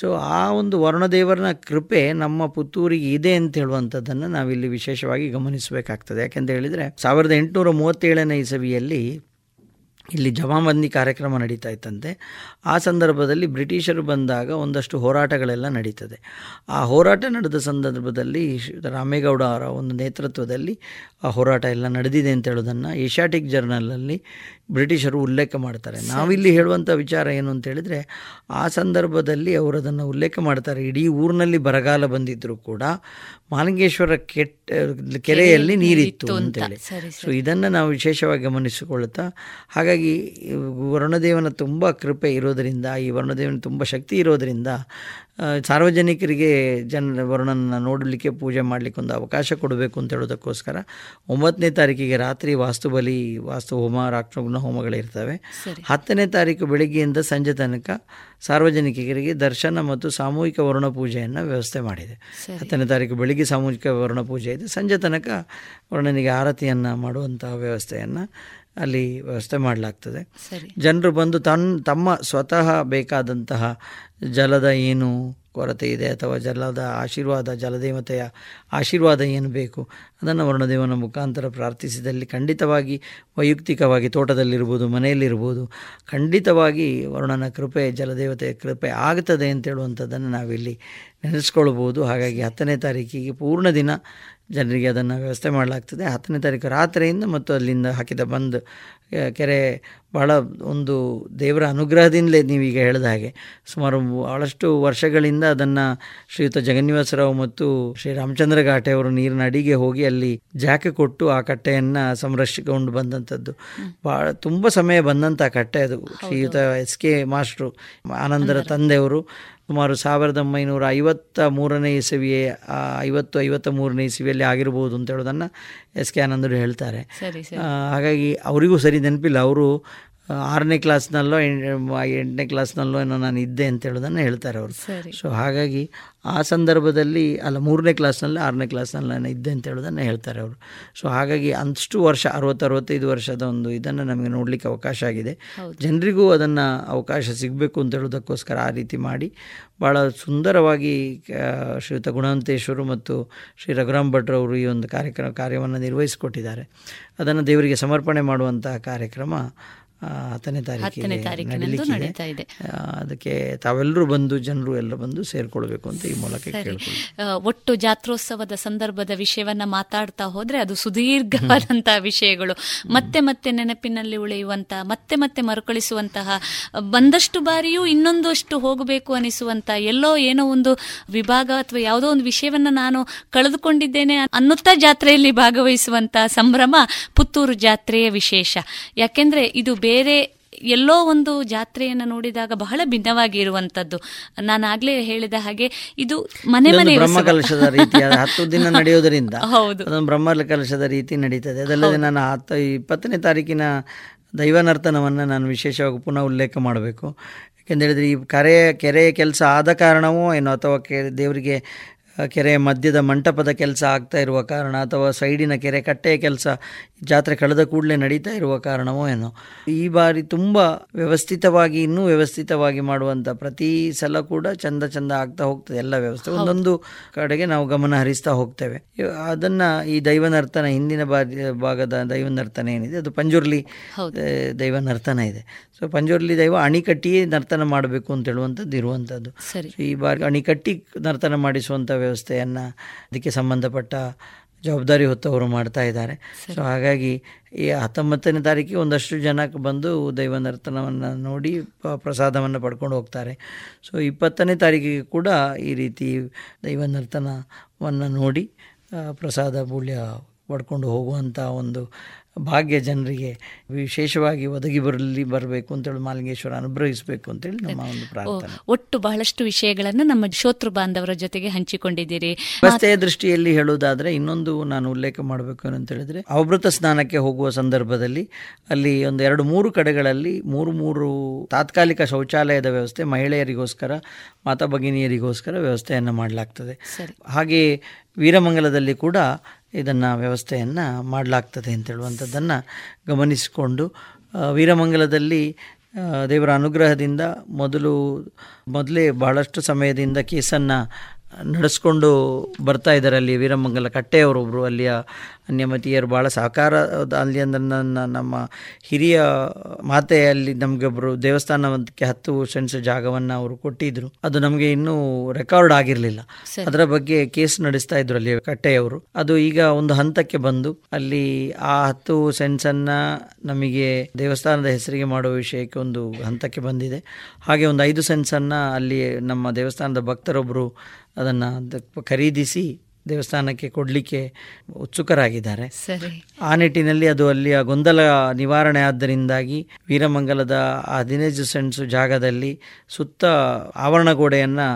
ಸೊ ಆ ಒಂದು ವರುಣದೇವರನ ಕೃಪೆ ನಮ್ಮ ಪುತ್ತೂರಿಗೆ ಇದೆ ಅಂತ ಹೇಳುವಂಥದ್ದನ್ನು ನಾವಿಲ್ಲಿ ವಿಶೇಷವಾಗಿ ಗಮನಿಸಬೇಕಾಗ್ತದೆ. ಯಾಕೆಂತ ಹೇಳಿದರೆ ಸಾವಿರದ ಎಂಟುನೂರ ಮೂವತ್ತೇಳನೇ ಇಸವಿಯಲ್ಲಿ ಇಲ್ಲಿ ಜಮಾಬಂದಿ ಕಾರ್ಯಕ್ರಮ ನಡೀತಾ ಇತ್ತಂತೆ. ಆ ಸಂದರ್ಭದಲ್ಲಿ ಬ್ರಿಟಿಷರು ಬಂದಾಗ ಒಂದಷ್ಟು ಹೋರಾಟಗಳೆಲ್ಲ ನಡೀತದೆ. ಆ ಹೋರಾಟ ನಡೆದ ಸಂದರ್ಭದಲ್ಲಿ ರಾಮೇಗೌಡ ಅವರ ಒಂದು ನೇತೃತ್ವದಲ್ಲಿ ಆ ಹೋರಾಟ ಎಲ್ಲ ನಡೆದಿದೆ ಅಂತ ಹೇಳೋದನ್ನು ಏಷ್ಯಾಟಿಕ್ ಜರ್ನಲಲ್ಲಿ ಬ್ರಿಟಿಷರು ಉಲ್ಲೇಖ ಮಾಡ್ತಾರೆ. ನಾವಿಲ್ಲಿ ಹೇಳುವಂಥ ವಿಚಾರ ಏನು ಅಂತ ಹೇಳಿದರೆ, ಆ ಸಂದರ್ಭದಲ್ಲಿ ಅವರು ಅದನ್ನು ಉಲ್ಲೇಖ ಮಾಡ್ತಾರೆ. ಇಡೀ ಊರಿನಲ್ಲಿ ಬರಗಾಲ ಬಂದಿದ್ದರೂ ಕೂಡ ಮಹಾಲಿಂಗೇಶ್ವರ ಕೆಟ್ಟ ಕೆರೆಯಲ್ಲಿ ನೀರಿತ್ತು ಅಂತೇಳಿ. ಸೊ ಇದನ್ನು ನಾವು ವಿಶೇಷವಾಗಿ ಗಮನಿಸಿಕೊಳ್ತಾ, ಹಾಗಾಗಿ ವರುಣದೇವನ ತುಂಬ ಕೃಪೆ ಇರೋದರಿಂದ, ಈ ವರುಣದೇವನ ತುಂಬ ಶಕ್ತಿ ಇರೋದರಿಂದ ಸಾರ್ವಜನಿಕರಿಗೆ ಜನ ವರುಣನ ನೋಡಲಿಕ್ಕೆ, ಪೂಜೆ ಮಾಡಲಿಕ್ಕೆ ಒಂದು ಅವಕಾಶ ಕೊಡಬೇಕು ಅಂತ ಹೇಳೋದಕ್ಕೋಸ್ಕರ ಒಂಬತ್ತನೇ ತಾರೀಕಿಗೆ ರಾತ್ರಿ ವಾಸ್ತು ಬಲಿ, ವಾಸ್ತು ಹೋಮ, ರಾಕ್ಷಗುಣ ಹೋಮಗಳಿರ್ತವೆ. ಹತ್ತನೇ ತಾರೀಕು ಬೆಳಗ್ಗೆಯಿಂದ ಸಂಜೆ ತನಕ ಸಾರ್ವಜನಿಕರಿಗೆ ದರ್ಶನ ಮತ್ತು ಸಾಮೂಹಿಕ ವರುಣ ಪೂಜೆಯನ್ನು ವ್ಯವಸ್ಥೆ ಮಾಡಿದೆ. ಹತ್ತನೇ ತಾರೀಕು ಬೆಳಿಗ್ಗೆ ಸಾಮೂಹಿಕ ವರುಣ ಪೂಜೆ ಇದೆ, ಸಂಜೆ ತನಕ ವರುಣನಿಗೆ ಆರತಿಯನ್ನು ಮಾಡುವಂತಹ ವ್ಯವಸ್ಥೆಯನ್ನು ಅಲ್ಲಿ ವ್ಯವಸ್ಥೆ ಮಾಡಲಾಗ್ತದೆ. ಜನರು ಬಂದು ತನ್ ತಮ್ಮ ಸ್ವತಃ ಬೇಕಾದಂತಹ ಜಲದ ಏನು ಕೊರತೆ ಇದೆ ಅಥವಾ ಜಲದ ಆಶೀರ್ವಾದ, ಜಲದೇವತೆಯ ಆಶೀರ್ವಾದ ಏನು ಬೇಕು ಅದನ್ನು ವರುಣದೇವನ ಮುಖಾಂತರ ಪ್ರಾರ್ಥಿಸಿದಲ್ಲಿ ಖಂಡಿತವಾಗಿ ವೈಯಕ್ತಿಕವಾಗಿ, ತೋಟದಲ್ಲಿರ್ಬೋದು, ಮನೆಯಲ್ಲಿರ್ಬೋದು, ಖಂಡಿತವಾಗಿ ವರುಣನ ಕೃಪೆ, ಜಲದೇವತೆಯ ಕೃಪೆ ಆಗ್ತದೆ ಅಂತೇಳುವಂಥದ್ದನ್ನು ನಾವಿಲ್ಲಿ ನೆನೆಸ್ಕೊಳ್ಬೋದು. ಹಾಗಾಗಿ ಹತ್ತನೇ ತಾರೀಕಿಗೆ ಪೂರ್ಣ ದಿನ ಜನರಿಗೆ ಅದನ್ನು ವ್ಯವಸ್ಥೆ ಮಾಡಲಾಗ್ತದೆ. ಹತ್ತನೇ ತಾರೀಕು ರಾತ್ರಿಯಿಂದ ಮತ್ತು ಅಲ್ಲಿಂದ ಹಾಕಿದ ಬಂದು ಕೆರೆ ಬಹಳ ಒಂದು ದೇವರ ಅನುಗ್ರಹದಿಂದಲೇ ನೀವೀಗ ಹೇಳಿದ ಹಾಗೆ ಸುಮಾರು ಭಾಳಷ್ಟು ವರ್ಷಗಳಿಂದ ಅದನ್ನು ಶ್ರೀಯುತ ಜಗನ್ನಿವಾಸರಾವ್ ಮತ್ತು ಶ್ರೀ ರಾಮಚಂದ್ರ ಘಾಟೆ ಅವರು ನೀರಿನ ಅಡಿಗೆ ಹೋಗಿ ಅಲ್ಲಿ ಜಾಕೆ ಕೊಟ್ಟು ಆ ಕಟ್ಟೆಯನ್ನು ಸಂರಕ್ಷಿಸಿಕೊಂಡು ಬಂದಂಥದ್ದು. ಭಾಳ ತುಂಬ ಸಮಯ ಬಂದಂಥ ಕಟ್ಟೆ ಅದು. ಶ್ರೀಯುತ ಎಸ್ ಕೆ ಮಾಸ್ಟ್ರು, ಆನಂದರ ತಂದೆಯವರು, ಸುಮಾರು ಸಾವಿರದ ಒಂಬೈನೂರ ಐವತ್ತ ಮೂರನೇ ಇಸವಿಯೇ ಐವತ್ತು ಐವತ್ತ ಮೂರನೇ ಇಸವಿಯಲ್ಲಿ ಆಗಿರ್ಬೋದು ಅಂತ ಹೇಳೋದನ್ನು ಎಸ್ ಕೆ ಆನಂದರು ಹೇಳ್ತಾರೆ. ಹಾಗಾಗಿ ಅವರಿಗೂ ಸರಿ ನೆನಪಿಲ್ಲ, ಅವರು ಆರನೇ ಕ್ಲಾಸ್ನಲ್ಲೋ ಎಂಟನೇ ಕ್ಲಾಸ್ನಲ್ಲೋ ಏನೋ ನಾನು ಇದ್ದೆ ಅಂತ ಹೇಳೋದನ್ನು ಹೇಳ್ತಾರೆ ಅವರು. ಸೊ ಹಾಗಾಗಿ ಆ ಸಂದರ್ಭದಲ್ಲಿ ಅಲ್ಲ ಮೂರನೇ ಕ್ಲಾಸ್ನಲ್ಲಿ ಆರನೇ ಕ್ಲಾಸ್ನಲ್ಲಿ ನಾನು ಇದ್ದೆ ಅಂತ ಹೇಳೋದನ್ನು ಹೇಳ್ತಾರೆ ಅವರು. ಸೊ ಹಾಗಾಗಿ ಅಷ್ಟು ವರ್ಷ ಅರವತ್ತು ಅರವತ್ತೈದು ವರ್ಷದ ಒಂದು ಇದನ್ನು ನಮಗೆ ನೋಡಲಿಕ್ಕೆ ಅವಕಾಶ ಆಗಿದೆ. ಜನರಿಗೂ ಅದನ್ನು ಅವಕಾಶ ಸಿಗಬೇಕು ಅಂತ ಹೇಳೋದಕ್ಕೋಸ್ಕರ ಆ ರೀತಿ ಮಾಡಿ ಭಾಳ ಸುಂದರವಾಗಿ ಶ್ರೀಯುತ ಗುಣವಂತೇಶ್ವರು ಮತ್ತು ಶ್ರೀ ರಘುರಾಮ್ ಭಟ್ರವರು ಈ ಒಂದು ಕಾರ್ಯಕ್ರಮ ಕಾರ್ಯವನ್ನು ನಿರ್ವಹಿಸಿಕೊಟ್ಟಿದ್ದಾರೆ. ಅದನ್ನು ದೇವರಿಗೆ ಸಮರ್ಪಣೆ ಮಾಡುವಂತಹ ಕಾರ್ಯಕ್ರಮ ಹತ್ತನೇ ತಾರೀಕಿನಂದು ನಡೀತಾ ಇದೆ. ಅದಕ್ಕೆ ತಾವೆಲ್ಲರೂ ಬಂದು ಜನರು ಎಲ್ಲ ಬಂದು ಸೇರಿಕೊಳ್ಬೇಕು ಅಂತ ಈ ಮೂಲಕ ಒಟ್ಟು ಜಾತ್ರೋತ್ಸವದ ಸಂದರ್ಭದ ವಿಷಯವನ್ನ ಮಾತಾಡ್ತಾ ಹೋದ್ರೆ ಅದು ಸುದೀರ್ಘವಾದಂತಹ ವಿಷಯಗಳು, ಮತ್ತೆ ಮತ್ತೆ ನೆನಪಿನಲ್ಲಿ ಉಳಿಯುವಂತಹ, ಮತ್ತೆ ಮತ್ತೆ ಮರುಕಳಿಸುವಂತಹ, ಬಂದಷ್ಟು ಬಾರಿಯೂ ಇನ್ನೊಂದಷ್ಟು ಹೋಗಬೇಕು ಅನಿಸುವಂತಹ, ಎಲ್ಲೋ ಏನೋ ಒಂದು ವಿಭಾಗ ಅಥವಾ ಯಾವುದೋ ಒಂದು ವಿಷಯವನ್ನ ನಾನು ಕಳೆದುಕೊಂಡಿದ್ದೇನೆ ಅನ್ನುತ್ತಾ ಜಾತ್ರೆಯಲ್ಲಿ ಭಾಗವಹಿಸುವಂತಹ ಸಂಭ್ರಮ ಪುತ್ತೂರು ಜಾತ್ರೆಯ ವಿಶೇಷ. ಯಾಕೆಂದ್ರೆ ಇದು ಬೇರೆ ಎಲ್ಲೋ ಒಂದು ಜಾತ್ರೆಯನ್ನು ನೋಡಿದಾಗ ಬಹಳ ಭಿನ್ನವಾಗಿ ಇರುವಂತದ್ದು. ನಾನಾಗ್ಲೇ ಹೇಳಿದ ಹಾಗೆ ಇದು ಮನೆ ಮನೆ ಬ್ರಹ್ಮಕಲಶದ ರೀತಿ ಹತ್ತು ದಿನ ನಡೆಯೋದರಿಂದ ಬ್ರಹ್ಮಕಲಶದ ರೀತಿ ನಡೀತದೆ. ಅದಲ್ಲದೆ ನಾನು ಹತ್ತು ಇಪ್ಪತ್ತನೇ ತಾರೀಕಿನ ದೈವನರ್ತನವನ್ನು ನಾನು ವಿಶೇಷವಾಗಿ ಪುನಃ ಉಲ್ಲೇಖ ಮಾಡಬೇಕು. ಯಾಕೆಂದೇಳಿದ್ರೆ ಈ ಕರೆಯ ಕೆರೆಯ ಕೆಲಸ ಆದ ಕಾರಣವೋ ಏನೋ, ಅಥವಾ ದೇವರಿಗೆ ಕೆರೆಯ ಮಧ್ಯದ ಮಂಟಪದ ಕೆಲಸ ಆಗ್ತಾ ಇರುವ ಕಾರಣ, ಅಥವಾ ಸೈಡಿನ ಕೆರೆ ಕಟ್ಟೆಯ ಕೆಲಸ ಜಾತ್ರೆ ಕಳೆದ ಕೂಡಲೇ ನಡೀತಾ ಇರುವ ಕಾರಣವೋ ಏನೋ, ಈ ಬಾರಿ ತುಂಬ ವ್ಯವಸ್ಥಿತವಾಗಿ ಇನ್ನೂ ವ್ಯವಸ್ಥಿತವಾಗಿ ಮಾಡುವಂಥ, ಪ್ರತಿ ಸಲ ಕೂಡ ಚಂದ ಚಂದ ಆಗ್ತಾ ಹೋಗ್ತದೆ. ಎಲ್ಲ ವ್ಯವಸ್ಥೆ ಒಂದೊಂದು ಕಡೆಗೆ ನಾವು ಗಮನ ಹರಿಸ್ತಾ ಹೋಗ್ತೇವೆ. ಅದನ್ನು ಈ ದೈವ ನರ್ತನ, ಹಿಂದಿನ ಬಾರಿ ಭಾಗದ ದೈವ ನರ್ತನ ಏನಿದೆ ಅದು ಪಂಜುರ್ಲಿ ದೈವ ನರ್ತನ ಇದೆ. ಸೊ ಪಂಜುರ್ಲಿ ದೈವ ಅಣಿಕಟ್ಟಿಯೇ ನರ್ತನ ಮಾಡಬೇಕು ಅಂತ ಹೇಳುವಂಥದ್ದು ಇರುವಂಥದ್ದು. ಈ ಬಾರಿ ಅಣಿಕಟ್ಟಿ ನರ್ತನ ಮಾಡಿಸುವಂಥ ವ್ಯವಸ್ಥೆಯನ್ನು ಅದಕ್ಕೆ ಸಂಬಂಧಪಟ್ಟ ಜವಾಬ್ದಾರಿ ಹೊತ್ತವರು ಮಾಡ್ತಾ ಇದ್ದಾರೆ. ಸೊ ಹಾಗಾಗಿ ಈ ಹತ್ತೊಂಬತ್ತನೇ ತಾರೀಕಿಗೆ ಒಂದಷ್ಟು ಜನಕ್ಕೆ ಬಂದು ದೈವ ನರ್ತನವನ್ನು ನೋಡಿ ಪ್ರಸಾದವನ್ನು ಪಡ್ಕೊಂಡು ಹೋಗ್ತಾರೆ. ಸೊ ಇಪ್ಪತ್ತನೇ ತಾರೀಕಿಗೆ ಕೂಡ ಈ ರೀತಿ ದೈವ ನರ್ತನವನ್ನು ನೋಡಿ ಪ್ರಸಾದ ಮೂಲ್ಯ ಪಡ್ಕೊಂಡು ಹೋಗುವಂಥ ಒಂದು ಭಾಗ್ಯ ಜನರಿಗೆ ವಿಶೇಷವಾಗಿ ಒದಗಿ ಬರಲಿ ಬರಬೇಕು ಅಂತೇಳಿ ಮಹಾಲಿಂಗೇಶ್ವರ ಅನುಗ್ರಹಿಸಬೇಕು ಅಂತೇಳಿ ನಮ್ಮ ಒಂದು ಪ್ರಾರ್ಥನೆ. ಒಟ್ಟು ಬಹಳಷ್ಟು ವಿಷಯಗಳನ್ನು ನಮ್ಮ ಶ್ರೋತೃ ಬಾಂಧವರ ಜೊತೆಗೆ ಹಂಚಿಕೊಂಡಿದ್ದೀರಿ. ವ್ಯವಸ್ಥೆಯ ದೃಷ್ಟಿಯಲ್ಲಿ ಹೇಳುವುದಾದರೆ ಇನ್ನೊಂದು ನಾನು ಉಲ್ಲೇಖ ಮಾಡಬೇಕು ಅಂತ ಹೇಳಿದ್ರೆ, ಅವಭೃತ ಸ್ನಾನಕ್ಕೆ ಹೋಗುವ ಸಂದರ್ಭದಲ್ಲಿ ಅಲ್ಲಿ ಒಂದು ಎರಡು ಮೂರು ಕಡೆಗಳಲ್ಲಿ ಮೂರು ಮೂರು ತಾತ್ಕಾಲಿಕ ಶೌಚಾಲಯದ ವ್ಯವಸ್ಥೆ ಮಹಿಳೆಯರಿಗೋಸ್ಕರ, ಮಾತಾ ಭಗಿನಿಯರಿಗೋಸ್ಕರ ವ್ಯವಸ್ಥೆಯನ್ನು ಮಾಡಲಾಗ್ತದೆ. ಹಾಗೆಯೇ ವೀರಮಂಗಲದಲ್ಲಿ ಕೂಡ ಇದನ್ನು ವ್ಯವಸ್ಥೆಯನ್ನು ಮಾಡಲಾಗ್ತದೆ ಅಂತೇಳುವಂಥದ್ದನ್ನು ಗಮನಿಸಿಕೊಂಡು, ವೀರಮಂಗಲದಲ್ಲಿ ದೇವರ ಅನುಗ್ರಹದಿಂದ ಮೊದಲು ಮೊದಲೇ ಬಹಳಷ್ಟು ಸಮಯದಿಂದ ಕೇಸನ್ನು ನಡೆಸ್ಕೊಂಡು ಬರ್ತಾ ಇದ್ದಾರೆ. ಅಲ್ಲಿ ವೀರಮಂಗಲ ಕಟ್ಟೆಯವರೊಬ್ಬರು ಅಲ್ಲಿಯ ಅನ್ಯಮತೀಯರು ಭಾಳ ಸಹಕಾರ ಅಲ್ಲಿ ಅಂದರೆ ನನ್ನ ನಮ್ಮ ಹಿರಿಯ ಮಾತೆಯಲ್ಲಿ ನಮಗೊಬ್ಬರು ದೇವಸ್ಥಾನಕ್ಕೆ ಹತ್ತು ಸೆಂಟ್ಸ್ ಜಾಗವನ್ನು ಅವರು ಕೊಟ್ಟಿದ್ದರು. ಅದು ನಮಗೆ ಇನ್ನೂ ರೆಕಾರ್ಡ್ ಆಗಿರಲಿಲ್ಲ. ಅದರ ಬಗ್ಗೆ ಕೇಸ್ ನಡೆಸ್ತಾ ಇದ್ರು ಅಲ್ಲಿ ಕಟ್ಟೆಯವರು. ಅದು ಈಗ ಒಂದು ಹಂತಕ್ಕೆ ಬಂದು ಅಲ್ಲಿ ಆ ಹತ್ತು ಸೆಂಟ್ಸನ್ನು ನಮಗೆ ದೇವಸ್ಥಾನದ ಹೆಸರಿಗೆ ಮಾಡುವ ವಿಷಯಕ್ಕೆ ಒಂದು ಹಂತಕ್ಕೆ ಬಂದಿದೆ. ಹಾಗೆ ಒಂದು ಐದು ಸೆಂಟ್ಸನ್ನು ಅಲ್ಲಿ ನಮ್ಮ ದೇವಸ್ಥಾನದ ಭಕ್ತರೊಬ್ಬರು ಅದನ್ನು ಖರೀದಿಸಿ ದೇವಸ್ಥಾನಕ್ಕೆ ಕೊಡಲಿಕ್ಕೆ ಉತ್ಸುಕರಾಗಿದ್ದಾರೆ. ಆ ನಿಟ್ಟಿನಲ್ಲಿ ಅದು ಅಲ್ಲಿಯ ಗೊಂದಲ ನಿವಾರಣೆ ಆದ್ದರಿಂದಾಗಿ ವೀರಮಂಗಲದ ಹದಿನೈದು ಸೆಂಟ್ಸು ಜಾಗದಲ್ಲಿ ಸುತ್ತ ಆವರಣಗೋಡೆಯನ್ನು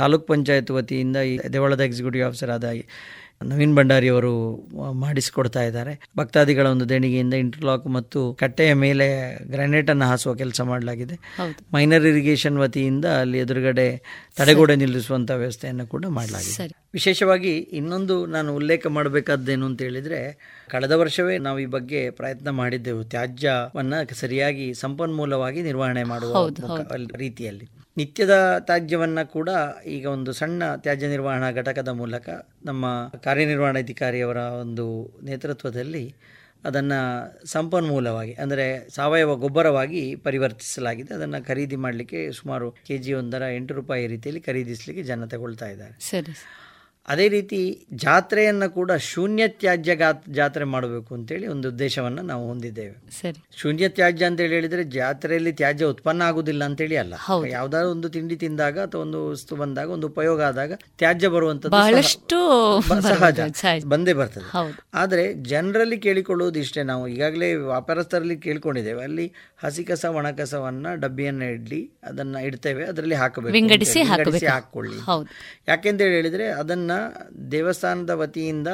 ತಾಲೂಕ್ ಪಂಚಾಯತ್ ವತಿಯಿಂದ ಈ ದೇವಳದ ಎಕ್ಸಿಕ್ಯೂಟಿವ್ ಆಫೀಸರ್ ಆದ ನವೀನ್ ಭಂಡಾರಿಯವರು ಮಾಡಿಸಿಕೊಡ್ತಾ ಇದ್ದಾರೆ. ಭಕ್ತಾದಿಗಳ ಒಂದು ದೇಣಿಗೆಯಿಂದ ಇಂಟರ್ಲಾಕ್ ಮತ್ತು ಕಟ್ಟೆಯ ಮೇಲೆ ಗ್ರಾನೈಟನ್ನು ಹಾಸುವ ಕೆಲಸ ಮಾಡಲಾಗಿದೆ. ಮೈನರ್ ಇರಿಗೇಷನ್ ವತಿಯಿಂದ ಅಲ್ಲಿ ಎದುರುಗಡೆ ತಡೆಗೋಡೆ ನಿಲ್ಲಿಸುವಂಥ ವ್ಯವಸ್ಥೆಯನ್ನು ಕೂಡ ಮಾಡಲಾಗಿದೆ. ವಿಶೇಷವಾಗಿ ಇನ್ನೊಂದು ನಾನು ಉಲ್ಲೇಖ ಮಾಡಬೇಕಾದ್ದೇನು ಅಂತ ಹೇಳಿದರೆ, ಕಳೆದ ವರ್ಷವೇ ನಾವು ಈ ಬಗ್ಗೆ ಪ್ರಯತ್ನ ಮಾಡಿದ್ದೆವು, ತ್ಯಾಜ್ಯವನ್ನು ಸರಿಯಾಗಿ ಸಂಪನ್ಮೂಲವಾಗಿ ನಿರ್ವಹಣೆ ಮಾಡುವ ರೀತಿಯಲ್ಲಿ. ನಿತ್ಯದ ತ್ಯಾಜ್ಯವನ್ನು ಕೂಡ ಈಗ ಒಂದು ಸಣ್ಣ ತ್ಯಾಜ್ಯ ನಿರ್ವಹಣಾ ಘಟಕದ ಮೂಲಕ ನಮ್ಮ ಕಾರ್ಯನಿರ್ವಹಣಾಧಿಕಾರಿಯವರ ಒಂದು ನೇತೃತ್ವದಲ್ಲಿ ಅದನ್ನು ಸಂಪನ್ಮೂಲವಾಗಿ ಅಂದರೆ ಸಾವಯವ ಗೊಬ್ಬರವಾಗಿ ಪರಿವರ್ತಿಸಲಾಗಿದೆ. ಅದನ್ನು ಖರೀದಿ ಮಾಡಲಿಕ್ಕೆ ಸುಮಾರು ಕೆ ಜಿ ಒಂದರ ಎಂಟು ರೂಪಾಯಿ ರೀತಿಯಲ್ಲಿ ಖರೀದಿಸಲಿಕ್ಕೆ ಜನ ತಗೊಳ್ತಾ ಇದ್ದಾರೆ. ಸರಿ, ಅದೇ ರೀತಿ ಜಾತ್ರೆಯನ್ನು ಕೂಡ ಶೂನ್ಯ ತ್ಯಾಜ್ಯ ಜಾತ್ರೆ ಮಾಡಬೇಕು ಅಂತೇಳಿ ಒಂದು ಉದ್ದೇಶವನ್ನು ನಾವು ಹೊಂದಿದ್ದೇವೆ. ಸರಿ, ಶೂನ್ಯ ತ್ಯಾಜ್ಯ ಅಂತೇಳಿ ಹೇಳಿದರೆ ಜಾತ್ರೆಯಲ್ಲಿ ತ್ಯಾಜ್ಯ ಉತ್ಪನ್ನ ಆಗುವುದಿಲ್ಲ ಅಂತೇಳಿ ಅಲ್ಲ. ಯಾವ್ದಾದ್ರು ಒಂದು ತಿಂಡಿ ತಿಂದಾಗ ಅಥವಾ ಒಂದು ವಸ್ತು ಬಂದಾಗ ಒಂದು ಉಪಯೋಗ ಆದಾಗ ತ್ಯಾಜ್ಯ ಬರುವಂಥದ್ದು ಬಹಳಷ್ಟು ಸಹಜ, ಬಂದೇ ಬರ್ತದೆ. ಆದರೆ ಜನರಲ್ಲಿ ಕೇಳಿಕೊಳ್ಳುವುದು ಇಷ್ಟೇ. ನಾವು ಈಗಾಗಲೇ ವ್ಯಾಪಾರಸ್ಥರಲ್ಲಿ ಕೇಳ್ಕೊಂಡಿದ್ದೇವೆ, ಅಲ್ಲಿ ಹಸಿ ಕಸ ಒಣ ಕಸವನ್ನು ಡಬ್ಬಿಯನ್ನು ಇಡ್ಲಿ, ಅದನ್ನು ಇಡ್ತೇವೆ, ಅದರಲ್ಲಿ ಹಾಕಬೇಕು, ವಿಂಗಡಿಸಿ ಹಾಕೊಳ್ಳಿ. ಯಾಕೆಂತೇಳಿ ಹೇಳಿದರೆ ಅದನ್ನು ದೇವಸ್ಥಾನದ ವತಿಯಿಂದ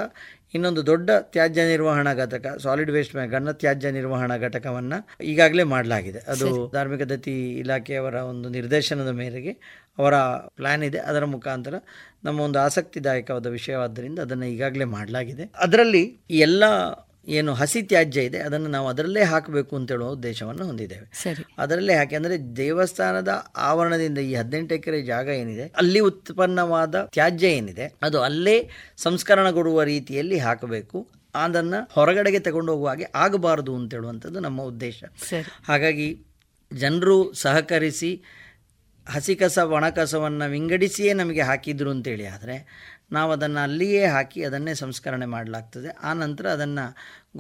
ಇನ್ನೊಂದು ದೊಡ್ಡ ತ್ಯಾಜ್ಯ ನಿರ್ವಹಣಾ ಘಟಕ, ಸಾಲಿಡ್ ವೇಸ್ಟ್ ಗಣ್ಣ ತ್ಯಾಜ್ಯ ನಿರ್ವಹಣಾ ಘಟಕವನ್ನು ಈಗಾಗಲೇ ಮಾಡಲಾಗಿದೆ. ಅದು ಧಾರ್ಮಿಕ ದತ್ತಿ ಇಲಾಖೆಯವರ ಒಂದು ನಿರ್ದೇಶನದ ಮೇರೆಗೆ ಅವರ ಪ್ಲಾನ್ ಇದೆ. ಅದರ ಮುಖಾಂತರ ನಮ್ಮ ಒಂದು ಆಸಕ್ತಿದಾಯಕವಾದ ವಿಷಯವಾದ್ದರಿಂದ ಅದನ್ನು ಈಗಾಗಲೇ ಮಾಡಲಾಗಿದೆ. ಅದರಲ್ಲಿ ಎಲ್ಲ ಏನು ಹಸಿ ತ್ಯಾಜ್ಯ ಇದೆ ಅದನ್ನು ನಾವು ಅದರಲ್ಲೇ ಹಾಕಬೇಕು ಅಂತ ಹೇಳುವ ಉದ್ದೇಶವನ್ನು ಹೊಂದಿದ್ದೇವೆ. ಅದರಲ್ಲೇ ಹಾಕಿ ಅಂದರೆ ದೇವಸ್ಥಾನದ ಆವರಣದಿಂದ ಈ ಹದಿನೆಂಟು ಎಕರೆ ಜಾಗ ಏನಿದೆ ಅಲ್ಲಿ ಉತ್ಪನ್ನವಾದ ತ್ಯಾಜ್ಯ ಏನಿದೆ ಅದು ಅಲ್ಲೇ ಸಂಸ್ಕರಣಗೊಳ್ಳುವ ರೀತಿಯಲ್ಲಿ ಹಾಕಬೇಕು. ಅದನ್ನು ಹೊರಗಡೆಗೆ ತಗೊಂಡು ಹೋಗುವ ಹಾಗೆ ಆಗಬಾರದು ಅಂತ ಹೇಳುವಂಥದ್ದು ನಮ್ಮ ಉದ್ದೇಶ. ಹಾಗಾಗಿ ಜನರು ಸಹಕರಿಸಿ ಹಸಿ ಕಸ ಒಣ ಕಸವನ್ನು ವಿಂಗಡಿಸಿಯೇ ನಮಗೆ ಹಾಕಿದ್ರು ಅಂತೇಳಿ ಆದರೆ ನಾವು ಅದನ್ನು ಅಲ್ಲಿಯೇ ಹಾಕಿ ಅದನ್ನೇ ಸಂಸ್ಕರಣೆ ಮಾಡಲಾಗ್ತದೆ. ಆ ನಂತರ ಅದನ್ನು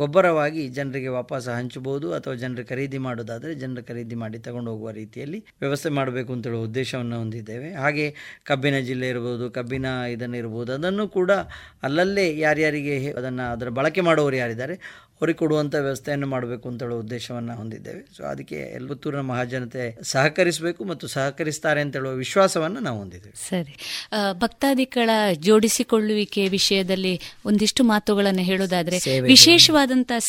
ಗೊಬ್ಬರವಾಗಿ ಜನರಿಗೆ ವಾಪಸ್ ಹಂಚಬಹುದು ಅಥವಾ ಜನರು ಖರೀದಿ ಮಾಡೋದಾದರೆ ಜನರು ಖರೀದಿ ಮಾಡಿ ತಗೊಂಡು ಹೋಗುವ ರೀತಿಯಲ್ಲಿ ವ್ಯವಸ್ಥೆ ಮಾಡಬೇಕು ಅಂತ ಹೇಳುವ ಉದ್ದೇಶವನ್ನು ಹೊಂದಿದ್ದೇವೆ. ಹಾಗೆ ಕಬ್ಬಿನ ಜಿಲ್ಲೆ ಇರ್ಬೋದು, ಕಬ್ಬಿನ ಇದನ್ನು ಇರ್ಬೋದು, ಅದನ್ನು ಕೂಡ ಅಲ್ಲಲ್ಲೇ ಯಾರ್ಯಾರಿಗೆ ಅದನ್ನು ಅದರ ಬಳಕೆ ಮಾಡೋರು ಯಾರಿದ್ದಾರೆ ಅವರಿಗೆ ಕೊಡುವಂಥ ವ್ಯವಸ್ಥೆಯನ್ನು ಮಾಡಬೇಕು ಅಂತ ಹೇಳುವ ಉದ್ದೇಶವನ್ನು ಹೊಂದಿದ್ದೇವೆ. ಸೊ ಅದಕ್ಕೆ ಪುತ್ತೂರಿನ ಮಹಾಜನತೆ ಸಹಕರಿಸಬೇಕು ಮತ್ತು ಸಹಕರಿಸ್ತಾರೆ ಅಂತ ಹೇಳುವ ವಿಶ್ವಾಸವನ್ನು ನಾವು ಹೊಂದಿದ್ದೇವೆ. ಸರಿ, ಭಕ್ತಾದಿಗಳ ಜೋಡಿಸಿಕೊಳ್ಳುವಿಕೆ ವಿಷಯದಲ್ಲಿ ಒಂದಿಷ್ಟು ಮಾತುಗಳನ್ನು ಹೇಳೋದಾದರೆ ವಿಶೇಷವಾಗಿ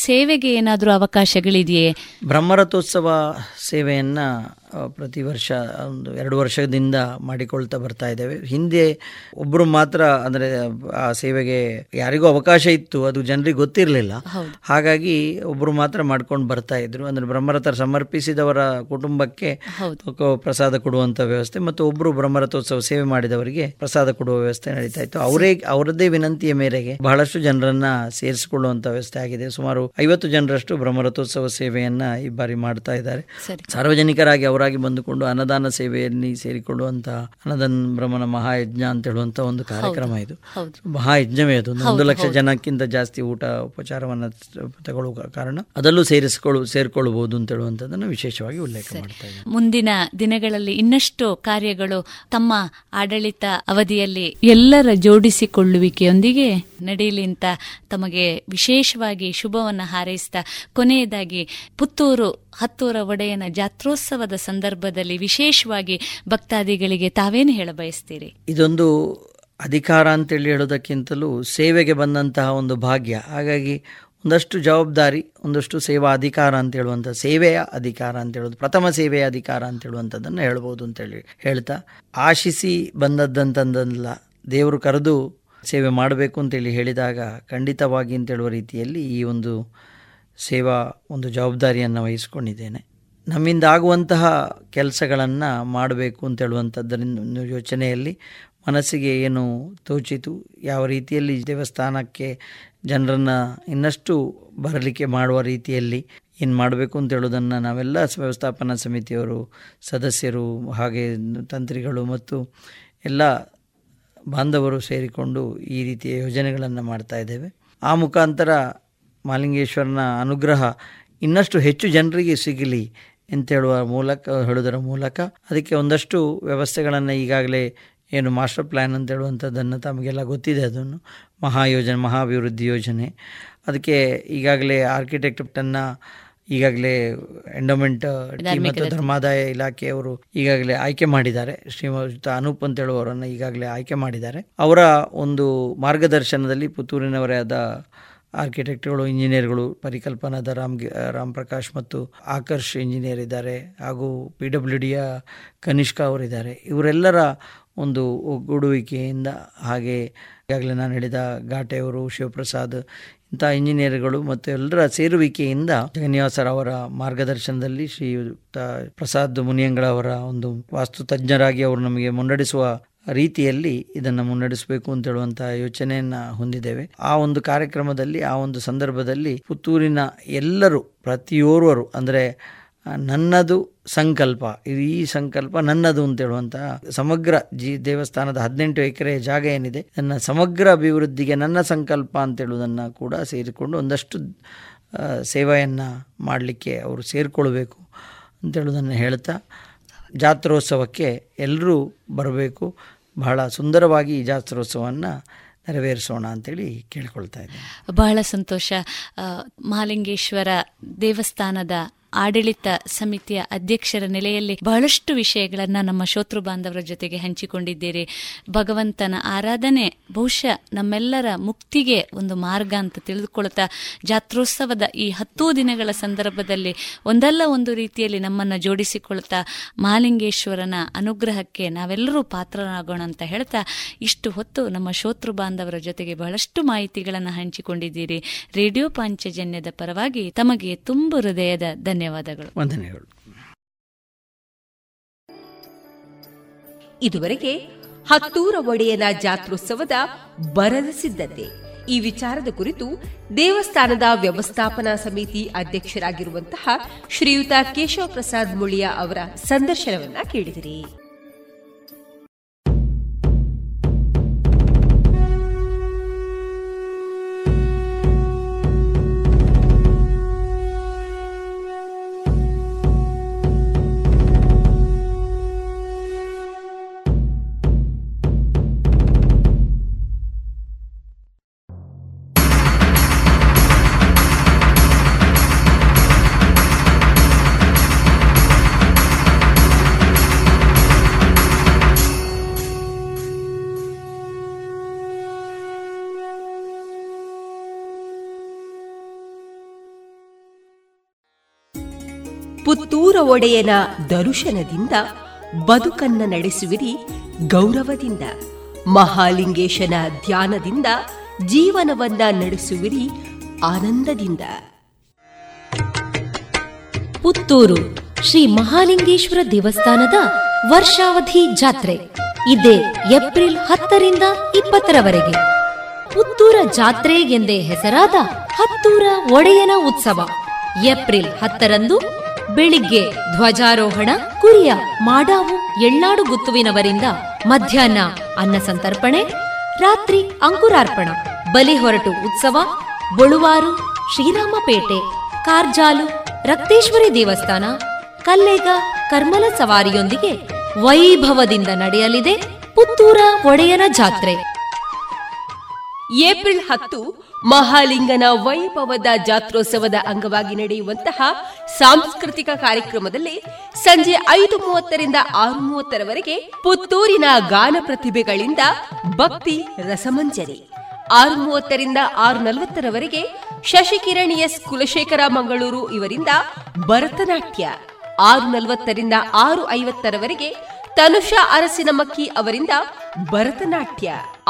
ಸೇವೆಗೆ ಏನಾದರೂ ಅವಕಾಶಗಳಿದೆಯೇ? ಬ್ರಹ್ಮರಥೋತ್ಸವ ಸೇವೆಯನ್ನ ಪ್ರತಿ ವರ್ಷ ಒಂದು ಎರಡು ವರ್ಷದಿಂದ ಮಾಡಿಕೊಳ್ತಾ ಬರ್ತಾ ಇದ್ದೇವೆ. ಹಿಂದೆ ಒಬ್ಬರು ಮಾತ್ರ ಅಂದರೆ ಆ ಸೇವೆಗೆ ಯಾರಿಗೂ ಅವಕಾಶ ಇತ್ತು, ಅದು ಜನರಿಗೆ ಗೊತ್ತಿರಲಿಲ್ಲ. ಹಾಗಾಗಿ ಒಬ್ಬರು ಮಾತ್ರ ಮಾಡ್ಕೊಂಡು ಬರ್ತಾ ಇದ್ರು. ಅಂದರೆ ಬ್ರಹ್ಮರಥರು ಸಮರ್ಪಿಸಿದವರ ಕುಟುಂಬಕ್ಕೆ ಪ್ರಸಾದ ಕೊಡುವಂಥ ವ್ಯವಸ್ಥೆ ಮತ್ತು ಒಬ್ಬರು ಬ್ರಹ್ಮರಥೋತ್ಸವ ಸೇವೆ ಮಾಡಿದವರಿಗೆ ಪ್ರಸಾದ ಕೊಡುವ ವ್ಯವಸ್ಥೆ ನಡೀತಾ ಇತ್ತು. ಅವರೇ ಅವರದ್ದೇ ವಿನಂತಿಯ ಮೇರೆಗೆ ಬಹಳಷ್ಟು ಜನರನ್ನ ಸೇರಿಸಿಕೊಳ್ಳುವಂಥ ವ್ಯವಸ್ಥೆ ಆಗಿದೆ. ಸುಮಾರು ಐವತ್ತು ಜನರಷ್ಟು ಬ್ರಹ್ಮರಥೋತ್ಸವ ಸೇವೆಯನ್ನ ಈ ಬಾರಿ ಮಾಡ್ತಾ ಇದ್ದಾರೆ. ಸಾರ್ವಜನಿಕರಾಗಿ ಅವರ ಬಂದುಕೊಂಡು ಅನ್ನದಾನ ಸೇವೆಯಲ್ಲಿ ಸೇರಿಕೊಳ್ಳುವಂತಹ ಅನ್ನದಾನ ಬ್ರಹ್ಮನ ಮಹಾಯಜ್ಞ ಅಂತ ಹೇಳುವಂತ ಒಂದು ಕಾರ್ಯಕ್ರಮ ಇದು. ಮಹಾಯಜ್ಞವೇ ಅದು. ಒಂದು ಲಕ್ಷ ಜನಕ್ಕಿಂತ ಜಾಸ್ತಿ ಊಟ ಉಪಚಾರವನ್ನು ತಗೊಳ್ಳುವ ಕಾರಣ ಅದರಲ್ಲೂ ಸೇರಿಸಿಕೊಳ್ಳು ಸೇರಿಕೊಳ್ಳಬಹುದು ಅಂತ ಹೇಳುವಂತದನ್ನು ವಿಶೇಷವಾಗಿ ಉಲ್ಲೇಖ ಮಾಡ್ತಾ ಇದ್ದಾರೆ. ಮುಂದಿನ ದಿನಗಳಲ್ಲಿ ಇನ್ನಷ್ಟು ಕಾರ್ಯಗಳು ತಮ್ಮ ಆಡಳಿತ ಅವಧಿಯಲ್ಲಿ ಎಲ್ಲರ ಜೋಡಿಸಿಕೊಳ್ಳುವಿಕೆಯೊಂದಿಗೆ ನಡೆಯಲಿ ಅಂತ ತಮಗೆ ವಿಶೇಷವಾಗಿ ಶುಭವನ್ನು ಹಾರೈಸ್ತಾ, ಕೊನೆಯದಾಗಿ ಪುತ್ತೂರು ಹತ್ತೂರ ಒಡೆಯನ ಜಾತ್ರೋತ್ಸವದ ಸಂದರ್ಭದಲ್ಲಿ ವಿಶೇಷವಾಗಿ ಭಕ್ತಾದಿಗಳಿಗೆ ತಾವೇನು ಹೇಳಬಯಸ್ತೀರಿ? ಇದೊಂದು ಅಧಿಕಾರ ಅಂತೇಳಿ ಹೇಳೋದಕ್ಕಿಂತಲೂ ಸೇವೆಗೆ ಬಂದಂತಹ ಒಂದು ಭಾಗ್ಯ. ಹಾಗಾಗಿ ಒಂದಷ್ಟು ಜವಾಬ್ದಾರಿ, ಒಂದಷ್ಟು ಸೇವಾ ಅಧಿಕಾರ ಅಂತ ಹೇಳುವಂಥ ಸೇವೆಯ ಅಧಿಕಾರ ಅಂತ ಹೇಳೋದು, ಪ್ರಥಮ ಸೇವೆಯ ಅಧಿಕಾರ ಅಂತ ಹೇಳುವಂಥದ್ದನ್ನು ಹೇಳ್ಬೋದು ಅಂತೇಳಿ ಹೇಳ್ತಾ, ಆಶಿಸಿ ಬಂದದ್ದಂತಂದಲ್ಲ, ದೇವರು ಕರೆದು ಸೇವೆ ಮಾಡಬೇಕು ಅಂತೇಳಿ ಹೇಳಿದಾಗ ಖಂಡಿತವಾಗಿ ಅಂತೇಳುವ ರೀತಿಯಲ್ಲಿ ಈ ಒಂದು ಸೇವಾ ಒಂದು ಜವಾಬ್ದಾರಿಯನ್ನು ವಹಿಸ್ಕೊಂಡಿದ್ದೇನೆ. ನಮ್ಮಿಂದ ಆಗುವಂತಹ ಕೆಲಸಗಳನ್ನು ಮಾಡಬೇಕು ಅಂತೇಳುವಂಥದ್ದರಿಂದ ಯೋಚನೆಯಲ್ಲಿ ಮನಸ್ಸಿಗೆ ಏನು ತೋಚಿತು, ಯಾವ ರೀತಿಯಲ್ಲಿ ದೇವಸ್ಥಾನಕ್ಕೆ ಜನರನ್ನು ಇನ್ನಷ್ಟು ಬರಲಿಕ್ಕೆ ಮಾಡುವ ರೀತಿಯಲ್ಲಿ ಏನು ಮಾಡಬೇಕು ಅಂತೇಳೋದನ್ನು ನಾವೆಲ್ಲ ವ್ಯವಸ್ಥಾಪನಾ ಸಮಿತಿಯವರು, ಸದಸ್ಯರು, ಹಾಗೆ ತಂತ್ರಿಗಳು ಮತ್ತು ಎಲ್ಲ ಬಾಂಧವರು ಸೇರಿಕೊಂಡು ಈ ರೀತಿಯ ಯೋಜನೆಗಳನ್ನು ಮಾಡ್ತಾ ಇದ್ದೇವೆ. ಆ ಮುಖಾಂತರ ಮಹಾಲಿಂಗೇಶ್ವರನ ಅನುಗ್ರಹ ಇನ್ನಷ್ಟು ಹೆಚ್ಚು ಜನರಿಗೆ ಸಿಗಲಿ ಅಂತೇಳುವ ಮೂಲಕ ಹೇಳೋದರ ಮೂಲಕ ಅದಕ್ಕೆ ಒಂದಷ್ಟು ವ್ಯವಸ್ಥೆಗಳನ್ನು ಈಗಾಗಲೇ ಏನು ಮಾಸ್ಟರ್ ಪ್ಲ್ಯಾನ್ ಅಂತ ಹೇಳುವಂಥದ್ದನ್ನು ತಮಗೆಲ್ಲ ಗೊತ್ತಿದೆ. ಅದನ್ನು ಮಹಾಯೋಜನೆ, ಮಹಾಭಿವೃದ್ಧಿ ಯೋಜನೆ, ಅದಕ್ಕೆ ಈಗಾಗಲೇ ಆರ್ಕಿಟೆಕ್ಟನ್ನು ಈಗಾಗಲೇ ಎಂಡೋಮೆಂಟ್ ಮತ್ತು ಧರ್ಮಾದಾಯ ಇಲಾಖೆಯವರು ಈಗಾಗಲೇ ಆಯ್ಕೆ ಮಾಡಿದ್ದಾರೆ. ಶ್ರೀಮಂತ ಅನೂಪ್ ಅಂತ ಹೇಳುವವರನ್ನು ಈಗಾಗಲೇ ಆಯ್ಕೆ ಮಾಡಿದ್ದಾರೆ. ಅವರ ಒಂದು ಮಾರ್ಗದರ್ಶನದಲ್ಲಿ ಪುತ್ತೂರಿನವರೇ ಆದ ಆರ್ಕಿಟೆಕ್ಟ್ಗಳು, ಇಂಜಿನಿಯರ್ಗಳು, ಪರಿಕಲ್ಪನಾದ ರಾಮ್ ರಾಮ್ ಪ್ರಕಾಶ್ ಮತ್ತು ಆಕರ್ಷ್ ಇಂಜಿನಿಯರ್ ಇದ್ದಾರೆ, ಹಾಗೂ ಪಿ ಡಬ್ಲ್ಯೂ ಡಿಯ ಕನಿಷ್ಕಾ ಅವರಿದ್ದಾರೆ. ಇವರೆಲ್ಲರ ಒಂದು ಒಗ್ಗೂಡುವಿಕೆಯಿಂದ, ಹಾಗೆ ಈಗಾಗಲೇ ನಾನು ಹೇಳಿದ ಘಾಟೆಯವರು, ಶಿವಪ್ರಸಾದ್, ಇಂಥ ಇಂಜಿನಿಯರ್ಗಳು ಮತ್ತು ಎಲ್ಲರ ಸೇರುವಿಕೆಯಿಂದ ಜಗನ್ನಿವಾಸರ ಅವರ ಮಾರ್ಗದರ್ಶನದಲ್ಲಿ ಶ್ರೀಯುತ ಪ್ರಸಾದ್ ಮುನಿಯಂಗಳವರ ಒಂದು ವಾಸ್ತು ತಜ್ಞರಾಗಿ ಅವರು ನಮಗೆ ಮುನ್ನಡೆಸುವ ರೀತಿಯಲ್ಲಿ ಇದನ್ನು ಮುನ್ನಡೆಸಬೇಕು ಅಂತ ಹೇಳುವಂಥ ಯೋಚನೆಯನ್ನು ಹೊಂದಿದ್ದೇವೆ. ಆ ಒಂದು ಕಾರ್ಯಕ್ರಮದಲ್ಲಿ, ಆ ಒಂದು ಸಂದರ್ಭದಲ್ಲಿ ಪುತ್ತೂರಿನ ಎಲ್ಲರೂ, ಪ್ರತಿಯೋರ್ವರು, ಅಂದರೆ ನನ್ನದು ಸಂಕಲ್ಪ, ಈ ಸಂಕಲ್ಪ ನನ್ನದು ಅಂತೇಳುವಂತಹ ಸಮಗ್ರ ಜಿ ದೇವಸ್ಥಾನದ ಹದಿನೆಂಟು ಎಕರೆ ಜಾಗ ಏನಿದೆ ನನ್ನ ಸಮಗ್ರ ಅಭಿವೃದ್ಧಿಗೆ ನನ್ನ ಸಂಕಲ್ಪ ಅಂತೇಳುವುದನ್ನು ಕೂಡ ಸೇರಿಕೊಂಡು ಒಂದಷ್ಟು ಸೇವೆಯನ್ನು ಮಾಡಲಿಕ್ಕೆ ಅವರು ಸೇರಿಕೊಳ್ಬೇಕು ಅಂತೇಳುವುದನ್ನು ಹೇಳ್ತಾ, ಜಾತ್ರೋತ್ಸವಕ್ಕೆ ಎಲ್ಲರೂ ಬರಬೇಕು, ಬಹಳ ಸುಂದರವಾಗಿ ಈ ಜಾತ್ರೋತ್ಸವವನ್ನು ನೆರವೇರಿಸೋಣ ಅಂತೇಳಿ ಕೇಳ್ಕೊಳ್ತಾ ಇದ್ದೀನಿ. ಬಹಳ ಸಂತೋಷ. ಮಹಾಲಿಂಗೇಶ್ವರ ದೇವಸ್ಥಾನದ ಆಡಳಿತ ಸಮಿತಿಯ ಅಧ್ಯಕ್ಷರ ನೆಲೆಯಲ್ಲಿ ಬಹಳಷ್ಟು ವಿಷಯಗಳನ್ನು ನಮ್ಮ ಶ್ರೋತೃ ಬಾಂಧವರ ಜೊತೆಗೆ ಹಂಚಿಕೊಂಡಿದ್ದೀರಿ. ಭಗವಂತನ ಆರಾಧನೆ ಬಹುಶಃ ನಮ್ಮೆಲ್ಲರ ಮುಕ್ತಿಗೆ ಒಂದು ಮಾರ್ಗ ಅಂತ ತಿಳಿದುಕೊಳ್ತಾ, ಜಾತ್ರೋತ್ಸವದ ಈ ಹತ್ತು ದಿನಗಳ ಸಂದರ್ಭದಲ್ಲಿ ಒಂದಲ್ಲ ಒಂದು ರೀತಿಯಲ್ಲಿ ನಮ್ಮನ್ನು ಜೋಡಿಸಿಕೊಳ್ತಾ ಮಹಾಲಿಂಗೇಶ್ವರನ ಅನುಗ್ರಹಕ್ಕೆ ನಾವೆಲ್ಲರೂ ಪಾತ್ರರಾಗೋಣ ಅಂತ ಹೇಳ್ತಾ, ಇಷ್ಟು ಹೊತ್ತು ನಮ್ಮ ಶ್ರೋತೃ ಬಾಂಧವರ ಜೊತೆಗೆ ಬಹಳಷ್ಟು ಮಾಹಿತಿಗಳನ್ನು ಹಂಚಿಕೊಂಡಿದ್ದೀರಿ. ರೇಡಿಯೋ ಪಾಂಚಜನ್ಯದ ಪರವಾಗಿ ತಮಗೆ ತುಂಬು ಹೃದಯದ ಧನ್ಯವಾದಗಳು, ವಂದನೆಗಳು. ಇದುವರೆಗೆ ಹತ್ತೂರ ಒಡೆಯನ ಜಾತ್ರೋತ್ಸವದ ಬರದ ಸಿದ್ಧತೆ ಈ ವಿಚಾರದ ಕುರಿತು ದೇವಸ್ಥಾನದ ವ್ಯವಸ್ಥಾಪನಾ ಸಮಿತಿ ಅಧ್ಯಕ್ಷರಾಗಿರುವಂತಹ ಶ್ರೀಯುತ ಕೇಶವ ಪ್ರಸಾದ್ ಮುಳಿಯ ಅವರ ಸಂದರ್ಶನವನ್ನ ಕೇಳಿದಿರಿ. ಪುತ್ತೂರ ಒಡೆಯನ ದರುಶನದಿಂದ ಬದುಕನ್ನ ನಡೆಸುವಿರಿ ಗೌರವದಿಂದ, ಮಹಾಲಿಂಗೇಶನ ಧ್ಯಾನದಿಂದ ಜೀವನವನ್ನ ನಡೆಸುವಿರಿ ಆನಂದದಿಂದ. ಪುತ್ತೂರು ಶ್ರೀ ಮಹಾಲಿಂಗೇಶ್ವರ ದೇವಸ್ಥಾನದ ವರ್ಷಾವಧಿ ಜಾತ್ರೆ ಇದೇ ಏಪ್ರಿಲ್ ಹತ್ತರಿಂದ ಇಪ್ಪತ್ತರವರೆಗೆ. ಪುತ್ತೂರ ಜಾತ್ರೆ ಎಂದೇ ಹೆಸರಾದ ಹತ್ತೂರ ಒಡೆಯನ ಉತ್ಸವ ಏಪ್ರಿಲ್ ಹತ್ತರಂದು ಬೆಳಿಗ್ಗೆ ಧ್ವಜಾರೋಹಣ, ಕುರಿಯ ಮಾಡಾವು ಎಳ್ಳಾಡು ಗುತ್ತುವಿನವರಿಂದ ಮಧ್ಯಾಹ್ನ ಅನ್ನ ಸಂತರ್ಪಣೆ, ರಾತ್ರಿ ಅಂಕುರಾರ್ಪಣ, ಬಲಿ ಹೊರಟು ಉತ್ಸವ, ಬೊಳುವಾರು, ಶ್ರೀರಾಮಪೇಟೆ, ಕಾರ್ಜಾಲು, ರಕ್ತೇಶ್ವರಿ ದೇವಸ್ಥಾನ, ಕಲ್ಲೇಗ ಕರ್ಮಲ ಸವಾರಿಯೊಂದಿಗೆ ವೈಭವದಿಂದ ನಡೆಯಲಿದೆ ಪುತ್ತೂರ ಒಡೆಯನ ಜಾತ್ರೆ. ಏಪ್ರಿಲ್ ಹತ್ತು ಮಹಾಲಿಂಗನ ವೈಭವದ ಜಾತ್ರೋತ್ಸವದ ಅಂಗವಾಗಿ ನಡೆಯುವಂತಹ ಸಾಂಸ್ಕೃತಿಕ ಕಾರ್ಯಕ್ರಮದಲ್ಲಿ ಸಂಜೆ ಐದು ಮೂವತ್ತರಿಂದ ಆರು ಮೂವತ್ತರವರೆಗೆ ಪುತ್ತೂರಿನ ಗಾನ ಪ್ರತಿಭೆಗಳಿಂದ ಭಕ್ತಿ ರಸಮಂಜರಿ, ಆರು ಮೂವತ್ತರಿಂದ ಆರು ನಲವತ್ತರವರೆಗೆ ಶಶಿಕಿರಣ್ ಎಸ್ ಕುಲಶೇಖರ ಮಂಗಳೂರು ಇವರಿಂದ ಭರತನಾಟ್ಯ, ಆರು ನಲವತ್ತರಿಂದ ಆರು ಐವತ್ತರವರೆಗೆ ತನುಷಾ ಅರಸಿನಮಕ್ಕಿ ಅವರಿಂದ ಭರತನಾಟ್ಯ,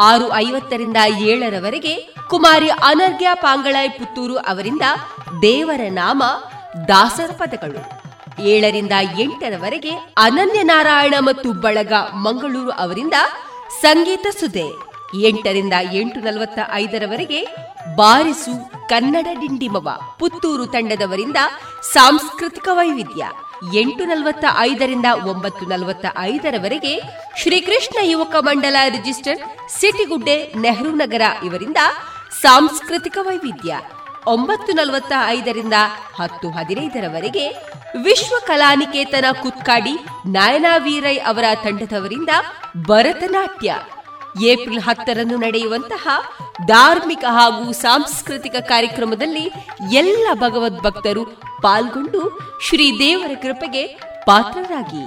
ಆರು ಐವತ್ತರಿಂದ ಏಳರವರೆಗೆ ಕುಮಾರಿ ಅನರ್ಘ್ಯ ಪಾಂಗಳಾಯ್ ಪುತ್ತೂರು ಅವರಿಂದ ದೇವರ ನಾಮ ದಾಸರ ಪದಗಳು, ಏಳರಿಂದ ಎಂಟರವರೆಗೆ ಅನನ್ಯ ನಾರಾಯಣ ಮತ್ತು ಬಳಗ ಮಂಗಳೂರು ಅವರಿಂದ ಸಂಗೀತ ಸುಧೆ, ಎಂಟರಿಂದ ಎಂಟು ನಲವತ್ತ ಐದರವರೆಗೆ ಬಾರಿಸು ಕನ್ನಡ ಡಿಂಡಿಮವ ಪುತ್ತೂರು ತಂಡದವರಿಂದ ಸಾಂಸ್ಕೃತಿಕ ವೈವಿಧ್ಯ, ಎಂಟು ನಲವತ್ತ ಐದರಿಂದ ಒಂಬತ್ತು ನಲವತ್ತ ಐದರವರೆಗೆ ಶ್ರೀಕೃಷ್ಣ ಯುವಕ ಮಂಡಲ ರಿಜಿಸ್ಟರ್ ಸಿಟಿಗುಡ್ಡೆ ನೆಹರು ನಗರ ಇವರಿಂದ ಸಾಂಸ್ಕೃತಿಕ ವೈವಿಧ್ಯ, ಒಂಬತ್ತು ನಲವತ್ತ ಐದರಿಂದ ಹತ್ತು ಹದಿನೈದರವರೆಗೆ ವಿಶ್ವಕಲಾ ನಿಕೇತನ ಕುತ್ಕಾಡಿ ನಾಯನಾವೀರೈ ಅವರ ತಂಡದವರಿಂದ ಭರತನಾಟ್ಯ. ಏಪ್ರಿಲ್ ಹತ್ತರಂದು ನಡೆಯುವಂತಹ ಧಾರ್ಮಿಕ ಹಾಗೂ ಸಾಂಸ್ಕೃತಿಕ ಕಾರ್ಯಕ್ರಮದಲ್ಲಿ ಎಲ್ಲ ಭಗವದ್ಭಕ್ತರು ಪಾಲ್ಗೊಂಡು ಶ್ರೀದೇವರ ಕೃಪೆಗೆ ಪಾತ್ರರಾಗಿ.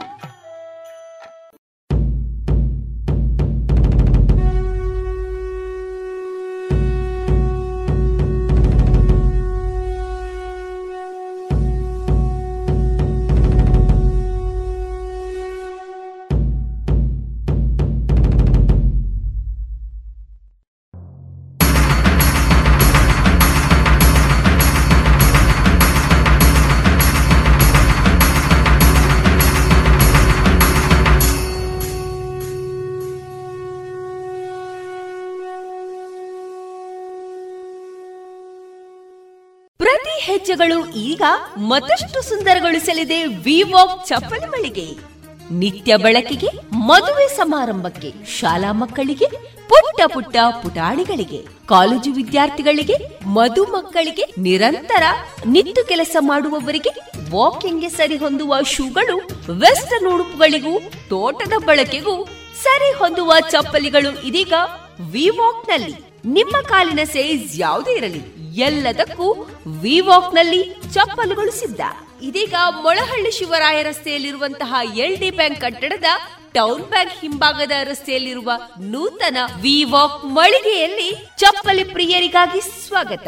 ಹೆಜ್ಜೆಗಳು ಈಗ ಮತ್ತಷ್ಟು ಸುಂದರಗೊಳಿಸಲಿದೆ ವಿವಾಕ್ ಚಪ್ಪಲಿ ಮಳಿಗೆ. ನಿತ್ಯ ಬಳಕೆಗೆ, ಮದುವೆ ಸಮಾರಂಭಕ್ಕೆ, ಶಾಲಾ ಮಕ್ಕಳಿಗೆ, ಪುಟ್ಟ ಪುಟ್ಟ ಪುಟಾಣಿಗಳಿಗೆ, ಕಾಲೇಜು ವಿದ್ಯಾರ್ಥಿಗಳಿಗೆ, ಮಧು ಮಕ್ಕಳಿಗೆ, ನಿರಂತರ ನಿಂತು ಕೆಲಸ ಮಾಡುವವರಿಗೆ, ವಾಕಿಂಗ್ಗೆ ಸರಿ ಹೊಂದುವ ಶೂಗಳು, ವೆಸ್ಟರ್ನ್ ಉಡುಪುಗಳಿಗೂ ತೋಟದ ಬಳಕೆಗೂ ಸರಿ ಹೊಂದುವ ಚಪ್ಪಲಿಗಳು ಇದೀಗ ವಿವಾಕ್ನಲ್ಲಿ. ನಿಮ್ಮ ಕಾಲಿನ ಸೈಜ್ ಯಾವುದೇ ಇರಲಿ, ಎಲ್ಲದಕ್ಕೂ ವಿವಾಕ್ನಲ್ಲಿ ಚಪ್ಪಲುಗಳು ಸಿದ್ಧ. ಇದೀಗ ಮೊಳಹಳ್ಳಿ ಶಿವರಾಯ ರಸ್ತೆಯಲ್ಲಿರುವಂತಹ ಎಲ್ ಡಿ ಬ್ಯಾಂಕ್ ಕಟ್ಟಡದ ಟೌನ್ ಬ್ಯಾಂಕ್ ಹಿಂಭಾಗದ ರಸ್ತೆಯಲ್ಲಿರುವ ನೂತನ ವಿ ವಾಕ್ ಮಳಿಗೆಯಲ್ಲಿ ಚಪ್ಪಲಿ ಪ್ರಿಯರಿಗಾಗಿ ಸ್ವಾಗತ.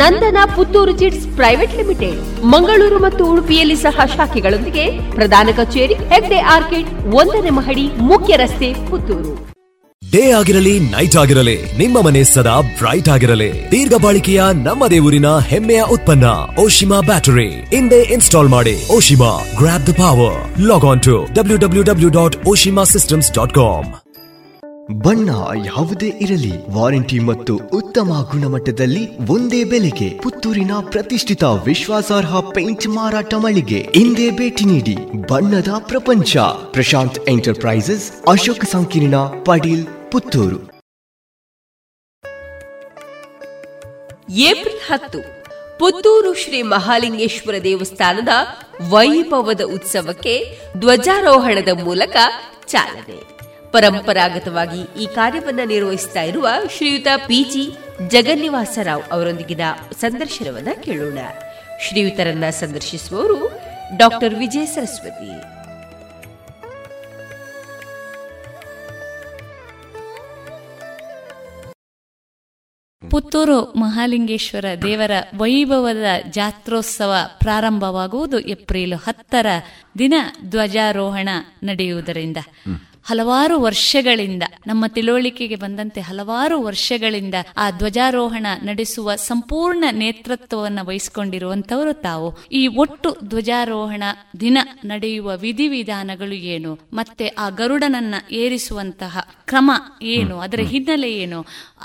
Nandana Puttur chits private limited, Mangaluru ಮತ್ತು ಉಡುಪಿಯಲ್ಲಿ ಸಹ ಶಾಖೆಗಳೊಂದಿಗೆ. ಪ್ರಧಾನ ಕಚೇರಿ ಹೆಗ್ಡೆ ಆರ್ಕಿಡ್, ಒಂದನೇ ಮಹಡಿ, ಮುಖ್ಯ ರಸ್ತೆ, ಪುತ್ತೂರು. ಡೇ ಆಗಿರಲಿ, ನೈಟ್ ಆಗಿರಲಿ, ನಿಮ್ಮ ಮನೆ ಸದಾ ಬ್ರೈಟ್ ಆಗಿರಲಿ. ದೀರ್ಘ ಬಾಳಿಕೆಯ ನಮ್ಮದೇ ಊರಿನ ಹೆಮ್ಮೆಯ ಉತ್ಪನ್ನ ಓಶಿಮಾ ಬ್ಯಾಟರಿ ಇಂದೇ ಇನ್ಸ್ಟಾಲ್ ಮಾಡಿ. Oshima, grab the power. Log on to W W W dot Oshima systems dot com. ಬಣ್ಣ ಯಾವುದೇ ಇರಲಿ, ವಾರಂಟಿ ಮತ್ತು ಉತ್ತಮ ಗುಣಮಟ್ಟದಲ್ಲಿ ಒಂದೇ ಬೆಲೆಗೆ ಪುತ್ತೂರಿನ ಪ್ರತಿಷ್ಠಿತ ವಿಶ್ವಾಸಾರ್ಹ ಪೇಂಟ್ ಮಾರಾಟ ಮಳಿಗೆ. ಇಂದೇ ಭೇಟಿ ನೀಡಿ. ಬಣ್ಣದ ಪ್ರಪಂಚ, ಪ್ರಶಾಂತ್ ಎಂಟರ್ಪ್ರೈಸಸ್, ಅಶೋಕ್ ಸಂಕಿರಣ, ಪಡೀಲ್, ಪುತ್ತೂರು. ಏಪ್ರಿಲ್ ಹತ್ತು ಪುತ್ತೂರು ಶ್ರೀ ಮಹಾಲಿಂಗೇಶ್ವರ ದೇವಸ್ಥಾನದ ವೈಭವದ ಉತ್ಸವಕ್ಕೆ ಧ್ವಜಾರೋಹಣದ ಮೂಲಕ ಚಾಲನೆ. ಪರಂಪರಾಗತವಾಗಿ ಈ ಕಾರ್ಯವನ್ನು ನಿರ್ವಹಿಸ್ತಾ ಇರುವ ಶ್ರೀಯುತ ಪಿ ಜಿ ಜಗನ್ನಿವಾಸ ರಾವ್ ಅವರೊಂದಿಗಿನ ಸಂದರ್ಶನವನ್ನು ಕೇಳೋಣ. ಶ್ರೀಯುತರನ್ನ ಸಂದರ್ಶಿಸುವವರು ಡಾಕ್ಟರ್ ವಿಜಯ ಸರಸ್ವತಿ. ಪುತ್ತೂರು ಮಹಾಲಿಂಗೇಶ್ವರ ದೇವರ ವೈಭವದ ಜಾತ್ರೋತ್ಸವ ಪ್ರಾರಂಭವಾಗುವುದು ಏಪ್ರಿಲ್ ಹತ್ತರ ದಿನ ಧ್ವಜಾರೋಹಣ ನಡೆಯುವುದರಿಂದ. ಹಲವಾರು ವರ್ಷಗಳಿಂದ, ನಮ್ಮ ತಿಳುವಳಿಕೆಗೆ ಬಂದಂತೆ ಹಲವಾರು ವರ್ಷಗಳಿಂದ ಆ ಧ್ವಜಾರೋಹಣ ನಡೆಸುವ ಸಂಪೂರ್ಣ ನೇತೃತ್ವವನ್ನು ವಹಿಸಿಕೊಂಡಿರುವಂತವರು ತಾವು. ಈ ಒಟ್ಟು ಧ್ವಜಾರೋಹಣ ದಿನ ನಡೆಯುವ ವಿಧಿವಿಧಾನಗಳು ಏನು, ಮತ್ತೆ ಆ ಗರುಡನನ್ನ ಏರಿಸುವಂತಹ ಕ್ರಮ ಏನು, ಅದರ ಹಿನ್ನೆಲೆ ಏನು,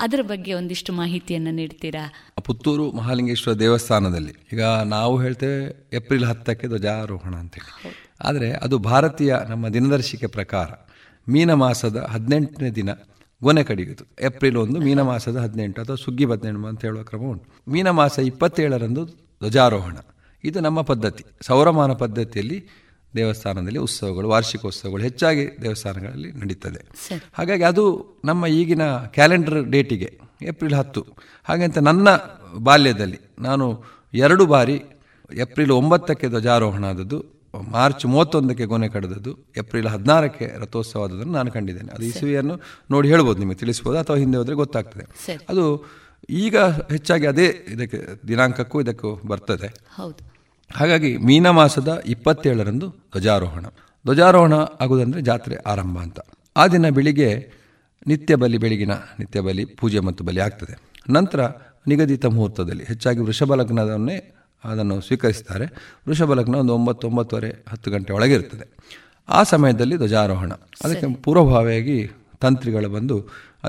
ಅದರ ಬಗ್ಗೆ ಒಂದಿಷ್ಟು ಮಾಹಿತಿಯನ್ನು ನೀಡ್ತೀರಾ? ಪುತ್ತೂರು ಮಹಾಲಿಂಗೇಶ್ವರ ದೇವಸ್ಥಾನದಲ್ಲಿ ಈಗ ನಾವು ಹೇಳ್ತೇವೆ ಏಪ್ರಿಲ್ ಹತ್ತಕ್ಕೆ ಧ್ವಜಾರೋಹಣ ಅಂತೇಳಿ, ಆದರೆ ಅದು ಭಾರತೀಯ ನಮ್ಮ ದಿನದರ್ಶಿಕೆ ಪ್ರಕಾರ ಮೀನ ಮಾಸದ ಹದಿನೆಂಟನೇ ದಿನ ಗೊನೆ ಕಡಿಯುವುದು. ಏಪ್ರಿಲ್ ಒಂದು ಮೀನ ಮಾಸದ ಹದಿನೆಂಟು ಅಥವಾ ಸುಗ್ಗಿ ಹದಿನೆಂಟು ಅಂತ ಹೇಳುವ ಕ್ರಮ ಉಂಟು. ಮೀನ ಮಾಸ ಇಪ್ಪತ್ತೇಳರಂದು ಧ್ವಜಾರೋಹಣ. ಇದು ನಮ್ಮ ಪದ್ಧತಿ, ಸೌರಮಾನ ಪದ್ಧತಿಯಲ್ಲಿ ದೇವಸ್ಥಾನದಲ್ಲಿ ಉತ್ಸವಗಳು, ವಾರ್ಷಿಕೋತ್ಸವಗಳು ಹೆಚ್ಚಾಗಿ ದೇವಸ್ಥಾನಗಳಲ್ಲಿ ನಡೀತದೆ. ಹಾಗಾಗಿ ಅದು ನಮ್ಮ ಈಗಿನ ಕ್ಯಾಲೆಂಡರ್ ಡೇಟಿಗೆ ಏಪ್ರಿಲ್ ಹತ್ತು. ಹಾಗೆಂತ ನನ್ನ ಬಾಲ್ಯದಲ್ಲಿ ನಾನು ಎರಡು ಬಾರಿ ಏಪ್ರಿಲ್ ಒಂಬತ್ತಕ್ಕೆ ಧ್ವಜಾರೋಹಣ ಆದದ್ದು, ಮಾರ್ಚ್ ಮೂವತ್ತೊಂದಕ್ಕೆ ಗೊನೆ ಕಡಿದದ್ದು, ಏಪ್ರಿಲ್ ಹದಿನಾರಕ್ಕೆ ರಥೋತ್ಸವ ಆದದನ್ನು ನಾನು ಕಂಡಿದ್ದೇನೆ. ಅದು ಇಸುವೆಯನ್ನು ನೋಡಿ ಹೇಳ್ಬೋದು, ನಿಮಗೆ ತಿಳಿಸ್ಬೋದು, ಅಥವಾ ಹಿಂದೆ ಹೋದರೆ ಗೊತ್ತಾಗ್ತದೆ. ಅದು ಈಗ ಹೆಚ್ಚಾಗಿ ಅದೇ ಇದಕ್ಕೆ ದಿನಾಂಕಕ್ಕೂ ಇದಕ್ಕೂ ಬರ್ತದೆ. ಹಾಗಾಗಿ ಮೀನ ಮಾಸದ ಇಪ್ಪತ್ತೇಳರಂದು ಧ್ವಜಾರೋಹಣ. ಧ್ವಜಾರೋಹಣ ಆಗುವುದಂದರೆ ಜಾತ್ರೆ ಆರಂಭ ಅಂತ. ಆ ದಿನ ಬೆಳಿಗ್ಗೆ ನಿತ್ಯ ಬಲಿ, ಬೆಳಗಿನ ನಿತ್ಯ ಬಲಿ, ಪೂಜೆ ಮತ್ತು ಬಲಿ ಆಗ್ತದೆ. ನಂತರ ನಿಗದಿತ ಮುಹೂರ್ತದಲ್ಲಿ ಹೆಚ್ಚಾಗಿ ವೃಷಭ ಲಗ್ನದನ್ನೇ ಅದನ್ನು ಸ್ವೀಕರಿಸ್ತಾರೆ. ವೃಷಭ ಲಗ್ನ ಒಂದು ಒಂಬತ್ತು ಒಂಬತ್ತುವರೆ ಹತ್ತು ಗಂಟೆ ಒಳಗೆ ಇರ್ತದೆ. ಆ ಸಮಯದಲ್ಲಿ ಧ್ವಜಾರೋಹಣ. ಅದಕ್ಕೆ ಪೂರ್ವಭಾವಿಯಾಗಿ ತಂತ್ರಿಗಳು ಬಂದು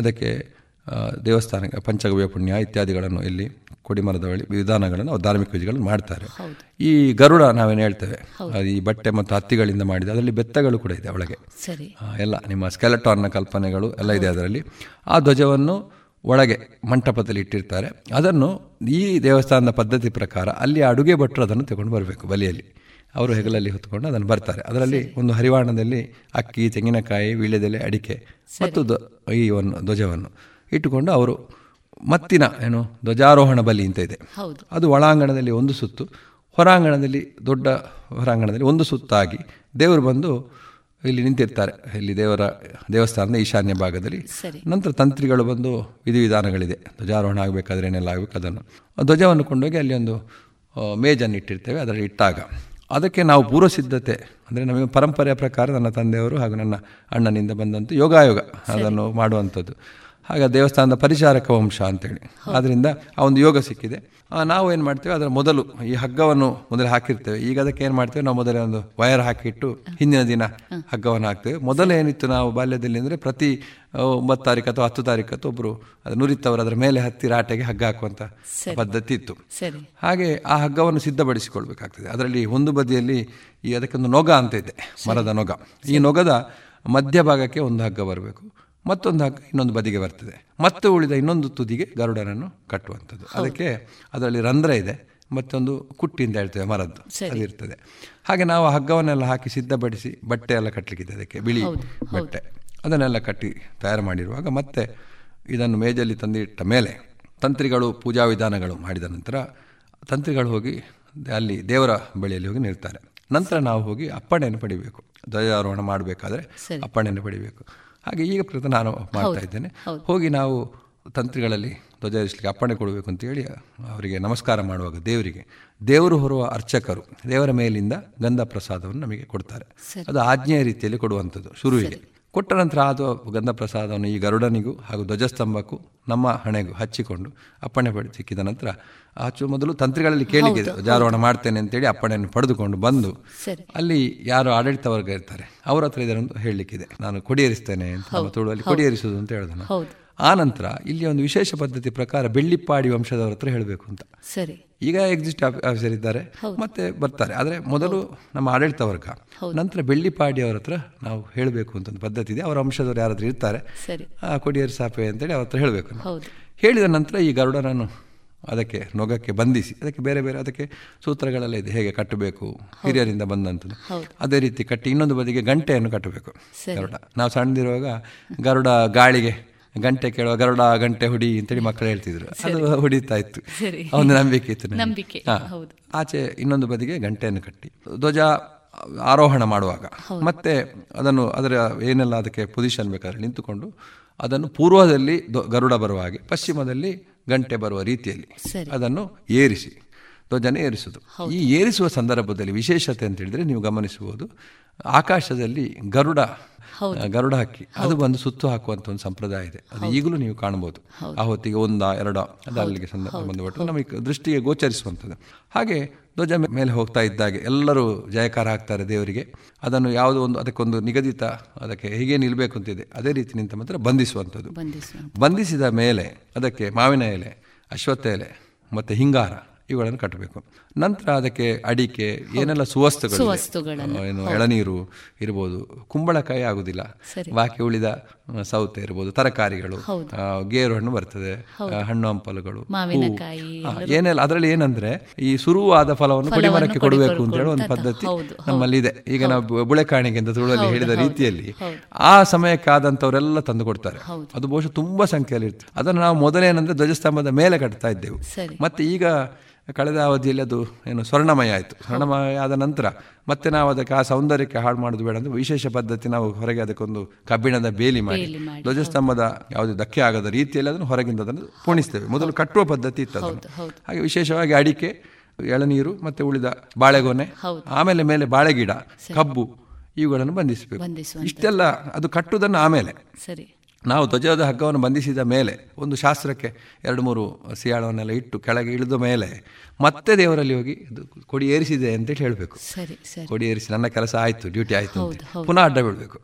ಅದಕ್ಕೆ ದೇವಸ್ಥಾನಕ್ಕೆ ಪಂಚಗವ್ಯ ಪುಣ್ಯ ಇತ್ಯಾದಿಗಳನ್ನು, ಇಲ್ಲಿ ಕೊಡಿಮರದ ಬಳಿ ವಿಧಾನಗಳನ್ನು, ಧಾರ್ಮಿಕ ವಿಧಿಗಳನ್ನು ಮಾಡ್ತಾರೆ. ಈ ಗರುಡ ನಾವೇನು ಹೇಳ್ತೇವೆ, ಅದು ಈ ಬಟ್ಟೆ ಮತ್ತು ಹತ್ತಿಗಳಿಂದ ಮಾಡಿದ, ಅದರಲ್ಲಿ ಬೆತ್ತಗಳು ಕೂಡ ಇದೆ ಒಳಗೆ, ಎಲ್ಲ ನಿಮ್ಮ ಸ್ಕೆಲೆಟಾನ್ನ ಕಲ್ಪನೆಗಳು ಎಲ್ಲ ಇದೆ ಅದರಲ್ಲಿ. ಆ ಧ್ವಜವನ್ನು ಒಳಗೆ ಮಂಟಪದಲ್ಲಿ ಇಟ್ಟಿರ್ತಾರೆ. ಅದನ್ನು ಈ ದೇವಸ್ಥಾನದ ಪದ್ಧತಿ ಪ್ರಕಾರ ಅಲ್ಲಿ ಅಡುಗೆ ಭಟ್ರು ಅದನ್ನು ತಗೊಂಡು ಬರಬೇಕು. ಬಲಿಯಲ್ಲಿ ಅವರು ಹೆಗಲಲ್ಲಿ ಹೊತ್ಕೊಂಡು ಅದನ್ನು ಬರ್ತಾರೆ. ಅದರಲ್ಲಿ ಒಂದು ಹರಿವಾಣದಲ್ಲಿ ಅಕ್ಕಿ, ತೆಂಗಿನಕಾಯಿ, ವೀಳ್ಯದೆಲೆ, ಅಡಿಕೆ ಮತ್ತು ಈ ಒಂದು ಧ್ವಜವನ್ನು ಇಟ್ಟುಕೊಂಡು ಅವರು ಮತ್ತಿನ ಏನು ಧ್ವಜಾರೋಹಣ ಬಲಿ ಅಂತ ಇದೆ, ಅದು ಒಳಾಂಗಣದಲ್ಲಿ ಒಂದು ಸುತ್ತು, ಹೊರಾಂಗಣದಲ್ಲಿ ದೊಡ್ಡ ಹೊರಾಂಗಣದಲ್ಲಿ ಒಂದು ಸುತ್ತಾಗಿ ದೇವರು ಬಂದು ಇಲ್ಲಿ ನಿಂತಿರ್ತಾರೆ, ಇಲ್ಲಿ ದೇವರ ದೇವಸ್ಥಾನದ ಈಶಾನ್ಯ ಭಾಗದಲ್ಲಿ. ನಂತರ ತಂತ್ರಿಗಳು ಬಂದು ವಿಧಿವಿಧಾನಗಳಿದೆ, ಧ್ವಜಾರೋಹಣ ಆಗಬೇಕಾದ್ರೆ ಏನೆಲ್ಲ ಆಗಬೇಕು ಅದನ್ನು, ಧ್ವಜವನ್ನು ಕೊಂಡೋಗಿ ಅಲ್ಲಿ ಒಂದು ಮೇಜನ್ನು ಇಟ್ಟಿರ್ತೇವೆ. ಅದರಲ್ಲಿ ಇಟ್ಟಾಗ ಅದಕ್ಕೆ ನಾವು ಪೂರ್ವ ಸಿದ್ಧತೆ, ಅಂದರೆ ನಮಗೆ ಪರಂಪರೆಯ ಪ್ರಕಾರ ನನ್ನ ತಂದೆಯವರು ಹಾಗೂ ನನ್ನ ಅಣ್ಣನಿಂದ ಬಂದಂಥ ಯೋಗಾಯೋಗ ಅದನ್ನು ಮಾಡುವಂಥದ್ದು. ಹಾಗೆ ದೇವಸ್ಥಾನದ ಪರಿಚಾರಕ ವಂಶ ಅಂತೇಳಿ ಆದ್ದರಿಂದ ಆ ಒಂದು ಯೋಗ ಸಿಕ್ಕಿದೆ. ನಾವು ಏನು ಮಾಡ್ತೇವೆ, ಅದರ ಮೊದಲು ಈ ಹಗ್ಗವನ್ನು ಮೊದಲು ಹಾಕಿರ್ತೇವೆ. ಈಗ ಅದಕ್ಕೆ ಏನು ಮಾಡ್ತೇವೆ, ನಾವು ಮೊದಲೇ ಒಂದು ವಯರ್ ಹಾಕಿಟ್ಟು ಹಿಂದಿನ ದಿನ ಹಗ್ಗವನ್ನು ಹಾಕ್ತೇವೆ. ಮೊದಲೇನಿತ್ತು ನಾವು ಬಾಲ್ಯದಲ್ಲಿ ಅಂದರೆ, ಪ್ರತಿ ಒಂಬತ್ತು ತಾರೀಕು ಅಥವಾ ಹತ್ತು ತಾರೀಕು ಅಥವಾ ಒಬ್ಬರು ಅದು ನುರಿತವರು ಅದರ ಮೇಲೆ ಹತ್ತಿ ರಾಟೆಗೆ ಹಗ್ಗ ಹಾಕುವಂಥ ಪದ್ಧತಿ ಇತ್ತು. ಹಾಗೆ ಆ ಹಗ್ಗವನ್ನು ಸಿದ್ಧಪಡಿಸಿಕೊಳ್ಬೇಕಾಗ್ತದೆ. ಅದರಲ್ಲಿ ಒಂದು ಬದಿಯಲ್ಲಿ ಈ ಅದಕ್ಕೊಂದು ನೊಗ ಅಂತ ಇದೆ, ಮರದ ನೊಗ. ಈ ನೊಗದ ಮಧ್ಯಭಾಗಕ್ಕೆ ಒಂದು ಹಗ್ಗ ಬರಬೇಕು, ಮತ್ತೊಂದು ಹಗ್ಗ ಇನ್ನೊಂದು ಬದಿಗೆ ಬರ್ತದೆ, ಮತ್ತೆ ಉಳಿದ ಇನ್ನೊಂದು ತುದಿಗೆ ಗರುಡನನ್ನು ಕಟ್ಟುವಂಥದ್ದು. ಅದಕ್ಕೆ ಅದರಲ್ಲಿ ರಂಧ್ರ ಇದೆ, ಮತ್ತೊಂದು ಕುಟ್ಟಿ ಅಂತ ಹೇಳ್ತೇವೆ ಮರದ್ದು, ಅದಿರ್ತದೆ. ಹಾಗೆ ನಾವು ಹಗ್ಗವನ್ನೆಲ್ಲ ಹಾಕಿ ಸಿದ್ಧಪಡಿಸಿ ಬಟ್ಟೆ ಎಲ್ಲ ಕಟ್ಟಲಿಕ್ಕಿದೆ, ಅದಕ್ಕೆ ಬಿಳಿ ಬಟ್ಟೆ ಅದನ್ನೆಲ್ಲ ಕಟ್ಟಿ ತಯಾರು ಮಾಡಿರುವಾಗ ಮತ್ತೆ ಇದನ್ನು ಮೇಜಲ್ಲಿ ತಂದಿಟ್ಟ ಮೇಲೆ ತಂತ್ರಿಗಳು ಪೂಜಾ ವಿಧಾನಗಳು ಮಾಡಿದ ನಂತರ ತಂತ್ರಿಗಳು ಹೋಗಿ ಅಲ್ಲಿ ದೇವರ ಬಳಿಯಲ್ಲಿ ಹೋಗಿ ನಿಲ್ತಾರೆ. ನಂತರ ನಾವು ಹೋಗಿ ಅಪ್ಪಣೆಯನ್ನು ಪಡಿಬೇಕು. ಧ್ವಜಾರೋಹಣ ಮಾಡಬೇಕಾದ್ರೆ ಅಪ್ಪಣೆಯನ್ನು ಪಡಿಬೇಕು. ಹಾಗೆ ಈಗ ಪ್ರತಿ ನಾನು ಮಾಡ್ತಾ ಇದ್ದೇನೆ, ಹೋಗಿ ನಾವು ತಂತ್ರಿಗಳಲ್ಲಿ ಧ್ವಜ ಇರಿಸಲಿಕ್ಕೆ ಅಪ್ಪಣೆ ಕೊಡಬೇಕು ಅಂತೇಳಿ ಅವರಿಗೆ ನಮಸ್ಕಾರ ಮಾಡುವಾಗ ದೇವರಿಗೆ ದೇವರು ಹೊರುವ ಅರ್ಚಕರು ದೇವರ ಮೇಲಿಂದ ಗಂಧ ಪ್ರಸಾದವನ್ನು ನಮಗೆ ಕೊಡ್ತಾರೆ. ಅದು ಆಜ್ಞೆಯ ರೀತಿಯಲ್ಲಿ ಕೊಡುವಂಥದ್ದು. ಶುರುವಿಗೆ ಕೊಟ್ಟ ನಂತರ ಅದು ಗಂಧ ಪ್ರಸಾದವನ್ನು ಈ ಗರುಡನಿಗೂ ಹಾಗೂ ಧ್ವಜಸ್ತಂಭಕ್ಕೂ ನಮ್ಮ ಹಣೆಗೂ ಹಚ್ಚಿಕೊಂಡು ಅಪ್ಪಣೆ ಪಡೆದು ಸಿಕ್ಕಿದ ನಂತರ ಆಚು ಮೊದಲು ತಂತ್ರಿಗಳಲ್ಲಿ ಕೇಳಿಗೆ ಧ್ವಜಾರೋಹಣ ಮಾಡ್ತೇನೆ ಅಂತೇಳಿ ಅಪ್ಪಣೆಯನ್ನು ಪಡೆದುಕೊಂಡು ಬಂದು ಅಲ್ಲಿ ಯಾರು ಆಡಳಿತ ವರ್ಗ ಇರ್ತಾರೆ ಅವ್ರ ಹತ್ರ ಇದನ್ನು ಹೇಳಲಿಕ್ಕಿದೆ, ನಾನು ಕೊಡಿಯೇರಿಸ್ತೇನೆ ಅಂತ. ತುಳುವಲ್ಲಿ ಕೊಡಿಯೇರಿಸುವುದು ಅಂತ ಹೇಳಿದನು. ಆ ನಂತರ ಇಲ್ಲಿ ಒಂದು ವಿಶೇಷ ಪದ್ಧತಿ ಪ್ರಕಾರ ಬೆಳ್ಳಿಪ್ಪಾಡಿ ವಂಶದವ್ರ ಹತ್ರ ಹೇಳಬೇಕು ಅಂತ. ಸರಿ, ಈಗ ಎಕ್ಸಿಸ್ಟ್ ಆಫೀಸರ್ ಇದ್ದಾರೆ, ಮತ್ತೆ ಬರ್ತಾರೆ. ಆದರೆ ಮೊದಲು ನಮ್ಮ ಆಡಳಿತ ವರ್ಗ, ನಂತರ ಬೆಳ್ಳಿಪಾಡಿ ಅವ್ರ ಹತ್ರ ನಾವು ಹೇಳಬೇಕು ಅಂತ ಒಂದು ಪದ್ಧತಿ ಇದೆ. ಅವರ ವಂಶದವ್ರು ಯಾರಾದ್ರೂ ಇರ್ತಾರೆ, ಕೊಡಿಯೇರು ಸಾಪೆ ಅಂತೇಳಿ ಅವ್ರ ಹತ್ರ ಹೇಳಬೇಕು. ಹೇಳಿದ ನಂತರ ಈ ಗರುಡನನ್ನು ಅದಕ್ಕೆ ನೊಗಕ್ಕೆ ಬಂಧಿಸಿ ಅದಕ್ಕೆ ಬೇರೆ ಬೇರೆ ಅದಕ್ಕೆ ಸೂತ್ರಗಳೆಲ್ಲ ಇದೆ, ಹೇಗೆ ಕಟ್ಟಬೇಕು, ಹಿರಿಯರಿಂದ ಬಂದಂಥದ್ದು. ಅದೇ ರೀತಿ ಕಟ್ಟಿ ಇನ್ನೊಂದು ಬದಿಗೆ ಗಂಟೆಯನ್ನು ಕಟ್ಟಬೇಕು. ಗರುಡ, ನಾವು ಸಣ್ಣದಿರುವಾಗ ಗರುಡ ಗಾಳಿಗೆ ಗಂಟೆ ಕೇಳುವ ಗರುಡ ಗಂಟೆ ಹೊಡಿ ಅಂತೇಳಿ ಮಕ್ಕಳು ಹೇಳ್ತಿದ್ರು, ಅದು ಹೊಡಿತಾ ಇತ್ತು, ಒಂದು ನಂಬಿಕೆ ಇತ್ತು. ಹಾಂ, ಆಚೆ ಇನ್ನೊಂದು ಬದಿಗೆ ಗಂಟೆಯನ್ನು ಕಟ್ಟಿ ಧ್ವಜ ಆರೋಹಣ ಮಾಡುವಾಗ ಮತ್ತೆ ಅದನ್ನು ಅದರ ಏನೆಲ್ಲ ಅದಕ್ಕೆ ಪೊಸಿಷನ್ ಬೇಕಾದ್ರೆ ನಿಂತುಕೊಂಡು ಅದನ್ನು ಪೂರ್ವದಲ್ಲಿ ಗರುಡ ಬರುವ ಹಾಗೆ ಪಶ್ಚಿಮದಲ್ಲಿ ಗಂಟೆ ಬರುವ ರೀತಿಯಲ್ಲಿ ಅದನ್ನು ಏರಿಸಿ ಧ್ವಜನ ಏರಿಸುವುದು. ಈ ಏರಿಸುವ ಸಂದರ್ಭದಲ್ಲಿ ವಿಶೇಷತೆ ಅಂತ ಹೇಳಿದ್ರೆ ನೀವು ಗಮನಿಸಬಹುದು, ಆಕಾಶದಲ್ಲಿ ಗರುಡ ಗರುಡ ಹಕ್ಕಿ ಅದು ಬಂದು ಸುತ್ತು ಹಾಕುವಂಥ ಒಂದು ಸಂಪ್ರದಾಯ ಇದೆ. ಅದು ಈಗಲೂ ನೀವು ಕಾಣಬಹುದು. ಆ ಹೊತ್ತಿಗೆ ಒಂದ ಎರಡ ಅದು ಅಲ್ಲಿಗೆ ಸಂದರ್ಭ ನಮಗೆ ದೃಷ್ಟಿಗೆ ಗೋಚರಿಸುವಂಥದ್ದು. ಹಾಗೆ ಧ್ವಜ ಮೇಲೆ ಹೋಗ್ತಾ ಇದ್ದಾಗೆ ಎಲ್ಲರೂ ಜಯಕಾರ ಹಾಕ್ತಾರೆ ದೇವರಿಗೆ. ಅದನ್ನು ಯಾವುದೋ ಒಂದು ಅದಕ್ಕೊಂದು ನಿಗದಿತ ಅದಕ್ಕೆ ಹೀಗೆ ನಿಲ್ಲಬೇಕು ಅಂತಿದೆ, ಅದೇ ರೀತಿ ನಿಂತ ಮಾತ್ರ ಬಂಧಿಸುವಂಥದ್ದು. ಬಂಧಿಸಿದ ಮೇಲೆ ಅದಕ್ಕೆ ಮಾವಿನ ಎಲೆ, ಅಶ್ವತ್ಥ ಎಲೆ ಮತ್ತು ಹಿಂಗಾರ ಇವುಗಳನ್ನು ಕಟ್ಟಬೇಕು. ನಂತರ ಅದಕ್ಕೆ ಅಡಿಕೆ ಏನೆಲ್ಲ ಸುವಸ್ತುಗಳು, ಏನು ಎಳನೀರು ಇರ್ಬೋದು, ಕುಂಬಳಕಾಯಿ ಆಗುದಿಲ್ಲ, ಬಾಕಿ ಉಳಿದ ಸೌತೆ ಇರ್ಬೋದು, ತರಕಾರಿಗಳು, ಗೇರು ಹಣ್ಣು ಬರ್ತದೆ, ಹಣ್ಣು ಹಂಪಲುಗಳು, ಏನೆಲ್ಲ ಅದರಲ್ಲಿ ಏನಂದ್ರೆ ಈ ಸುರುವಾದ ಫಲವನ್ನು ಕೊಡಿಮರಕ್ಕೆ ಕೊಡಬೇಕು ಅಂತ ಹೇಳಿ ಒಂದು ಪದ್ಧತಿ ನಮ್ಮಲ್ಲಿ ಇದೆ. ಈಗ ನಾವು ಬುಳೆಕಾಣಿಕೆ ಅಂತ ತುಳುವಲ್ಲಿ ಹೇಳಿದ ರೀತಿಯಲ್ಲಿ ಆ ಸಮಯಕ್ಕಾದಂಥವರೆಲ್ಲ ತಂದು ಕೊಡ್ತಾರೆ. ಅದು ಬಹುಶಃ ತುಂಬಾ ಸಂಖ್ಯೆಯಲ್ಲಿ ಇರ್ತದೆ. ಅದನ್ನು ನಾವು ಮೊದಲೇನಂದ್ರೆ ಧ್ವಜಸ್ತಂಭದ ಮೇಲೆ ಕಟ್ತಾ ಇದ್ದೆವು. ಮತ್ತೆ ಈಗ ಕಳೆದ ಅವಧಿಯಲ್ಲಿ ಅದು ಏನು ಸ್ವರ್ಣಮಯ ಆಯಿತು. ಸ್ವರ್ಣಮಯ ಆದ ನಂತರ ಮತ್ತೆ ನಾವು ಅದಕ್ಕೆ ಆ ಸೌಂದರ್ಯಕ್ಕೆ ಹಾಳು ಮಾಡೋದು ಬೇಡ ಅಂತ ವಿಶೇಷ ಪದ್ಧತಿ ನಾವು ಹೊರಗೆ ಅದಕ್ಕೊಂದು ಕಬ್ಬಿಣದ ಬೇಲಿ ಮಾಡಿ ಧ್ವಜಸ್ತಂಭದ ಯಾವುದೇ ಧಕ್ಕೆ ಆಗದ ರೀತಿಯಲ್ಲಿ ಅದನ್ನು ಹೊರಗಿಂದ ಅದನ್ನು ಪೋಣಿಸ್ತೇವೆ. ಮೊದಲು ಕಟ್ಟುವ ಪದ್ಧತಿ ಇತ್ತು ಅದನ್ನು. ಹಾಗೆ ವಿಶೇಷವಾಗಿ ಅಡಿಕೆ, ಎಳನೀರು ಮತ್ತು ಉಳಿದ ಬಾಳೆಗೊನೆ, ಆಮೇಲೆ ಮೇಲೆ ಬಾಳೆಗಿಡ, ಕಬ್ಬು ಇವುಗಳನ್ನು ಬಂಧಿಸಬೇಕು. ಇಷ್ಟೆಲ್ಲ ಅದು ಕಟ್ಟುವುದನ್ನು ಆಮೇಲೆ. ಸರಿ, ನಾವು ಧ್ವಜದ ಹಗ್ಗವನ್ನು ಬಂಧಿಸಿದ ಮೇಲೆ ಒಂದು ಶಾಸ್ತ್ರಕ್ಕೆ ಎರಡು ಮೂರು ಸಿಯಾಳವನ್ನೆಲ್ಲ ಇಟ್ಟು ಕೆಳಗೆ ಇಳಿದ ಮೇಲೆ ಮತ್ತೆ ದೇವರಲ್ಲಿ ಹೋಗಿ ಕೊಡಿ ಏರಿಸಿದೆ ಅಂತೇಳಿ ಹೇಳಬೇಕು. ಕೊಡಿ ಏರಿಸಿ ನನ್ನ ಕೆಲಸ ಆಯಿತು, ಡ್ಯೂಟಿ ಆಯಿತು ಅಂತ ಪುನಃ ಅಡ್ಡ ಬಿಡಬೇಕು.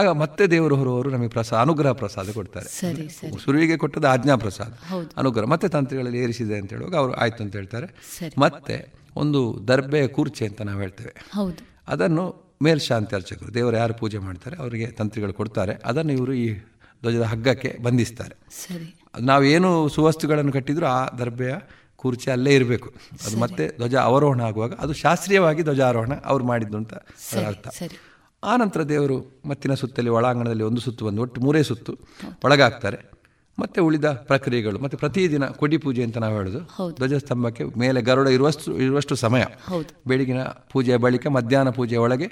ಆಗ ಮತ್ತೆ ದೇವರು ಹೊರವರು ನಮಗೆ ಪ್ರಸಾದ, ಅನುಗ್ರಹ ಪ್ರಸಾದ ಕೊಡ್ತಾರೆ. ಸುರುವಿಗೆ ಕೊಟ್ಟದ್ದು ಆಜ್ಞಾ ಪ್ರಸಾದ, ಅನುಗ್ರಹ. ಮತ್ತೆ ತಂತ್ರಿಗಳಲ್ಲಿ ಏರಿಸಿದೆ ಅಂತ ಹೇಳುವಾಗ ಅವರು ಆಯಿತು ಅಂತ ಹೇಳ್ತಾರೆ. ಮತ್ತೆ ಒಂದು ದರ್ಬೆಯ ಕೂರ್ಚೆ ಅಂತ ನಾವು ಹೇಳ್ತೇವೆ, ಅದನ್ನು ಮೇಲ್ಶಾಂತಿ ಅರ್ಚಕರು ದೇವರು ಯಾರು ಪೂಜೆ ಮಾಡ್ತಾರೆ ಅವರಿಗೆ ತಂತ್ರಿಗಳು ಕೊಡ್ತಾರೆ. ಅದನ್ನು ಇವರು ಈ ಧ್ವಜದ ಹಗ್ಗಕ್ಕೆ ಬಂಧಿಸ್ತಾರೆ. ಸರಿ, ನಾವೇನು ಸುವಸ್ತುಗಳನ್ನು ಕಟ್ಟಿದ್ರು ಆ ದರ್ಬೆಯ ಕೂರ್ಚೆ ಅಲ್ಲೇ ಇರಬೇಕು. ಅದು ಮತ್ತೆ ಧ್ವಜ ಅವರೋಹಣ ಆಗುವಾಗ ಅದು ಶಾಸ್ತ್ರೀಯವಾಗಿ ಧ್ವಜಾರೋಹಣ ಅವ್ರು ಮಾಡಿದ್ದು ಅಂತ ಅರ್ಥ. ಆ ನಂತರ ದೇವರು ಮತ್ತಿನ ಸುತ್ತಲ್ಲಿ ಒಳಾಂಗಣದಲ್ಲಿ ಒಂದು ಸುತ್ತು ಬಂದು ಒಟ್ಟು ಮೂರೇ ಸುತ್ತು ಒಳಗಾಗ್ತಾರೆ. ಮತ್ತೆ ಉಳಿದ ಪ್ರಕ್ರಿಯೆಗಳು, ಮತ್ತೆ ಪ್ರತಿದಿನ ಕೊಡಿ ಪೂಜೆ ಅಂತ ನಾವು ಹೇಳೋದು. ಧ್ವಜಸ್ತಂಭಕ್ಕೆ ಮೇಲೆ ಗರುಡ ಇರುವಷ್ಟು ಇರುವಷ್ಟು ಸಮಯ ಬೆಳಗಿನ ಪೂಜೆಯ ಬಳಿಕ ಮಧ್ಯಾಹ್ನ ಪೂಜೆಯ ಒಳಗೆ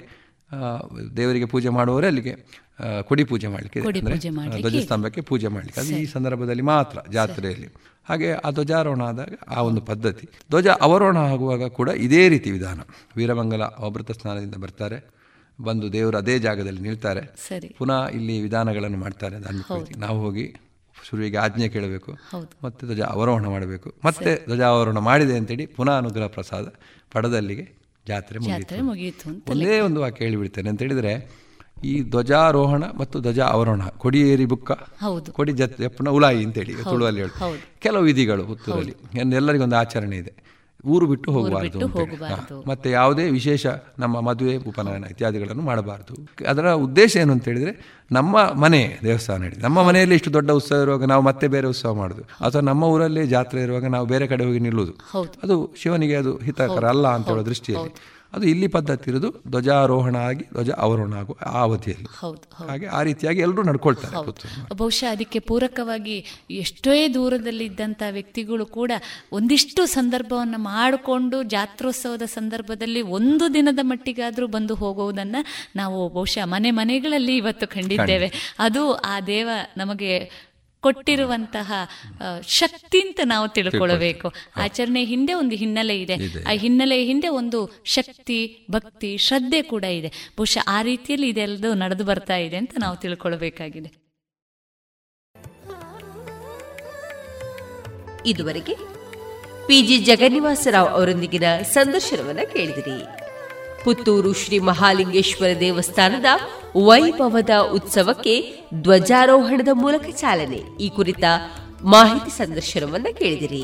ದೇವರಿಗೆ ಪೂಜೆ ಮಾಡುವವರೇ ಅಲ್ಲಿಗೆ ಕೊಡಿ ಪೂಜೆ ಮಾಡಲಿಕ್ಕೆ, ಅಂದರೆ ಧ್ವಜಸ್ತಂಭಕ್ಕೆ ಪೂಜೆ ಮಾಡಲಿಕ್ಕೆ, ಅದು ಈ ಸಂದರ್ಭದಲ್ಲಿ ಮಾತ್ರ ಜಾತ್ರೆಯಲ್ಲಿ. ಹಾಗೆ ಆ ಧ್ವಜಾರೋಹಣ ಆದಾಗ ಆ ಒಂದು ಪದ್ಧತಿ. ಧ್ವಜ ಅವರೋಹಣ ಆಗುವಾಗ ಕೂಡ ಇದೇ ರೀತಿ ವಿಧಾನ. ವೀರಮಂಗಲ ಅವಭೃತ ಸ್ನಾನದಿಂದ ಬರ್ತಾರೆ, ಬಂದು ದೇವರು ಅದೇ ಜಾಗದಲ್ಲಿ ನಿಲ್ತಾರೆ, ಪುನಃ ಇಲ್ಲಿ ವಿಧಾನಗಳನ್ನು ಮಾಡ್ತಾರೆ. ಧಾರ್ಮಿಕ ನಾವು ಹೋಗಿ ಶುರುವಿಗೆ ಆಜ್ಞೆ ಕೇಳಬೇಕು, ಮತ್ತೆ ಧ್ವಜಾರೋಹಣ ಮಾಡಬೇಕು. ಮತ್ತೆ ಧ್ವಜಾರೋಹಣ ಮಾಡಿದೆ ಅಂತೇಳಿ ಪುನಃ ಅನುಗ್ರಹ ಪ್ರಸಾದ ಪಡೆದಲ್ಲಿಗೆ ಜಾತ್ರೆ ಮುಗಿಯಿತು. ಒಂದೇ ಒಂದು ವಾಕ್ಯ ಹೇಳಿಬಿಡ್ತೇನೆ ಅಂತ ಹೇಳಿದರೆ, ಈ ಧ್ವಜಾರೋಹಣ ಮತ್ತು ಧ್ವಜಾರೋಹಣ, ಕೊಡಿಯೇರಿ ಬುಕ್ಕ ಕೊಡಿ ಜಪ್ಪನ ಉಲಾಯಿ ಅಂತೇಳಿ ತುಳುವಲ್ಲಿ ಹೇಳಿ ಕೆಲವು ವಿಧಿಗಳು ಪುತ್ತೂರಲ್ಲಿ ಎಲ್ಲರಿಗೊಂದು ಆಚರಣೆ ಇದೆ. ಊರು ಬಿಟ್ಟು ಹೋಗಬಾರ್ದು, ಮತ್ತೆ ಯಾವುದೇ ವಿಶೇಷ ನಮ್ಮ ಮದುವೆ ಉಪನಯನ ಇತ್ಯಾದಿಗಳನ್ನು ಮಾಡಬಾರ್ದು. ಅದರ ಉದ್ದೇಶ ಏನು ಅಂತ ಹೇಳಿದ್ರೆ, ನಮ್ಮ ಮನೆ ದೇವಸ್ಥಾನ ಇದೆ, ನಮ್ಮ ಮನೆಯಲ್ಲಿ ಇಷ್ಟು ದೊಡ್ಡ ಉತ್ಸವ ಇರುವಾಗ ನಾವು ಮತ್ತೆ ಬೇರೆ ಉತ್ಸವ ಮಾಡೋದು, ಅಥವಾ ನಮ್ಮ ಊರಲ್ಲೇ ಜಾತ್ರೆ ಇರುವಾಗ ನಾವು ಬೇರೆ ಕಡೆ ಹೋಗಿ ನಿಲ್ಲುವುದು, ಅದು ಶಿವನಿಗೆ ಅದು ಹಿತಕರ ಅಲ್ಲ ಅಂತ ಹೇಳೋ ದೃಷ್ಟಿಯಲ್ಲಿ ಅದು ಇಲ್ಲಿ ಪದ್ಧತಿ ಇರೋದು. ಧ್ವಜಾರೋಹಣ ಆಗಿ ಧ್ವಜ ಅವರೋಹಣ ಆಗೋ ಆ ಅವಧಿಯಲ್ಲಿ ಹಾಗೆ ಆ ರೀತಿಯಾಗಿ ಎಲ್ಲರೂ ನಡ್ಕೊಳ್ತಾರೆ. ಬಹುಶಃ ಅದಕ್ಕೆ ಪೂರಕವಾಗಿ ಎಷ್ಟೇ ದೂರದಲ್ಲಿ ಇದ್ದಂಥ ವ್ಯಕ್ತಿಗಳು ಕೂಡ ಒಂದಿಷ್ಟು ಸಂದರ್ಭವನ್ನು ಮಾಡಿಕೊಂಡು ಜಾತ್ರೋತ್ಸವದ ಸಂದರ್ಭದಲ್ಲಿ ಒಂದು ದಿನದ ಮಟ್ಟಿಗಾದರೂ ಬಂದು ಹೋಗುವುದನ್ನು ನಾವು ಬಹುಶಃ ಮನೆ ಮನೆಗಳಲ್ಲಿ ಇವತ್ತು ಕಂಡಿದ್ದೇವೆ. ಅದು ಆ ದೇವ ನಮಗೆ ಕೊಟ್ಟಿರುವಂತಹ ಶಕ್ತಿ ಅಂತ ನಾವು ತಿಳ್ಕೊಳ್ಬೇಕು. ಆಚರಣೆ ಹಿಂದೆ ಒಂದು ಹಿನ್ನೆಲೆ ಇದೆ, ಆ ಹಿನ್ನೆಲೆಯ ಹಿಂದೆ ಒಂದು ಶಕ್ತಿ, ಭಕ್ತಿ, ಶ್ರದ್ಧೆ ಕೂಡ ಇದೆ. ಬಹುಶಃ ಆ ರೀತಿಯಲ್ಲಿ ಇದೆಲ್ಲದೂ ನಡೆದು ಬರ್ತಾ ಇದೆ ಅಂತ ನಾವು ತಿಳ್ಕೊಳ್ಬೇಕಾಗಿದೆ. ಇದುವರೆಗೆ ಪಿ ಜಿ ಜಗನ್ನಿವಾಸರಾವ್ ಅವರೊಂದಿಗಿನ ಸಂದರ್ಶನವನ್ನು ಕೇಳಿದಿರಿ. ಪುತ್ತೂರು ಶ್ರೀ ಮಹಾಲಿಂಗೇಶ್ವರ ದೇವಸ್ಥಾನದ ವೈಭವದ ಉತ್ಸವಕ್ಕೆ ಧ್ವಜಾರೋಹಣದ ಮೂಲಕ ಚಾಲನೆ, ಈ ಕುರಿತ ಮಾಹಿತಿ ಸಂದರ್ಶನವನ್ನು ಕೇಳಿದಿರಿ.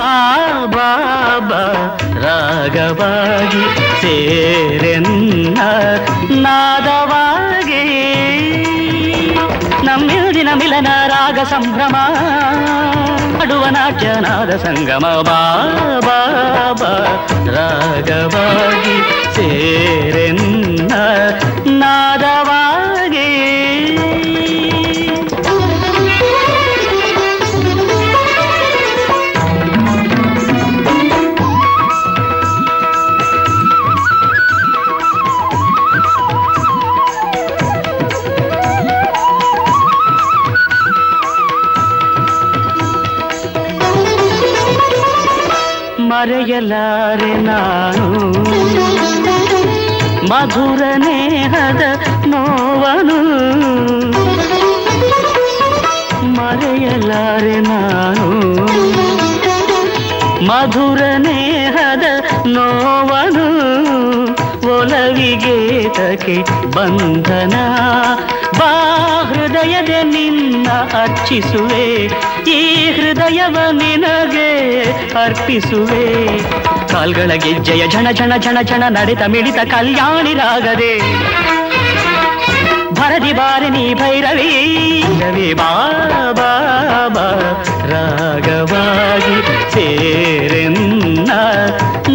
ಬಾಬಾ ರಾಗವಾಗಿ ಸೇರೆನ್ನ ನಾದವಾಗಿ ನಮ್ಮಿಳಿನ ಮಿಲನ ರಾಗ ಸಂಭ್ರಮ ಅಡುವ ನಾಟ್ಯ ನಾದ ಸಂಗಮ. ಬಾಬಾ ರಾಗವಾಗಿ ಸೇರೆನ್ನ ನಾದವಾಗಿ ಮರೆಯಲಾರೆ ನಾನು ಮಧುರ ನೇಹದ ನೋವನು. ಮರೆಯಲಾರೆ ನಾನು ಮಧುರ ನೇಹದ ನೋವನು. ಒಲವಿಗೆ ತಕೆ ಬಂಧನ ಬಾ ಹೃದಯದ ನಿನ್ನ ಅರ್ಚಿಸುವೆ, ಈ ಹೃದಯವ ನಿನಗೆ ಅರ್ಪಿಸುವೆ. ಕಾಲ್ಗಳ ಗೆಜ್ಜೆಯ ಝಣ ಝಣ ಝಣ ಝಣ ನಡೆತ ಮಿಡಿತ ಕಲ್ಯಾಣಿ ರಾಗದೆ ಭರದಿ ಬಾರಿ ನೀ ಭೈರವಿ ರವಿ. ಬಾಬಾ ರಾಗವಾಗಿ ಸೇರೆನ್ನ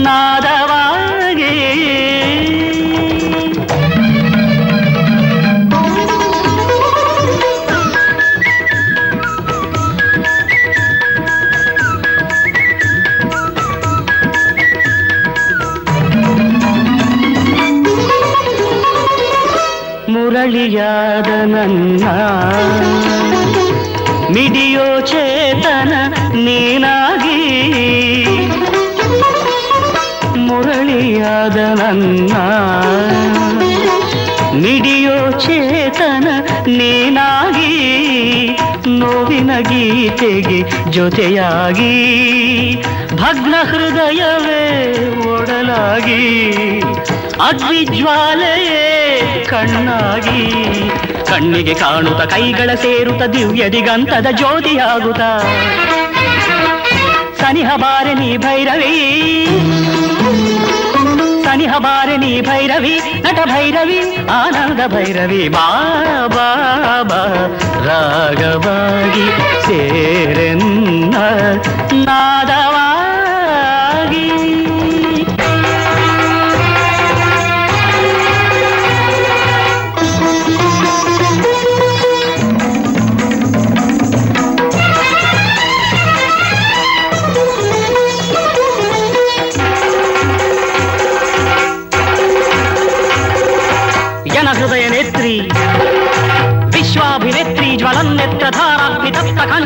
ನಾದವಾ ಮುರಳಿಯಾದ ನನ್ನ ಮಿಡಿಯೋ ಚೇತನ ನೀನಾಗಿ. ಮುರಳಿಯಾದ ನನ್ನ ಮಿಡಿಯೋ ಚೇತನ ನೀನಾಗಿ ನೋವಿನ ಗೀತೆಗೆ ಜೊತೆಯಾಗಿ ಭಗ್ನ ಹೃದಯವೇ ಒಡಲಾಗಿ ಅಗ್ನಿಜ್ವಾಲೆಯೇ ಕಣ್ಣಾಗಿ ಕಣ್ಣಿಗೆ ಕಾಣುತ್ತ ಕೈಗಳ ಸೇರುತ್ತ ದಿವ್ಯ ದಿಗಂತದ ಜ್ಯೋತಿಯಾಗುತ್ತ ಸನಿಹ ಬಾರಣಿ ಭೈರವಿ ಸನಿಹ ಬಾರಣಿ ಭೈರವಿ ನಟ ಭೈರವಿ ಆನಂದ ಭೈರವಿ. ಬಾಬಾ ರಾಗವಾಗಿ ಸೇರೆನ್ನ ನಾದವಾ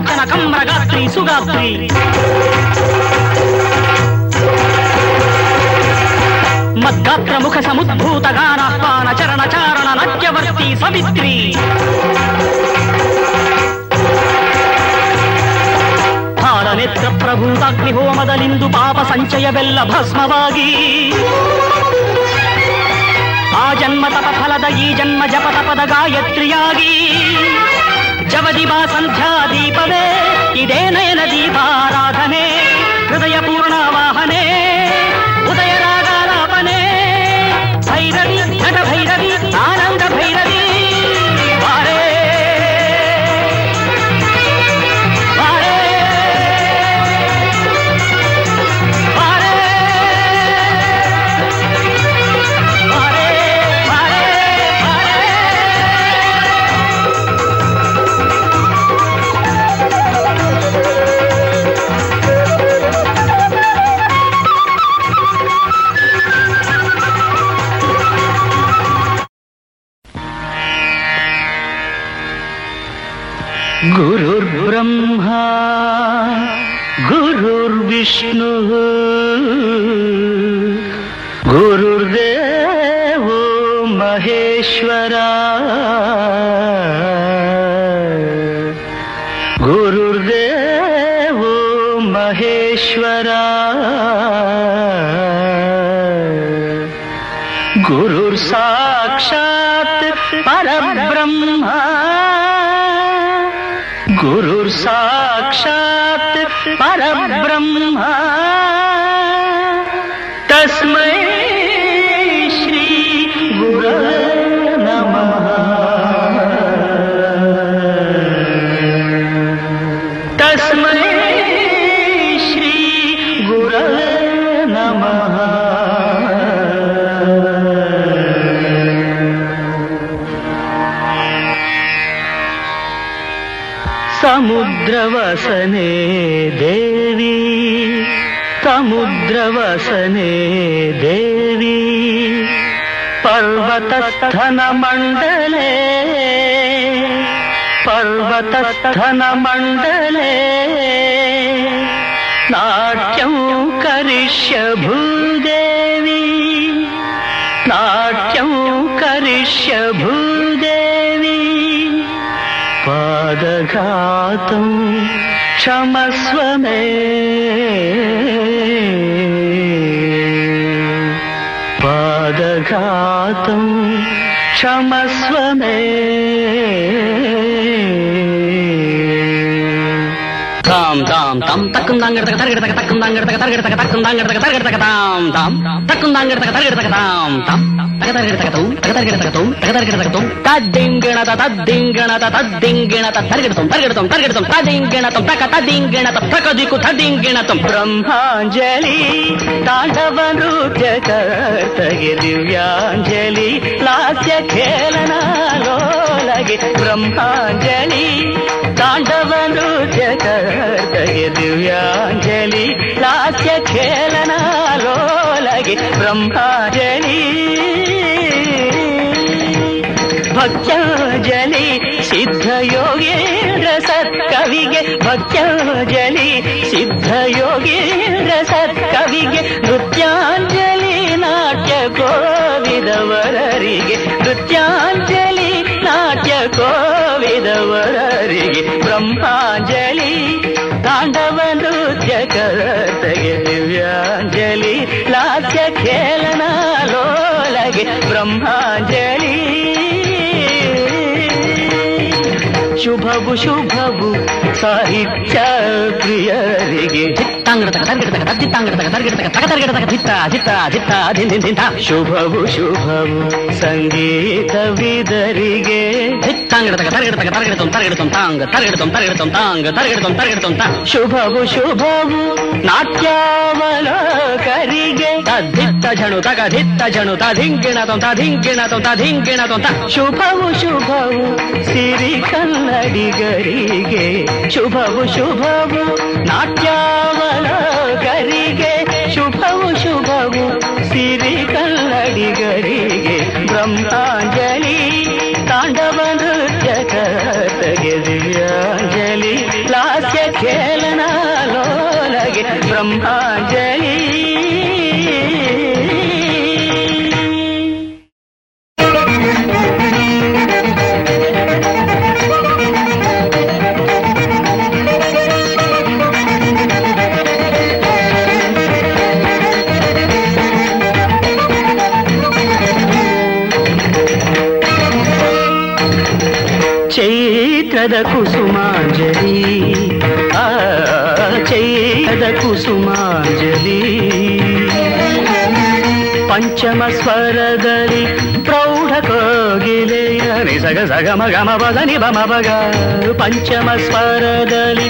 ಕನಕಂ ರಗಾತ್ರಿ ಸುಗಾತ್ರಿ. ಮದ್ಗಾತ್ರ ಮುಖ ಸಮುದ್ಭೂತ ಗಾನಾಹ್ವಾನ ಚರಣ ಚಾರಣ ನಟ್ಯವರ್ತಿ ಸವಿತ್ರಿ. ಭಾಲನೇತ್ರ ಪ್ರಭೂತಾಗ್ನಿಹೋಮದಲಿಂದು ಪಾಪ ಸಂಚಯವೆಲ್ಲ ಭಸ್ಮವಾಗಿ ಆ ಜನ್ಮ ತಪ ಫಲದ ಈ ಜನ್ಮ ಜಪ ತಪದ ಗಾಯತ್ರಿಯಾಗಿ ಜವದಿವ ಸಂಧ್ಯಾ ದೀಪವೇ ಇದೇ ನಯನ ದೀಪಾರಾಧನೆ ಹೃದಯ ಪೂರ್ಣ ವಾಹನೆ ಉದಯ ರಾಗಾಲಾಪನೆ ಭೈರವಿ ನಟ ಭೈರವಿ ಆನಂದ ಭೈರವಿ ಬ್ರಹ್ಮ ಗುರುರ್ವಿಷ್ಣು ಗುರುರ್ದೇವೋ ಮಹೇಶ್ವರ ಗುರುರ್ದೇವೋ ಮಹೇಶ್ವರ ಗುರುರ್ ಸಾಕ್ಷಾತ್ ಪರಬ್ರಹ್ಮ ಗುರುರ್ ಸಾಕ್ಷಾತ್ ಪರಬ್ರಹ್ಮ ತಸ್ಮೈ ಶ್ರೀ ಗುರವೇ ನಮಃ ತಸ್ಮೈ ಶ್ರೀ ಗುರವೇ ನಮಃ. ಸಮುದ್ರವಸನೆ ದೇವಿ ಸಮುದ್ರವಸನೆ ದೇವಿ ಪರ್ವತಸ್ಥನಮಂಡಲೆ ಪರ್ವತಸ್ಥನಮಂಡಲೆ ನಾಟ್ಯಂ ಕರಿಷ್ಯ ಭೂದೇವಿ ನಾಟ್ಯಂ ಕರಿಷ್ಯ ಭೂದೇವಿ ಪಾದಘಾತಂ ಕ್ಷಮಸ್ವ ಮೇ ಪಾದಘಾತಂ ಕ್ಷಮಸ್ವ ಮೇ ತಾಮ್ ತಾಮ್ ತಾಮ್ ತಕ್ಕಂದಾಂಗಡತಕ ತರಗಡತಕ ತಕ್ಕಂದಾಂಗಡತಕ ತರಗಡತಕ ತಕ್ಕಂದಾಂಗಡತಕ ತರಗಡತಕ ತಾಮ್ ತಾಮ್ ತಕ್ಕಂದಾಂಗಡತಕ ತರಗಡತಕ ತಾಮ್ ತಾಮ್ ತಗತರಗಡತಕತೌ ತಗತರಗಡತಕತೌ ತಗತರಗಡತಕತೌ ತದ್ದಿಂಗಣತ ತದ್ದಿಂಗಣತ ತದ್ದಿಂಗಣತ ತರಗಡತಂ ತರಗಡತಂ ತರಗಡತಂ ತದಿಂಗಣತಂ ತಕ ತದಿಂಗಣತ ಪ್ರಕದಿಕು ತದಿಂಗಣತಂ ಬ್ರಹ್ಮಾಂಜಲಿ ತಾಂಡವ ನೃತ್ಯ ಕರ್ತಗೆ ದಿವ್ಯಾಂಜಲಿ ಲಾಸ್ಯ ಖೇಲನ ಲೋಲಗೆ ಬ್ರಹ್ಮಾಂಜಲಿ ತಾಂಡವ ನೃತ್ಯ ಕರ್ತಗೆ ದಿವ್ಯಾಂಜಲಿ ಲಾಸ್ಯ ಖೇಲನ ಲೋಲಗೆ ಬ್ರಹ್ಮಾಂಜಲಿ ಭಕ್ತಾಂಜಲಿ ಸಿದ್ಧಯೋಗೇಂದ್ರ ಸತ್ಕವಿಗೆ ಭಕ್ತಾಂಜಲಿ ಸಿದ್ಧಯೋಗೇಂದ್ರ ಸತ್ಕವಿಗೆ ನೃತ್ಯಾಂಜಲಿ ನಾಟ್ಯ ಕೋವಿದವರರಿಗೆ ನೃತ್ಯಾಂಜಲಿ ನಾಟ್ಯ ಕೋವಿದವರರಿಗೆ ಬ್ರಹ್ಮಾಂಜಲಿ ತಾಂಡವ ನೃತ್ಯ ಕರ್ತಗೆ ದಿವ್ಯಾಂಜಲಿ ಲಾಸ್ಯ ಖೇಲನ ಲೋಲಗೆ ಬ್ರಹ್ಮಾಂಜಲಿ. ಶುಭವು ಶುಭವು ಸಾಹಿತ್ಯ ಪ್ರಿಯರಿಗೆ ಚಿತ್ತಾಂಗಡತಕ ತರ್ಗಿಡತಕ ತದ್ದಿತ್ತಾಂಗಡತಕ ತರ್ಗಿಡತಕ ತಕ ತರ್ಗಿಡತಕ ಚಿತ್ತ ಚಿತ್ತ ಚಿತ್ತ ಧಿಂಧಿಂಧಿಂತ ಶುಭವು ಶುಭವು ಸಂಗೀತ ವಿದರಿಗೆ ಚಿತ್ತಾಂಗಡತಕ ತರ್ಗಿಡತಕ ತರ್ಗಿಡತಂ ತರ್ಗಿಡತಂ ತಾಂಗ ತರ್ಗಿಡತಂ ತರ್ಗಿಡತಂ ತಾಂಗ ತರ್ಗಿಡತಂ ತರ್ಗಿಡತಂ ತಾ ಶುಭವು ಶುಭವು ನಾಟ್ಯಾವಲೋಕರಿಗೆ ತದ್ದಿತ್ತ ಝಣು ತಕ ದಿತ್ತ ಝಣು ತಧಿಂಗಿಣತಂ ತಧಿಂಗಿಣತಂ ತಧಿಂಗಿಣತಂ ತಾ ಶುಭವು ಶುಭವು ಸಿರಿ ಕಲ್ಲ ಡಿಗರಿಗೆ ಶುಭವು ಶುಭವು ನಾಟ್ಯಾವಲೋಕರಿಗೆ ಶುಭವು ಶುಭವು ಸಿರಿ ಕನ್ನಡಿಗರಿಗೆ ಬ್ರಹ್ಮಾಂಜಲಿ ತಾಂಡವ ನೃತ್ಯ ಕರ್ತಗೆ ದಿವ್ಯಾಂಜಲಿ ಲಾ के खेलना लो लगे ब्रह्मांजलि. ಚೈತ್ರದ ಕುಸುಮಾಂಜಲಿ ಆ ಚೈತ್ರದ ಕುಸುಮಾಂಜಲಿ ಪಂಚಮ ಸ್ವರದಲ್ಲಿ ಪ್ರೌಢ ಕೋಗಿಲೆಯ ನಿಸಗ ಸಗಮ ಗಮ ಬದ ನಿಬಮ ಬಗ ಪಂಚಮ ಸ್ವರದಲ್ಲಿ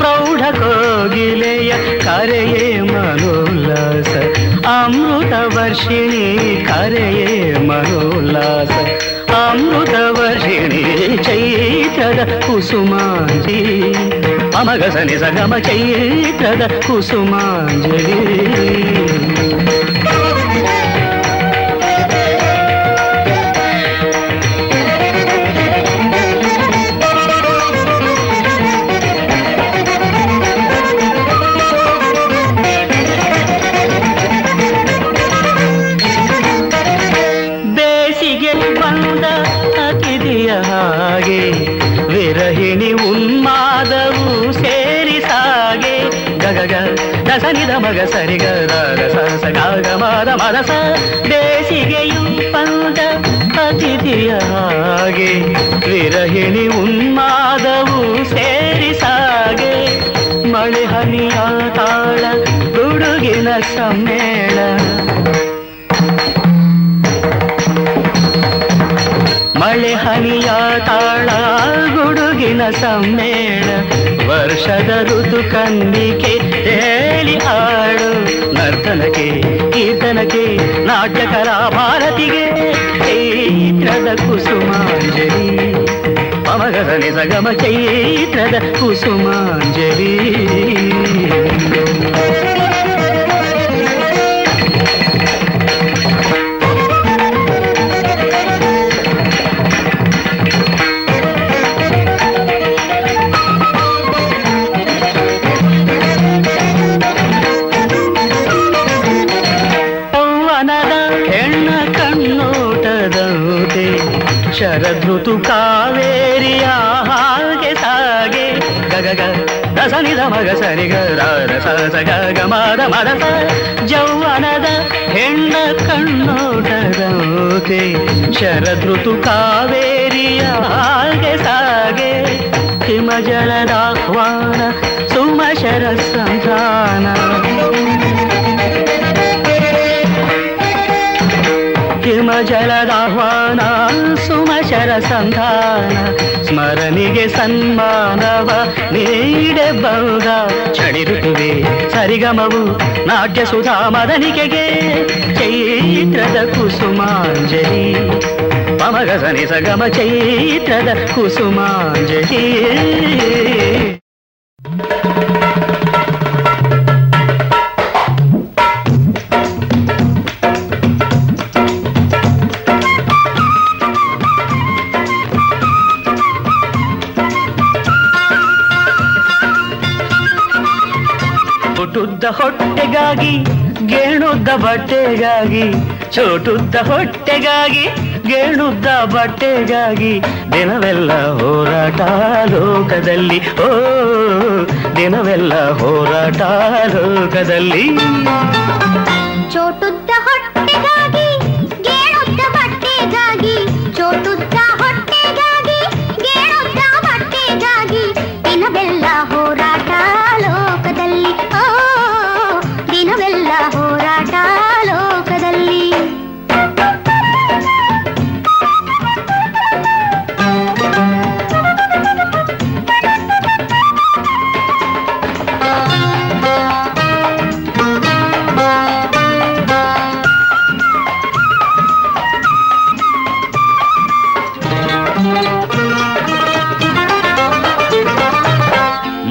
ಪ್ರೌಢ ಕೋಗಿಲೆಯ ಕರೆಯೇ ಮನೋಲ್ಲಾಸ ಅಮೃತ ವರ್ಷಿಣಿ ಕರೆಯೇ ಮನೋಲ್ಲಾಸ ಅಮೃತ ವರ್ಷಿಣಿ ಚೈತ್ರದ ಕುಸುಮಾಂಜಲಿ ಅಮಗ ಸನಿ ಸಗಮ ಚೈತ್ರದ ಕುಸುಮಾಂಜಲಿ ಸನಿದ ಮಗ ಸರಿಗ ರಸ ಗಾಗ ಮದ ಮರಸ ಬೇಸಿಗೆಯು ಪಂದ ಅತಿಥಿಯ ಹಾಗೆ ವಿರಹಿಣಿ ಉನ್ಮಾದವು ಸೇರಿ ಸಾಗೆ ಮಳೆ ಹನಿಯ ತಾಳ ಗುಡುಗಿನ ಸಮ್ಮೇಳ ಮಳೆ ಹನಿಯ ತಾಳ ಗುಡುಗಿನ ಸಮ್ಮೇಳ ವರ್ಷದ ಋತು ಕನ್ನಿಕೆ ತೇಲಿ ಹಾಡು ನರ್ತನಕ್ಕೆ ಕೀರ್ತನಕ್ಕೆ ನಾಟ್ಯಕರ ಭಾರತಿಗೆ ಚೈತ್ರದ ಕುಸುಮಾಂಜಲಿ ಪಮಗಸನೆ ಸಗಮ ಚೈತ್ರದ ಕುಸುಮಾಂಜಲಿ ಶರದೃತು ಕಾವೇರಿಯ ಹಾಗೆ ಸಾಗೆ ಗಗಗ ರಸನಿದ ಮಗ ಸರಿಗ ರಸ ಗಗ ಮದ ಮರಸ ಜೌವನದ ಹೆಣ್ಣ ಕಣ್ಣೋಟದಂತೆ ಶರದೃತು ಕಾವೇರಿಯ ಹಾಗೆ ಸಾಗೆ ಹಿಮಜಲದಾಹ್ವಾನ ಸುಮಶರ ಸಂಧಾನ ಜಲದಾಹ್ವಾನ ಸುಮಶರ ಸಂಧಾನ ಸ್ಮರಣಿಗೆ ಸನ್ಮಾನವ ನೀಡಬಹುದ ಚಳಿ ಋತುವೆ ಸರಿಗಮವು ನಾಟ್ಯ ಸುಧಾ ಮದನಿಕೆಗೆ ಚೈತ್ರದ ಕುಸುಮಾಂಜಲಿ ಪಮಗಸನಿ ಸಗಮ ಚೈತ್ರದ ಕುಸುಮಾಂಜಲಿ ಹೊಟ್ಟೆಗಾಗಿ ಗೇಣುದ್ದ ಬಟ್ಟೆಗಾಗಿ ಚೋಟುದ್ದ ಹೊಟ್ಟೆಗಾಗಿ ಗೇಣುದ್ದ ಬಟ್ಟೆಗಾಗಿ ದಿನವೆಲ್ಲ ಹೋರಾಟ ಲೋಕದಲ್ಲಿ ಓ ದಿನವೆಲ್ಲ ಹೋರಾಟ ಲೋಕದಲ್ಲಿ ಚೋಟುದ್ದ ಹೊಟ್ಟೆಗಾಗಿ ಗೇಣುದ್ದ ಬಟ್ಟೆಗಾಗಿ ಚೋಟುದ್ದ ಹೊಟ್ಟೆಗಾಗಿ ಗೇಣುದ್ದ ಬಟ್ಟೆಗಾಗಿ ದಿನವೆಲ್ಲ ಹೋರಾಟ ಲೋಕದಲ್ಲಿ ದಿನವೆಲ್ಲ ಹೋರಾಟ ಲೋಕದಲ್ಲಿ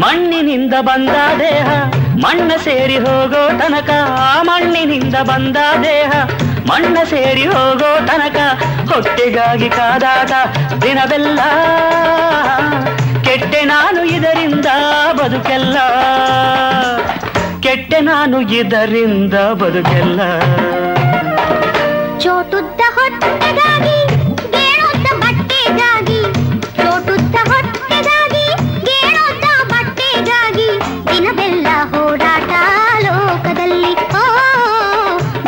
ಮಣ್ಣಿನಿಂದ ಬಂದ ದೇಹ ಮಣ್ಣ ಸೇರಿ ಹೋಗೋ ತನಕ ಮಣ್ಣಿನಿಂದ ಬಂದ ದೇಹ ಮಣ್ಣ ಸೇರಿ ಹೋಗೋ ತನಕ ಹೊಟ್ಟೆಗಾಗಿ ಕಾದಾಟ ದಿನವೆಲ್ಲ ಕೆಟ್ಟೆ ನಾನು ಇದರಿಂದ ಬದುಕೆಲ್ಲ, ಕೆಟ್ಟೆ ನಾನು ಇದರಿಂದ ಬದುಕೆಲ್ಲ. ಚೋಟುದ್ದ ಹೊಟ್ಟೆಗಾಗಿ ಗೇಣುದ್ದ ಬಟ್ಟೆಗಾಗಿ, ಚೋಟುದ್ದ ಹೊಟ್ಟೆಗಾಗಿ ಗೇಣುದ್ದ ಬಟ್ಟೆಗಾಗಿ, ದಿನವೆಲ್ಲ ಹೋರಾಟ ಲೋಕದಲ್ಲಿ, ಓ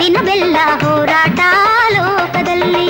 ದಿನವೆಲ್ಲ ಹೋರಾಟ ಲೋಕದಲ್ಲಿ.